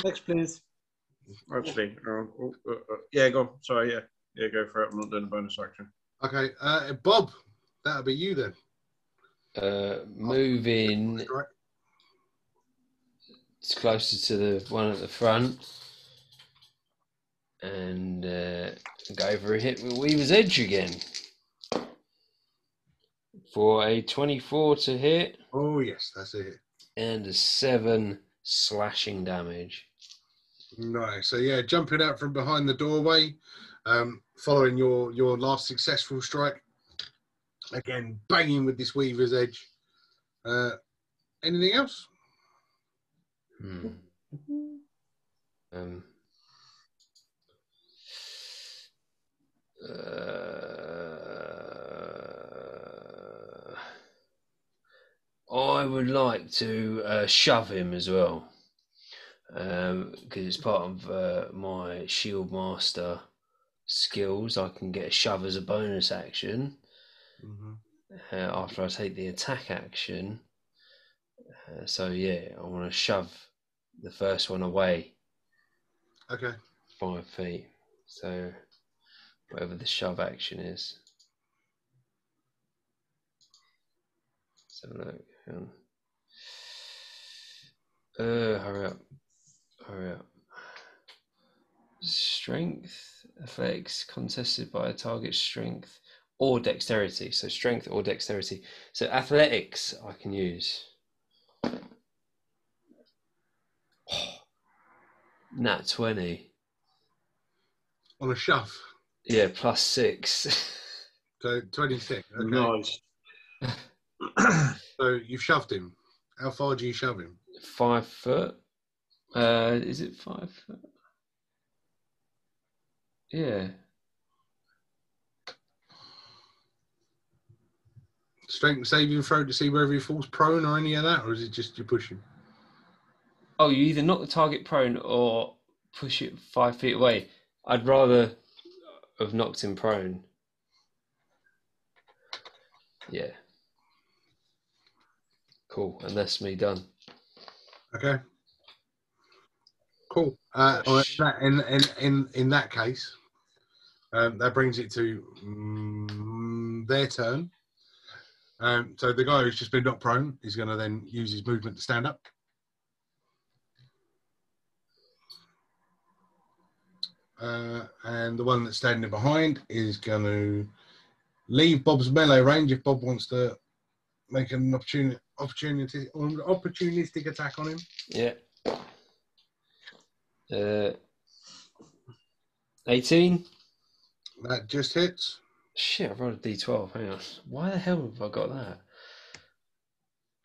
Next, please. Actually, uh, oh, uh, uh, yeah, go on. Sorry, yeah. Yeah, go for it. I'm not doing a bonus action. Okay, uh, Bob, that'll be you then. Uh, moving oh, right. It's closer to the one at the front. And uh, go for a hit with Weaver's Edge again. For a twenty-four to hit. Oh, yes, that's it. And a seven slashing damage. Nice. So, yeah, jumping out from behind the doorway, um, following your, your last successful strike. Again, banging with this Weaver's Edge. Uh, anything else? Hmm. Um... Uh, I would like to uh, shove him as well, because um, it's part of uh, my Shield Master skills. I can get a shove as a bonus action mm-hmm. uh, after I take the attack action. Uh, so yeah, I want to shove the first one away. Okay. Five feet. So. Whatever the shove action is. So look, hang on. Uh, hurry up, hurry up. Strength affects contested by a target's strength or dexterity. So strength or dexterity. So athletics I can use. Oh, nat twenty. On a shove. Yeah, plus six. So twenty-six. Okay. Nice. So you've shoved him. How far do you shove him? Five foot. Uh, is it five foot? Yeah. Strength saving throw to see whether he falls prone or any of that, or is it just you push him? Oh, you either knock the target prone or push it five feet away. I'd rather. Have knocked him prone. Yeah. Cool. And that's me done. Okay. Cool. Uh, well, that, in, in, in that case, um, that brings it to um, their turn. Um, so the guy who's just been knocked prone is going to then use his movement to stand up. Uh, and the one that's standing behind is going to leave Bob's melee range if Bob wants to make an opportunity, opportunity, opportunistic attack on him. Yeah. Uh, eighteen. That just hits. Shit, I rolled a d twelve. Hang on. Why the hell have I got that?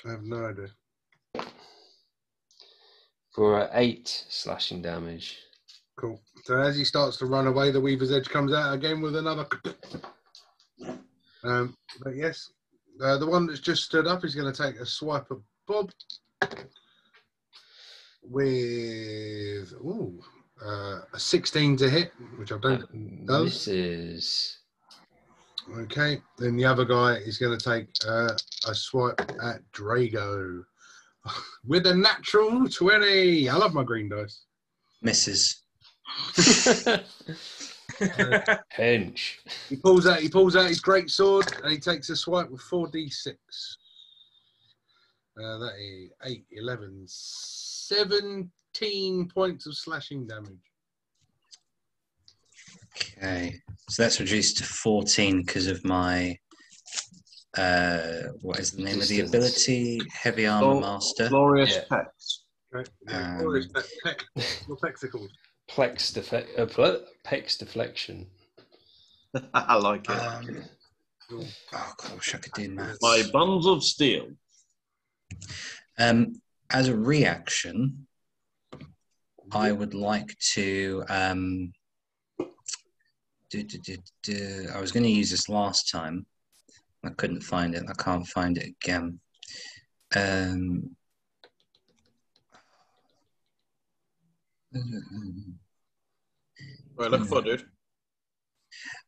I have no idea. For uh, eight slashing damage. Cool. So as he starts to run away, the Weaver's Edge comes out again with another. Um, but yes, uh, the one that's just stood up is going to take a swipe at Bob with ooh, uh, a sixteen to hit, which I don't know. This is okay. Then the other guy is going to take uh, a swipe at Drago with a natural twenty. I love my green dice. Misses. uh, Pinch. He pulls out. He pulls out his great sword and he takes a swipe with four d six. Uh, that is eight, eleven, seventeen points of slashing damage. Okay, so that's reduced to fourteen because of my. Uh, what is the name Distance. Of the ability? Heavy Armor Lor Master. Glorious yeah. Pecs. Right. Yeah, um, glorious pe pec. What pecs are called? Plex, defect, uh, Plex deflection. I like it. Um, oh, gosh, I could do maths. My buns of steel. Um, as a reaction, I would like to... Um, do, do, do, do, I was going to use this last time. I couldn't find it. I can't find it again. Um... What are you looking for, dude?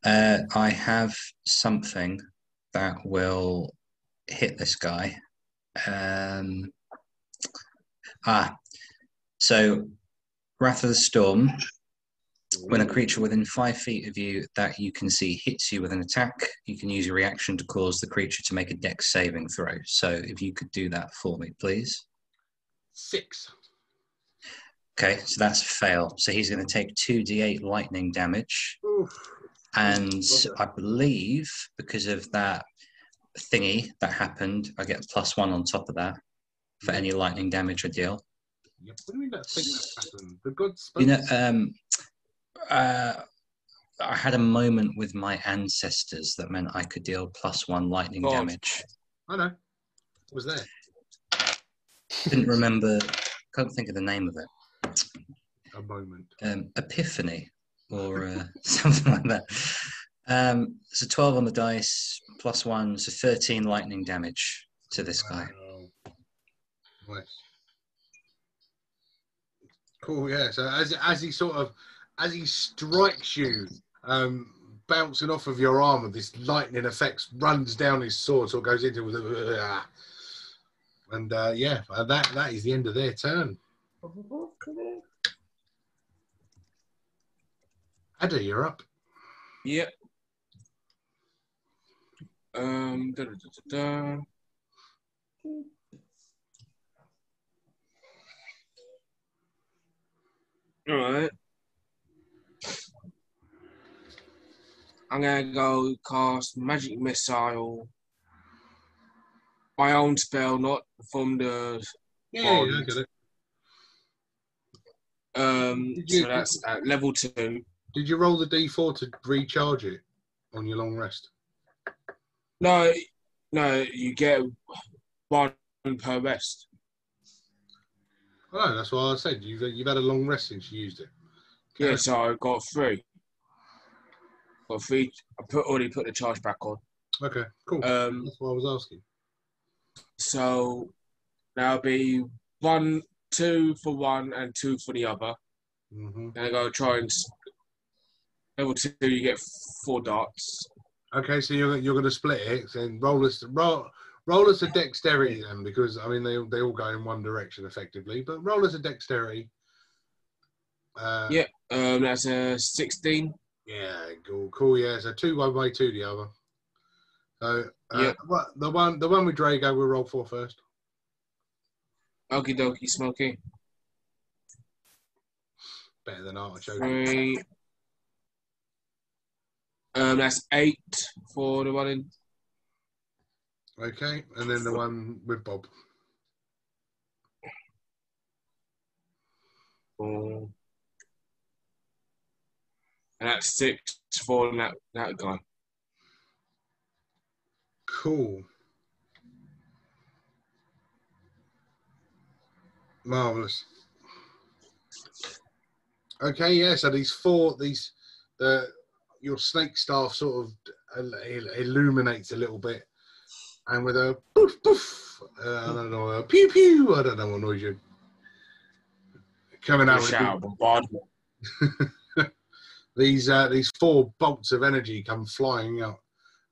Uh, I have something that will hit this guy. Um, ah, so Wrath of the Storm. When a creature within five feet of you that you can see hits you with an attack, you can use your reaction to cause the creature to make a dex saving throw. So if you could do that for me, please. Six. Okay, so that's a fail. So he's going to take two d eight lightning damage. Oof. And I believe because of that thingy that happened, I get a plus one on top of that for any lightning damage I deal. Yep. What do you mean that thing that happened? The good spells? You know, um... Uh, I had a moment with my ancestors that meant I could deal plus one lightning oh, damage. I know. It was there. Didn't remember. Can't think of the name of it. A moment. Um, epiphany or uh, something like that. Um, so twelve on the dice, plus one, so thirteen lightning damage to this guy. Wow. Nice. Cool, yeah. So as, as he sort of... As he strikes you, um, bouncing off of your armour, this lightning effect runs down his sword, or goes into the... And, uh, yeah, that, that is the end of their turn. Ada, you're up. Yep. Um, da, da, da, da, da. All right. I'm going to go cast Magic Missile. My own spell, not from the... Yeah, yeah, I get it. Um, you, so that's at level two. Did you roll the d four to recharge it on your long rest? No, no, you get one per rest. Oh, that's what I said. You've, you've had a long rest since you used it. Okay. Yeah, so I got three. Feet. I put, already put the charge back on. Okay, cool. Um, That's what I was asking. So that'll be one, two for one, and two for the other. Mm-hmm. And I go try and level two. You get four darts. Okay, so you're you're going to split it and roll us roll roll us a dexterity then, because I mean they they all go in one direction effectively. But roll us a dexterity. Uh, yeah, um, that's a sixteen. Yeah, cool, cool, yeah. So two one way, two the other. So uh, yep. the one the one with Drago we'll roll for first. Okie dokie, Smokey. Better than artichoke. Three. Um, that's eight for the one in. Okay, and then the one with Bob. Four. And that's six for that, that guy. Cool. Marvellous. Okay, yeah, so these four, these, uh, your snake staff sort of illuminates a little bit. And with a poof, poof, uh, I don't know, a pew, pew, I don't know what noise you're coming out shout with. Bombardment. These uh, these four bolts of energy come flying out,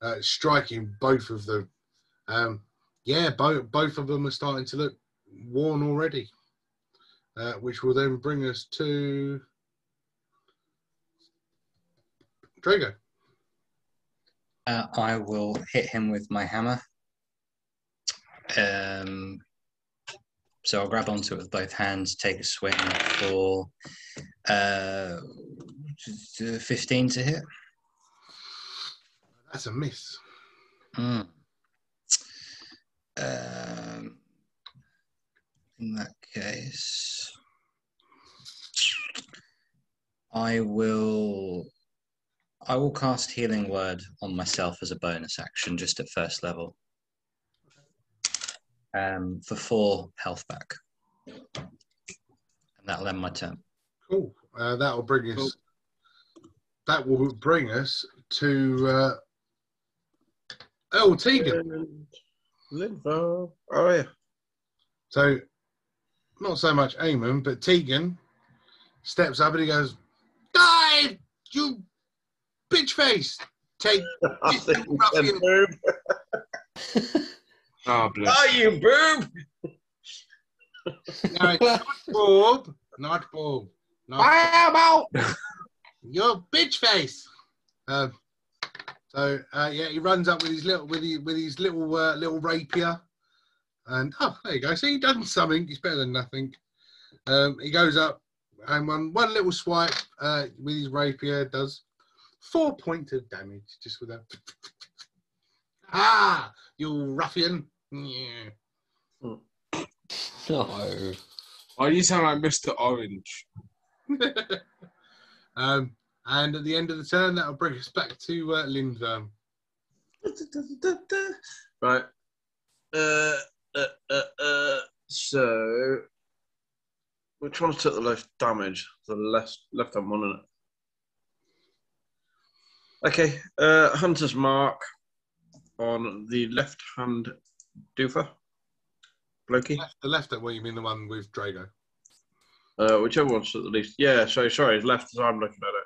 uh, striking both of them. Um, yeah, both both of them are starting to look worn already, uh, which will then bring us to Drago. Uh, I will hit him with my hammer. Um, so I'll grab onto it with both hands, take a swing for. Uh, fifteen to hit. That's a miss. Mm. Um, in that case, I will I will cast Healing Word on myself as a bonus action just at first level. Um, for four health back. And that'll end my turn. Cool. Uh, that'll bring us cool. That will bring us to uh, oh, Teagan. Linvo. Oh, yeah. So, not so much Eamon, but Teagan steps up and he goes, dive, you bitch face. Take this little ruffian. Oh, bless. Oh, you boob. No, it's not boob. Not boob. Not I am out. Your bitch face. Uh, so uh, yeah, he runs up with his little with his, with his little uh, little rapier, and oh, there you go. See, he done something. He's better than nothing. Um, he goes up and one one little swipe uh, with his rapier does four points of damage just with that. Ah, you ruffian! Yeah. No. Why oh, you sound like Mister Orange? um, and at the end of the turn, that'll bring us back to uh, Lindworm. Right. Uh, uh, uh, uh, so, which one took the left damage? The left, left hand one, isn't it? Okay. Uh, Hunter's Mark. On the left-hand doofer, blokey. The left, what well, you mean the one with Drago? Uh, whichever one's at the least. Yeah, so sorry, it's left as I'm looking at it.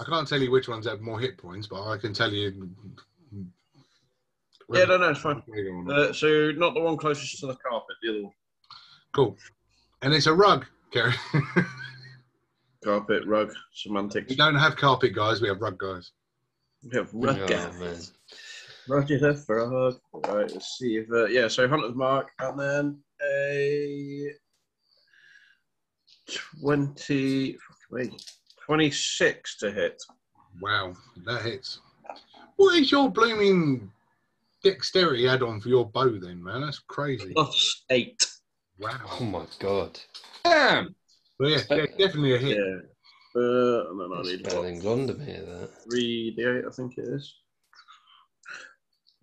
I can't tell you which ones have more hit points, but I can tell you. Yeah, no, no, it's fine. Uh, so not the one closest to the carpet, the other one. Cool. And it's a rug, Gary. Carpet, rug, semantics. We don't have carpet guys, we have rug guys. We have rug oh, guys. Man. Roger that for a hug. Right, let's see if uh, yeah. So Hunter's Mark, and then a twenty, twenty-six to hit. Wow, that hits. What is your blooming dexterity add-on for your bow then, man? That's crazy. Plus eight. Wow. Oh my god. Damn. Well, yeah, yeah, definitely a hit. Yeah. Uh, and then I need one. That. Three D eight, I think it is.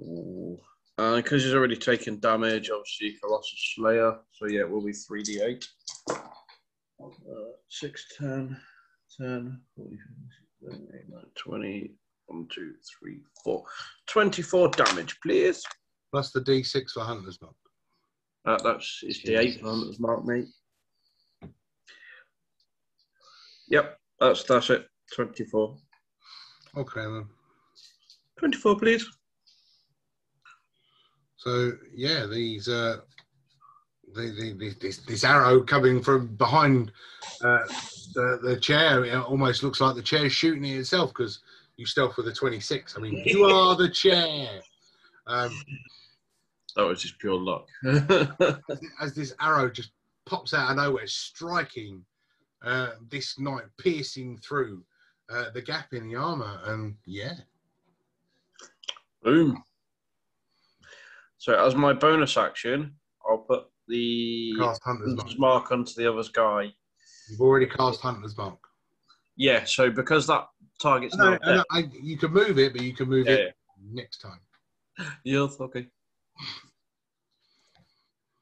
And because uh, he's already taken damage, obviously, Colossus Slayer. So, yeah, it will be three d eight. Uh, six, ten, ten, forty, fifty, sixty, seventy, eighty, ninety, twenty, one, two, three, four. twenty-four damage, please. Plus the d six for Hunter's Mark. Uh, that's it's d eight for Hunter's Mark, mate. Yep, that's, that's it. twenty-four. Okay, then. twenty-four, please. So yeah, these uh, the, the, the, this, this arrow coming from behind uh, the, the chair, it almost looks like the chair's shooting it itself because you stealth with a twenty-six. I mean, you are the chair. Um, that was just pure luck. As this arrow just pops out of nowhere, striking uh, this knight, piercing through uh, the gap in the armour, and yeah, boom. So as my bonus action, I'll put the cast Hunter's, Hunter's Mark. Mark onto the other guy. You've already cast Hunter's Mark. Yeah, so because that target's no, not no, no, I, you can move it, but you can move yeah, it yeah. next time. Yeah, okay.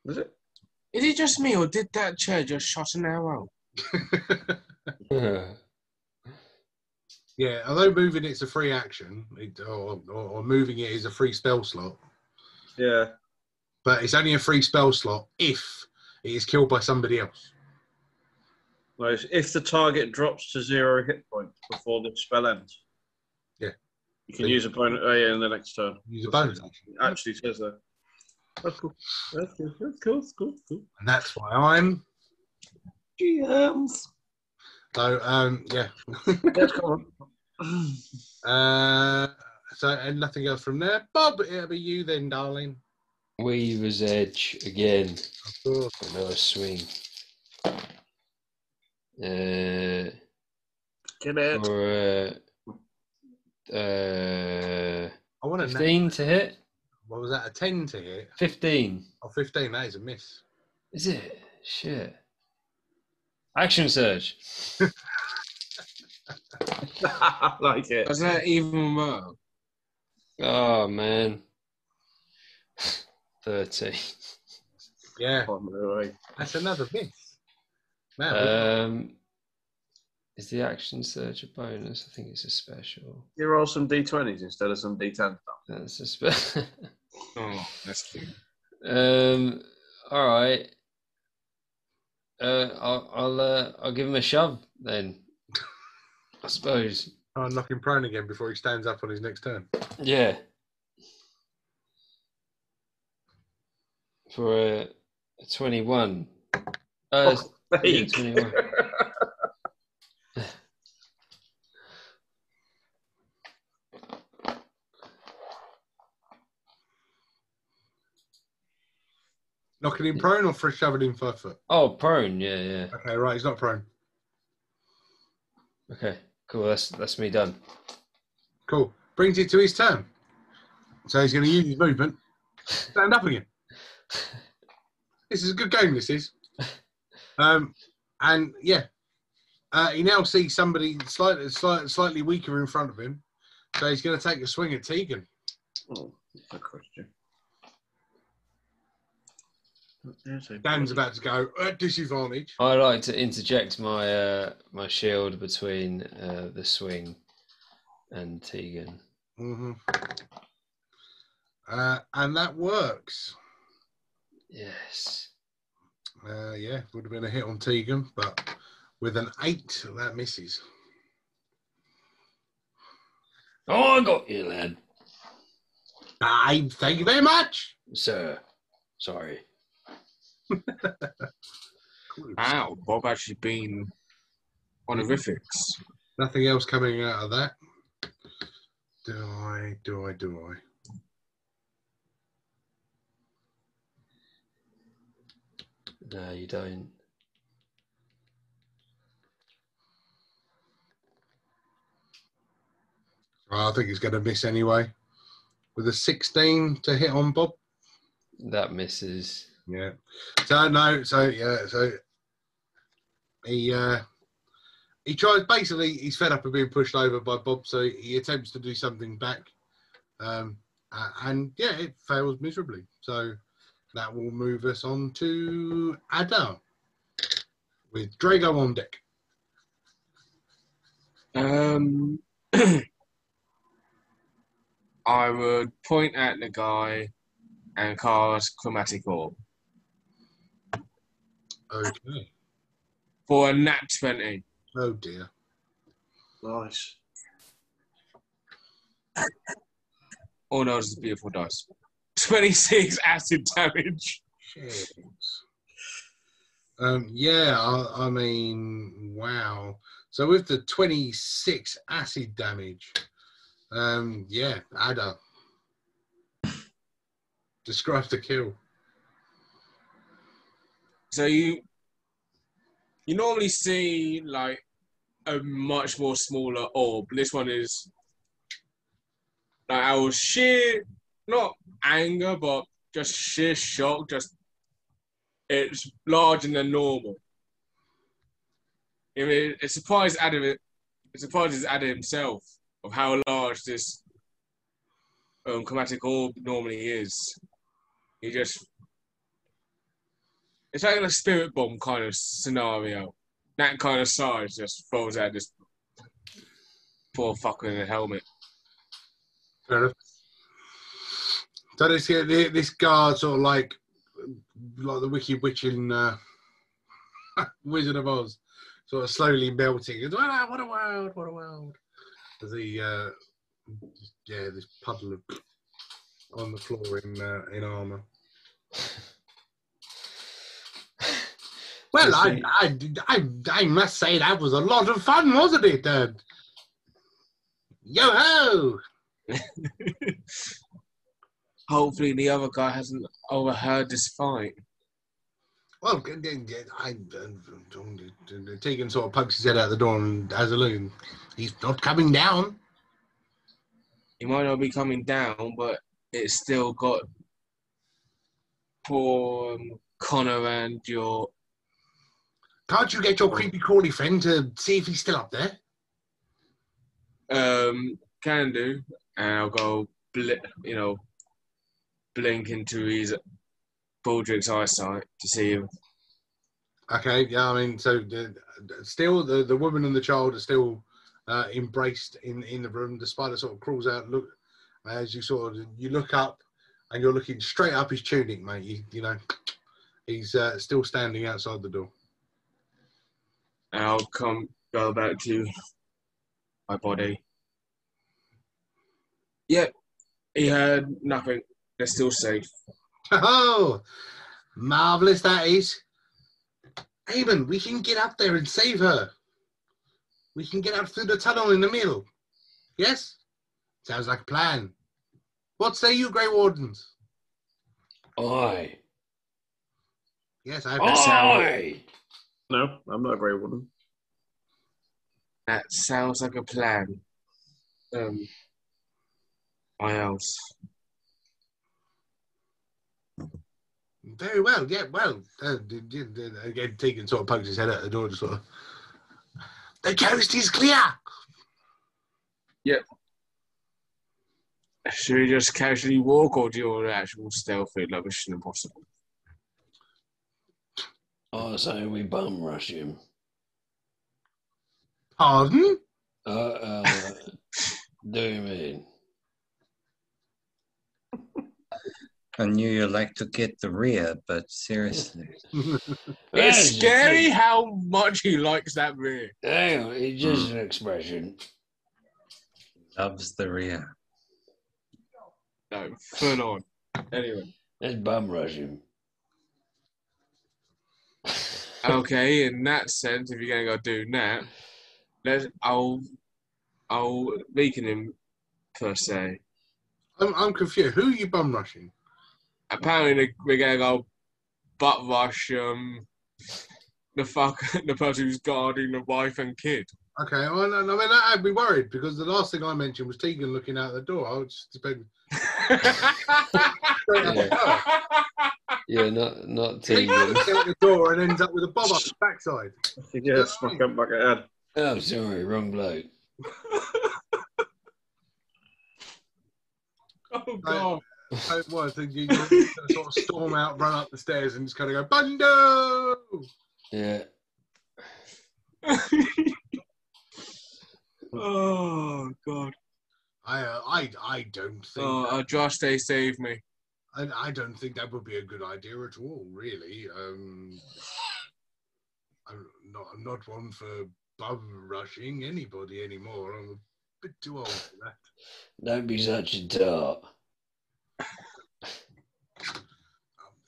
Was it? Is it just me, or did that chair just shot an arrow? Yeah. Yeah, although moving it's a free action, it, or, or, or moving it is a free spell slot. Yeah. But it's only a free spell slot if it is killed by somebody else. Well, if the target drops to zero hit points before the spell ends. Yeah. You can so use a bonus oh, yeah, in the next turn. Use a bonus action. Actually says that. That's cool. That's cool. That's cool. That's cool. That's cool. And that's why I'm G Ms. So um yeah. That's cool. Uh So, and nothing else from there. Bob, it'll be you then, darling. Weaver's Edge again. Of course. Another swing. Uh, Get it. Or, uh, uh, I want fifteen to hit. What was that, a ten to hit? fifteen. Oh, fifteen, that is a miss. Is it? Shit. Action surge. I like it. Doesn't that even work? Oh man, thirty. Yeah, that's another miss. Man, um, is the action surge a bonus? I think it's a special. You roll some d twenties instead of some d tens. That's a special. Oh, that's cute. Um, all right. Uh, I'll I'll, uh, I'll give him a shove then. I suppose. Try and knock him prone again before he stands up on his next turn. Yeah. For a twenty-one. Uh, oh, yeah, twenty-one. Knocking him prone or for shoving him five foot? Oh, prone, yeah, yeah. Okay, right, he's not prone. Okay, cool, that's that's me done. Cool. Brings it to his turn. So he's going to use his movement. Stand up again. This is a good game, this is. Um, and, yeah. Uh, he now sees somebody slightly, slightly, slightly weaker in front of him. So he's going to take a swing at Teagan. Oh, that's a question. Dan's about to go at disadvantage. I like to interject my uh, my shield between uh, the swing and Teagan. Mm-hmm. Uh, and that works. Yes. Uh, yeah, would have been a hit on Teagan, but with an eight, that misses. Oh, I got you, lad. I thank you very much, sir. Sorry. Wow, Bob actually been honorifics. Nothing else coming out of that. Do I, do I, do I? No, you don't. Oh, I think he's going to miss anyway. With a sixteen to hit on Bob. That misses. Yeah. So no. So yeah. So he uh, he tries. Basically, he's fed up of being pushed over by Bob. So he attempts to do something back, um, uh, and yeah, it fails miserably. So that will move us on to Ada with Drago on deck. Um, I would point at the guy and cast Chromatic Orb. Okay. For a nat twenty. Oh dear. Nice. Oh no, this is beautiful dice. twenty-six acid damage. Shit. Um, yeah, I, I mean, wow. So with the twenty-six acid damage, um, yeah, Ada. Describe the kill. So you you normally see like a much more smaller orb. This one is like our sheer, not anger, but just sheer shock. Just it's larger than normal. It, it, it surprised Adam. It, it surprises Adam himself of how large this um, chromatic orb normally is. He just. It's like a spirit bomb kind of scenario. That kind of size just falls out of this poor fucker in a helmet. Fair enough. So this, this guard sort of like, like the Wicked Witch in uh, Wizard of Oz, sort of slowly melting. What a world, what a world. The, uh, yeah, this puddle of on the floor in, uh, in armour. Well, I, I, I, I must say that was a lot of fun, wasn't it, Dad? Yo-ho! Hopefully the other guy hasn't overheard this fight. Well, I, I, Teagan sort of pokes his head out the door and has a look. He's not coming down. He might not be coming down, but it's still got poor um, Connor and your... Can't you get your creepy crawly friend to see if he's still up there? Um, can do, and I'll go, bl- you know, blink into his Baldrick's eyesight to see him. Okay, yeah, I mean, so the, still the, the woman and the child are still uh, embraced in in the room. The spider sort of crawls out. Look, as you sort of you look up, and you're looking straight up his tunic, mate. You, you know, he's uh, still standing outside the door. I'll come go back to my body. Yep, he heard nothing. They're still safe. Oh, marvellous that is. Eamon, we can get up there and save her. We can get up through the tunnel in the middle. Yes? Sounds like a plan. What say you, Grey Wardens? Aye. Yes, I've heard Aye! No, I'm not a Grey Warden. That sounds like a plan. Um, what else? Very well, yeah, well. Uh, again, Teagan sort of pokes his head out the door and sort of, the coast is clear! Yep. Should we just casually walk, or do you want actual stealthy, like Mission Impossible? I was saying we bum rush him. Pardon? Uh, uh, do you mean? I knew you like to get the rear, but seriously. It's scary how much he likes that rear. Damn, it's just an expression. Loves the rear. No, full on. Anyway. Let's bum rush him. Okay, in that sense, if you're going to go do that, let's, I'll, I'll beacon him, per se. I'm, I'm confused. Who are you bum rushing? Apparently, we're going to go butt rush um, the fuck, the person who's guarding the wife and kid. Okay, well, I mean, I'd be worried, because the last thing I mentioned was Teagan looking out the door. I would just spend... yeah. yeah, not not Teagan. He out the door and ends up with a bob up his backside. Yeah, smack up bucket head. Oh, sorry, wrong bloke. Oh, God. I, I was thinking you sort of storm out, run up the stairs and just kind of go, Bundo! Yeah. Oh, God. I, uh, I, I don't think... Oh, uh, Josh, they saved me. I, I don't think that would be a good idea at all, really. Um, I'm, not, I'm not one for bum-rushing anybody anymore. I'm a bit too old for that. Don't be such a tart.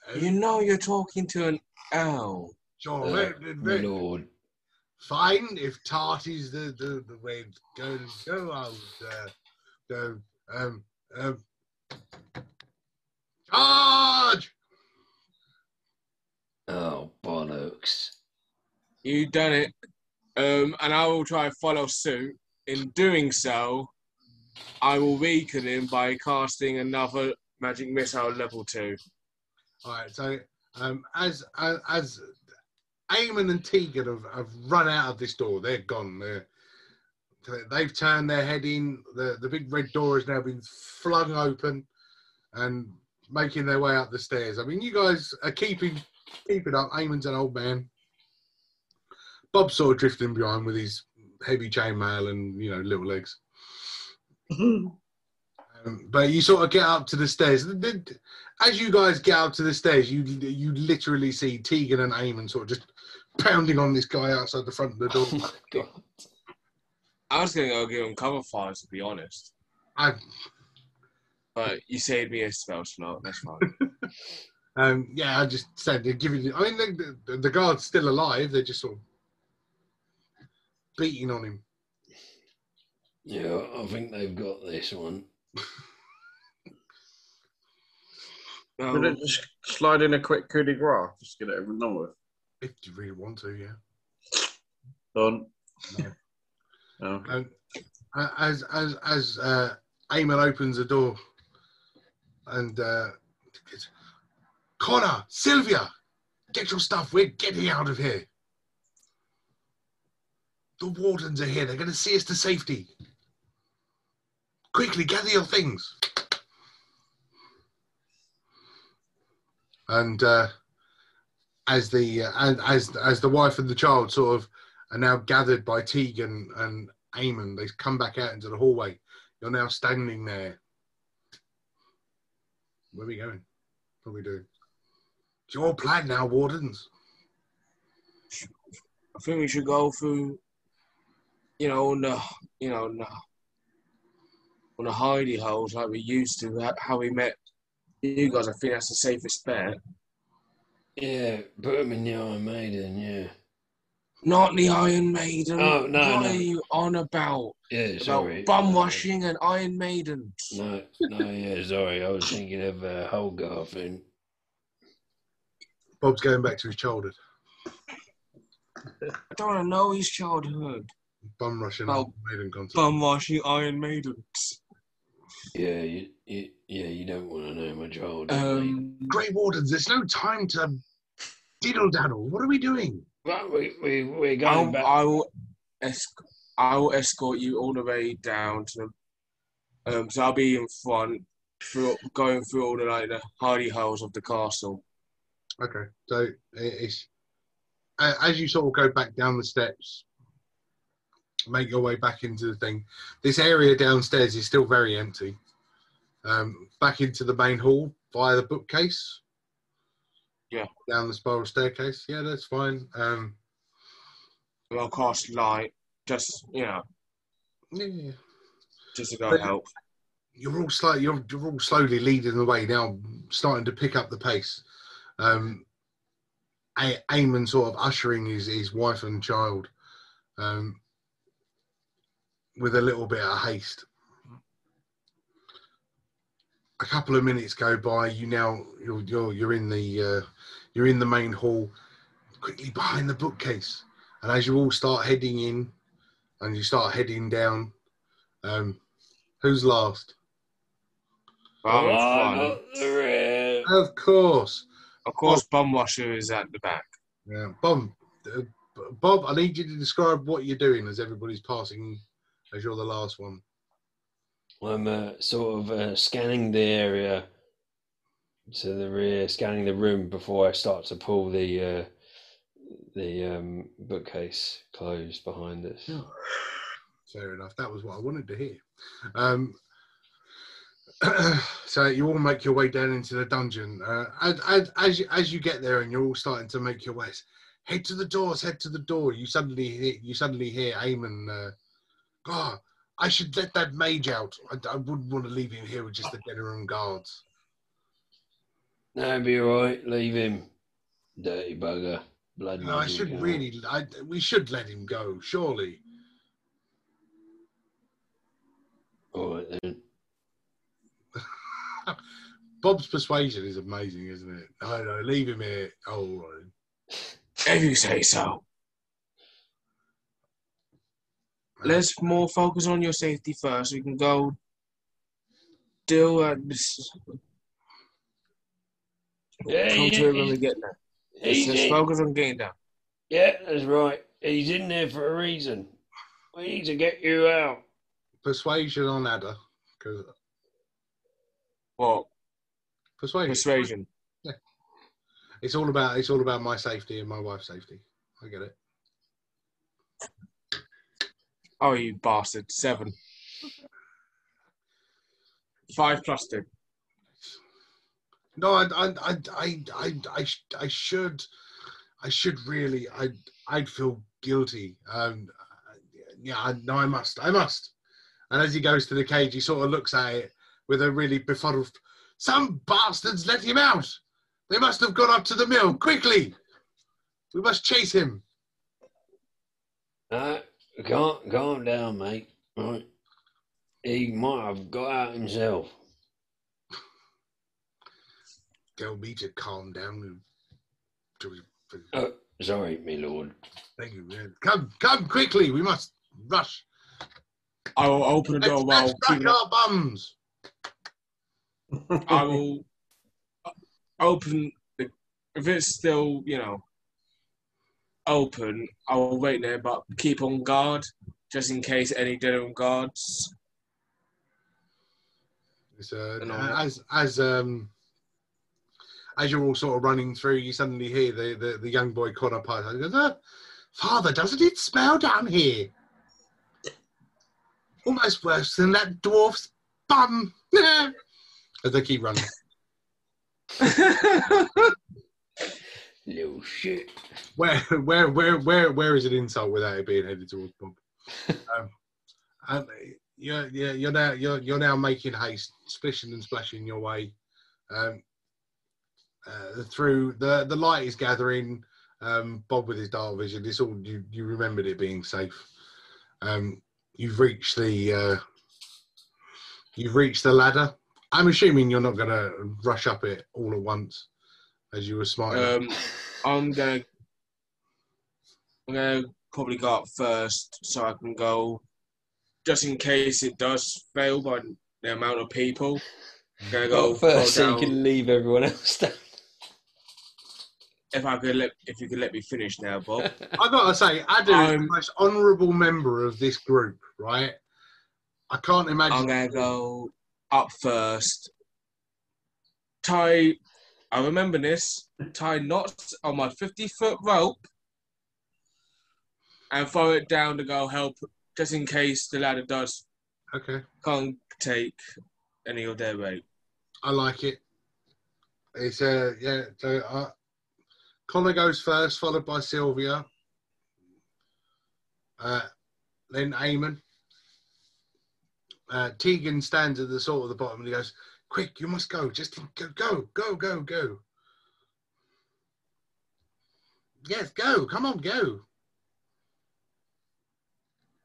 um, you know you're talking to an owl. Sure, uh, let, let, let, Lord. Fine, if tart is the, the, the way it's going to go, I'll uh, go, um, um, charge! Oh, bollocks. You done it, um, and I will try and follow suit. In doing so, I will weaken him by casting another Magic Missile level two. Alright, so, um, as, as, as Eamon and Teagan have, have run out of this door. They're gone. They're, they've turned their head in. The, the big red door has now been flung open and making their way up the stairs. I mean, you guys are keeping keep it up. Eamon's an old man. Bob's sort of drifting behind with his heavy chainmail and, you know, little legs. Mm-hmm. Um, but you sort of get up to the stairs. As you guys get up to the stairs, you you literally see Teagan and Eamon sort of just pounding on this guy outside the front of the door. Oh my God. I was going to go give him cover fire, to be honest. I... But you saved me a spell slot. That's fine. um, yeah, I just said they're giving you... I mean, the, the, the guard's still alive. They're just sort of beating on him. Yeah, I think they've got this one. Um, Could it just slide in a quick coup de grace? Just get it over and done with. If you really want to, yeah. Done. No. No. Um, as as as uh, Eamon opens the door, and uh, Connor, Sylvia, get your stuff. We're getting out of here. The Wardens are here. They're going to see us to safety. Quickly, gather your things. And uh, as the uh, as as the wife and the child sort of are now gathered by Teagan and Eamon, they come back out into the hallway. You're now standing there. Where are we going? What are we doing? It's your plan now, Wardens. I think we should go through you know, on the, you know, on the, on the hidey holes like we used to, how we met you guys. I think that's the safest bet. Yeah, put them in the Iron Maiden, yeah. Not the Iron Maiden. Oh, no, What no. are you on about? Yeah, sorry. About bum washing and Iron Maidens. No, no, yeah, sorry. I was thinking of uh, Holgarth and... Bob's going back to his childhood. I don't want to know his childhood. Bum rushing Iron Maiden content. Bum washing Iron Maidens. Yeah, you, you, yeah, you don't want to know my childhood. Um, Grey Wardens, there's no time to diddle-daddle. What are we doing? Well, we, we, we're going I'll, back. I will, esc- I will escort you all the way down to the... Um, so I'll be in front, through, going through all the, like, the hidey holes of the castle. Okay, so it's... Uh, as you sort of go back down the steps, make your way back into the thing. This area downstairs is still very empty. Um, back into the main hall via the bookcase. Yeah. Down the spiral staircase. Yeah, that's fine. Um, I'll cast light. Just, you know. Yeah. Just to go but help. You're all, slow, you're, you're all slowly leading the way now, starting to pick up the pace. Um, A- Eamon sort of ushering his, his wife and child um, with a little bit of haste. A couple of minutes go by. You now you're you're, you're in the uh, you're in the main hall, quickly behind the bookcase. And as you all start heading in, and you start heading down, um, who's last? Oh, oh the red. Of course. Of course, Bob. Bumwasher is at the back. Yeah, Bob, uh, Bob, I need you to describe what you're doing as everybody's passing, as you're the last one. Well, I'm uh, sort of uh, scanning the area to the rear, scanning the room before I start to pull the uh, the um, bookcase closed behind us. Oh, fair enough. That was what I wanted to hear. Um, so you all make your way down into the dungeon. Uh, as, as, as, you, as you get there and you're all starting to make your ways, head to the doors, head to the door. You suddenly hear, you suddenly hear Eamon, uh, God, I should let that mage out. I, I wouldn't want to leave him here with just the Denerim guards. No, be all right. Leave him. Dirty bugger. Blood no, I should guard. really, I, we should let him go, surely. All right then. Bob's persuasion is amazing, isn't it? No, no, leave him here. Oh, if you say so. Let's more focus on your safety first. We can go deal at this. Yeah, Come yeah, to it when we get there. Let's just focus on getting down. Yeah, that's right. He's in there for a reason. We need to get you out. Persuasion on Adder. Because. What? Persuasion. Persuasion. Yeah. It's all about it's all about my safety and my wife's safety. I get it. Oh, you bastard! Seven. Five plus two. No, I, I, I, I, I, I, I should, I should really, I, I'd feel guilty. Um, yeah, I, no, I must, I must. And as he goes to the cage, he sort of looks at it with a really befuddled. Some bastards let him out. They must have gone up to the mill quickly. We must chase him. No, calm, calm down, mate. Right, he might have got out himself. Tell me to calm down. Oh, sorry, my lord. Thank you, man. Come, come quickly. We must rush. I will open the door while we our bums. I will open the, if it's still, you know, open, I will wait there, but keep on guard just in case any Denerim guards. Uh, as as um as you're all sort of running through, you suddenly hear the the, the young boy Connor pass. He goes, ah, "Father, doesn't it smell down here? Almost worse than that dwarf's bum." As they keep running. Little shit. Where, where, where, where, where is an insult without it being headed towards Bob? um, and you're, you're, now, you're, you're now making haste, splishing and splashing your way. Um, uh, through the, the light is gathering. Um, Bob with his dark vision, it's all, you, you remembered it being safe. Um, you've reached the uh, you've reached the ladder. I'm assuming you're not going to rush up it all at once, as you were smart. Um, I'm going. I'm going to probably go up first, so I can go, just in case it does fail by the amount of people. I'm going to go first, so you can leave everyone else down. If I could let, if you could let me finish now, Bob. I gotta say, Adam um, is the most honourable member of this group, right? I can't imagine. I'm gonna go up first. Tie. I remember this. Tie knots on my fifty-foot rope and throw it down to go help, just in case the ladder does. Okay. Can't take any of their weight. I like it. It's a uh, yeah. So I. Connor goes first, followed by Sylvia, uh, then Eamon. Uh, Teagan stands at the sort of the bottom and he goes, "Quick, you must go! Just go, go, go, go, go! Yes, go! Come on, go!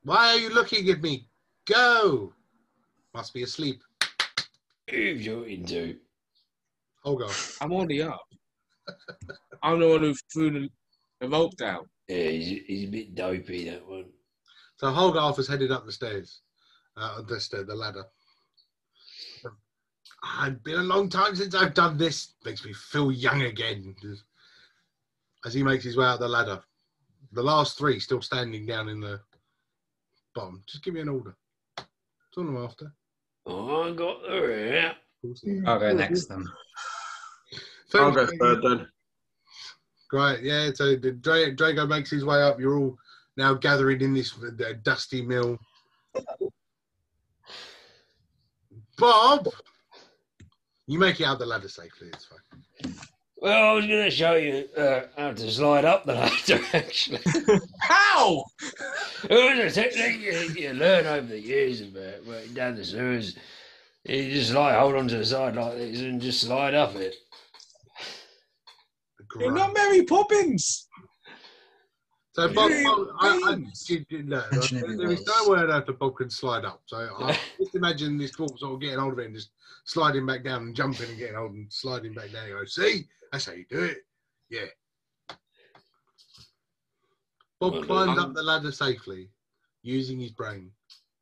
Why are you looking at me? Go! Must be asleep. If you're into, oh god, I'm already up." I'm the one who threw the rope down. Yeah, he's, he's a bit dopey, that one. So Hogarth has headed up the stairs, uh, the, stair, the ladder. It's been a long time since I've done this. Makes me feel young again. As he makes his way out the ladder, the last three still standing down in the bottom. Just give me an order. That's all I'm after. Oh, I got the rear. I'll go next then. So I'll go third then. Great, yeah. So Dra Drago makes his way up. You're all now gathering in this uh, dusty mill. Bob, you make it out the ladder safely. It's fine. Well, I was going to show you uh, how to slide up the ladder. Actually, how? It was a technique you, you learn over the years about working down the sewers. You just like hold on to the side like this and just slide up it. Great. You're not Mary Poppins. So Bob, Bob I, I, you, you know, there is no word after Bob can slide up. So I just imagine this dwarf sort of getting hold of it and just sliding back down and jumping and getting hold and sliding back down. You go, see, that's how you do it. Yeah. Bob well, climbs I'm... up the ladder safely using his brain,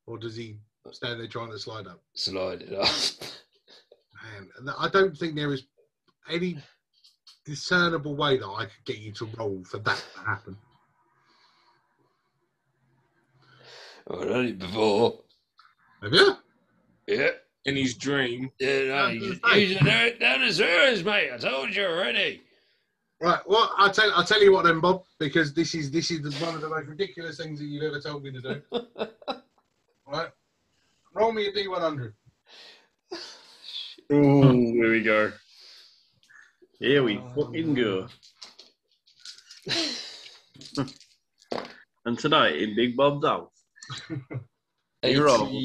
or does he stand there trying to slide up? Slide it up. Man, I don't think there is any discernible way that I could get you to roll for that to happen. I've done it before. Have you? Yeah. In his dream. Yeah, no, he's, he's down the sewers, mate. I told you already. Right. Well, I'll tell I'll tell you what then, Bob, because this is this is one of the most ridiculous things that you've ever told me to do. Right. Roll me a D one hundred. Ooh, here we go. Here we fucking go. And tonight in Big Bob's house. You're on.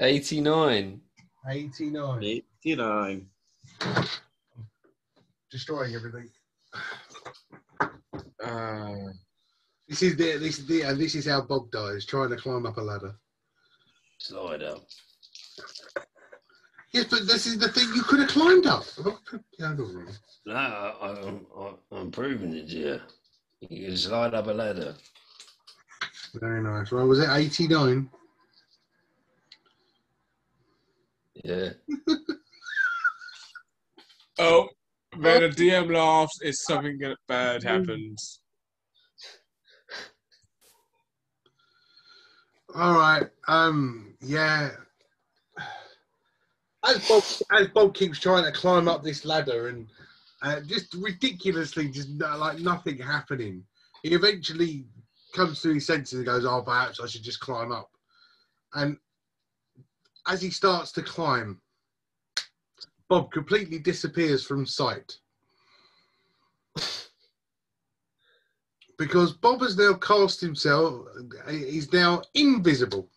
eighty-nine. eighty-nine. eighty-nine. Destroying everything. Uh, this is the this is the and this is how Bob dies, trying to climb up a ladder. Slide up. Yes, but this is the thing, you could have climbed up. No, I, I, I'm proving it, yeah. You can slide up a ladder. Very nice. Well, was it eighty-nine? Yeah. Oh, when a D M laughs, it's something bad happens. All right. Um. Yeah. As Bob, as Bob keeps trying to climb up this ladder and uh, just ridiculously, just no, like nothing happening, he eventually comes to his senses and goes, "Oh, perhaps I should just climb up." And as he starts to climb, Bob completely disappears from sight. because Bob has now cast himself, he's now invisible.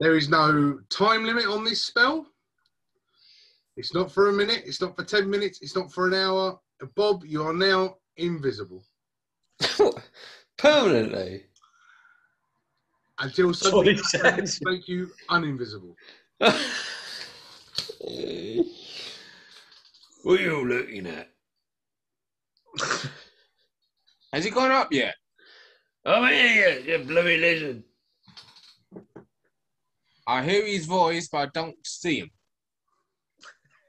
There is no time limit on this spell. It's not for a minute, it's not for ten minutes, it's not for an hour. Bob, you are now invisible. Permanently? Until something happens to make you uninvisible. What are you looking at? Has he gone up yet? I'm here, you bloody lizard. I hear his voice, but I don't see him.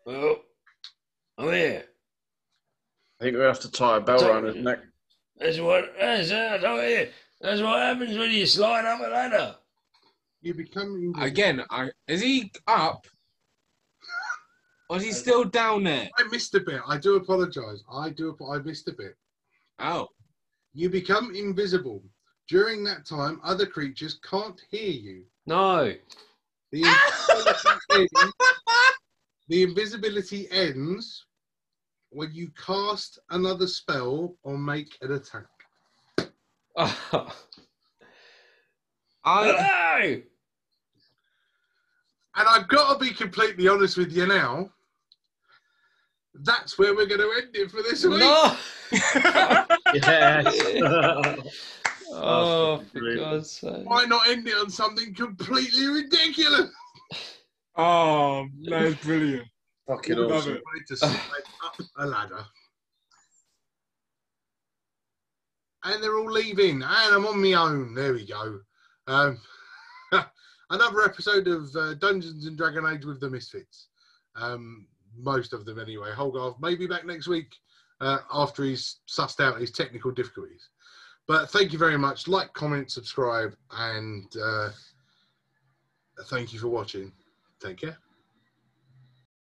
Well, I'm here. I think we have to tie a bell around his neck. That's what, that's, that's, what that's what happens when you slide up a ladder. You become... Again, I, is he up? Or is he still down there? I missed a bit. I do apologise. I do. I missed a bit. Oh. You become invisible. During that time, other creatures can't hear you. No. The invisibility, ends, the invisibility ends when you cast another spell or make an attack. Oh. I know. And I've got to be completely honest with you now. That's where we're going to end it for this week. No. Yes. Oh, for God's sake. Why not end it on something completely ridiculous? Oh, that is brilliant. Fucking awesome. It. To slide up a ladder. And they're all leaving. And I'm on my own. There we go. Um, another episode of uh, Dungeons and Dragon Age with the Misfits. Um, most of them anyway. Holgarth may be back next week. Uh, after he's sussed out his technical difficulties. But thank you very much. Like, comment, subscribe, and uh, thank you for watching. Take care.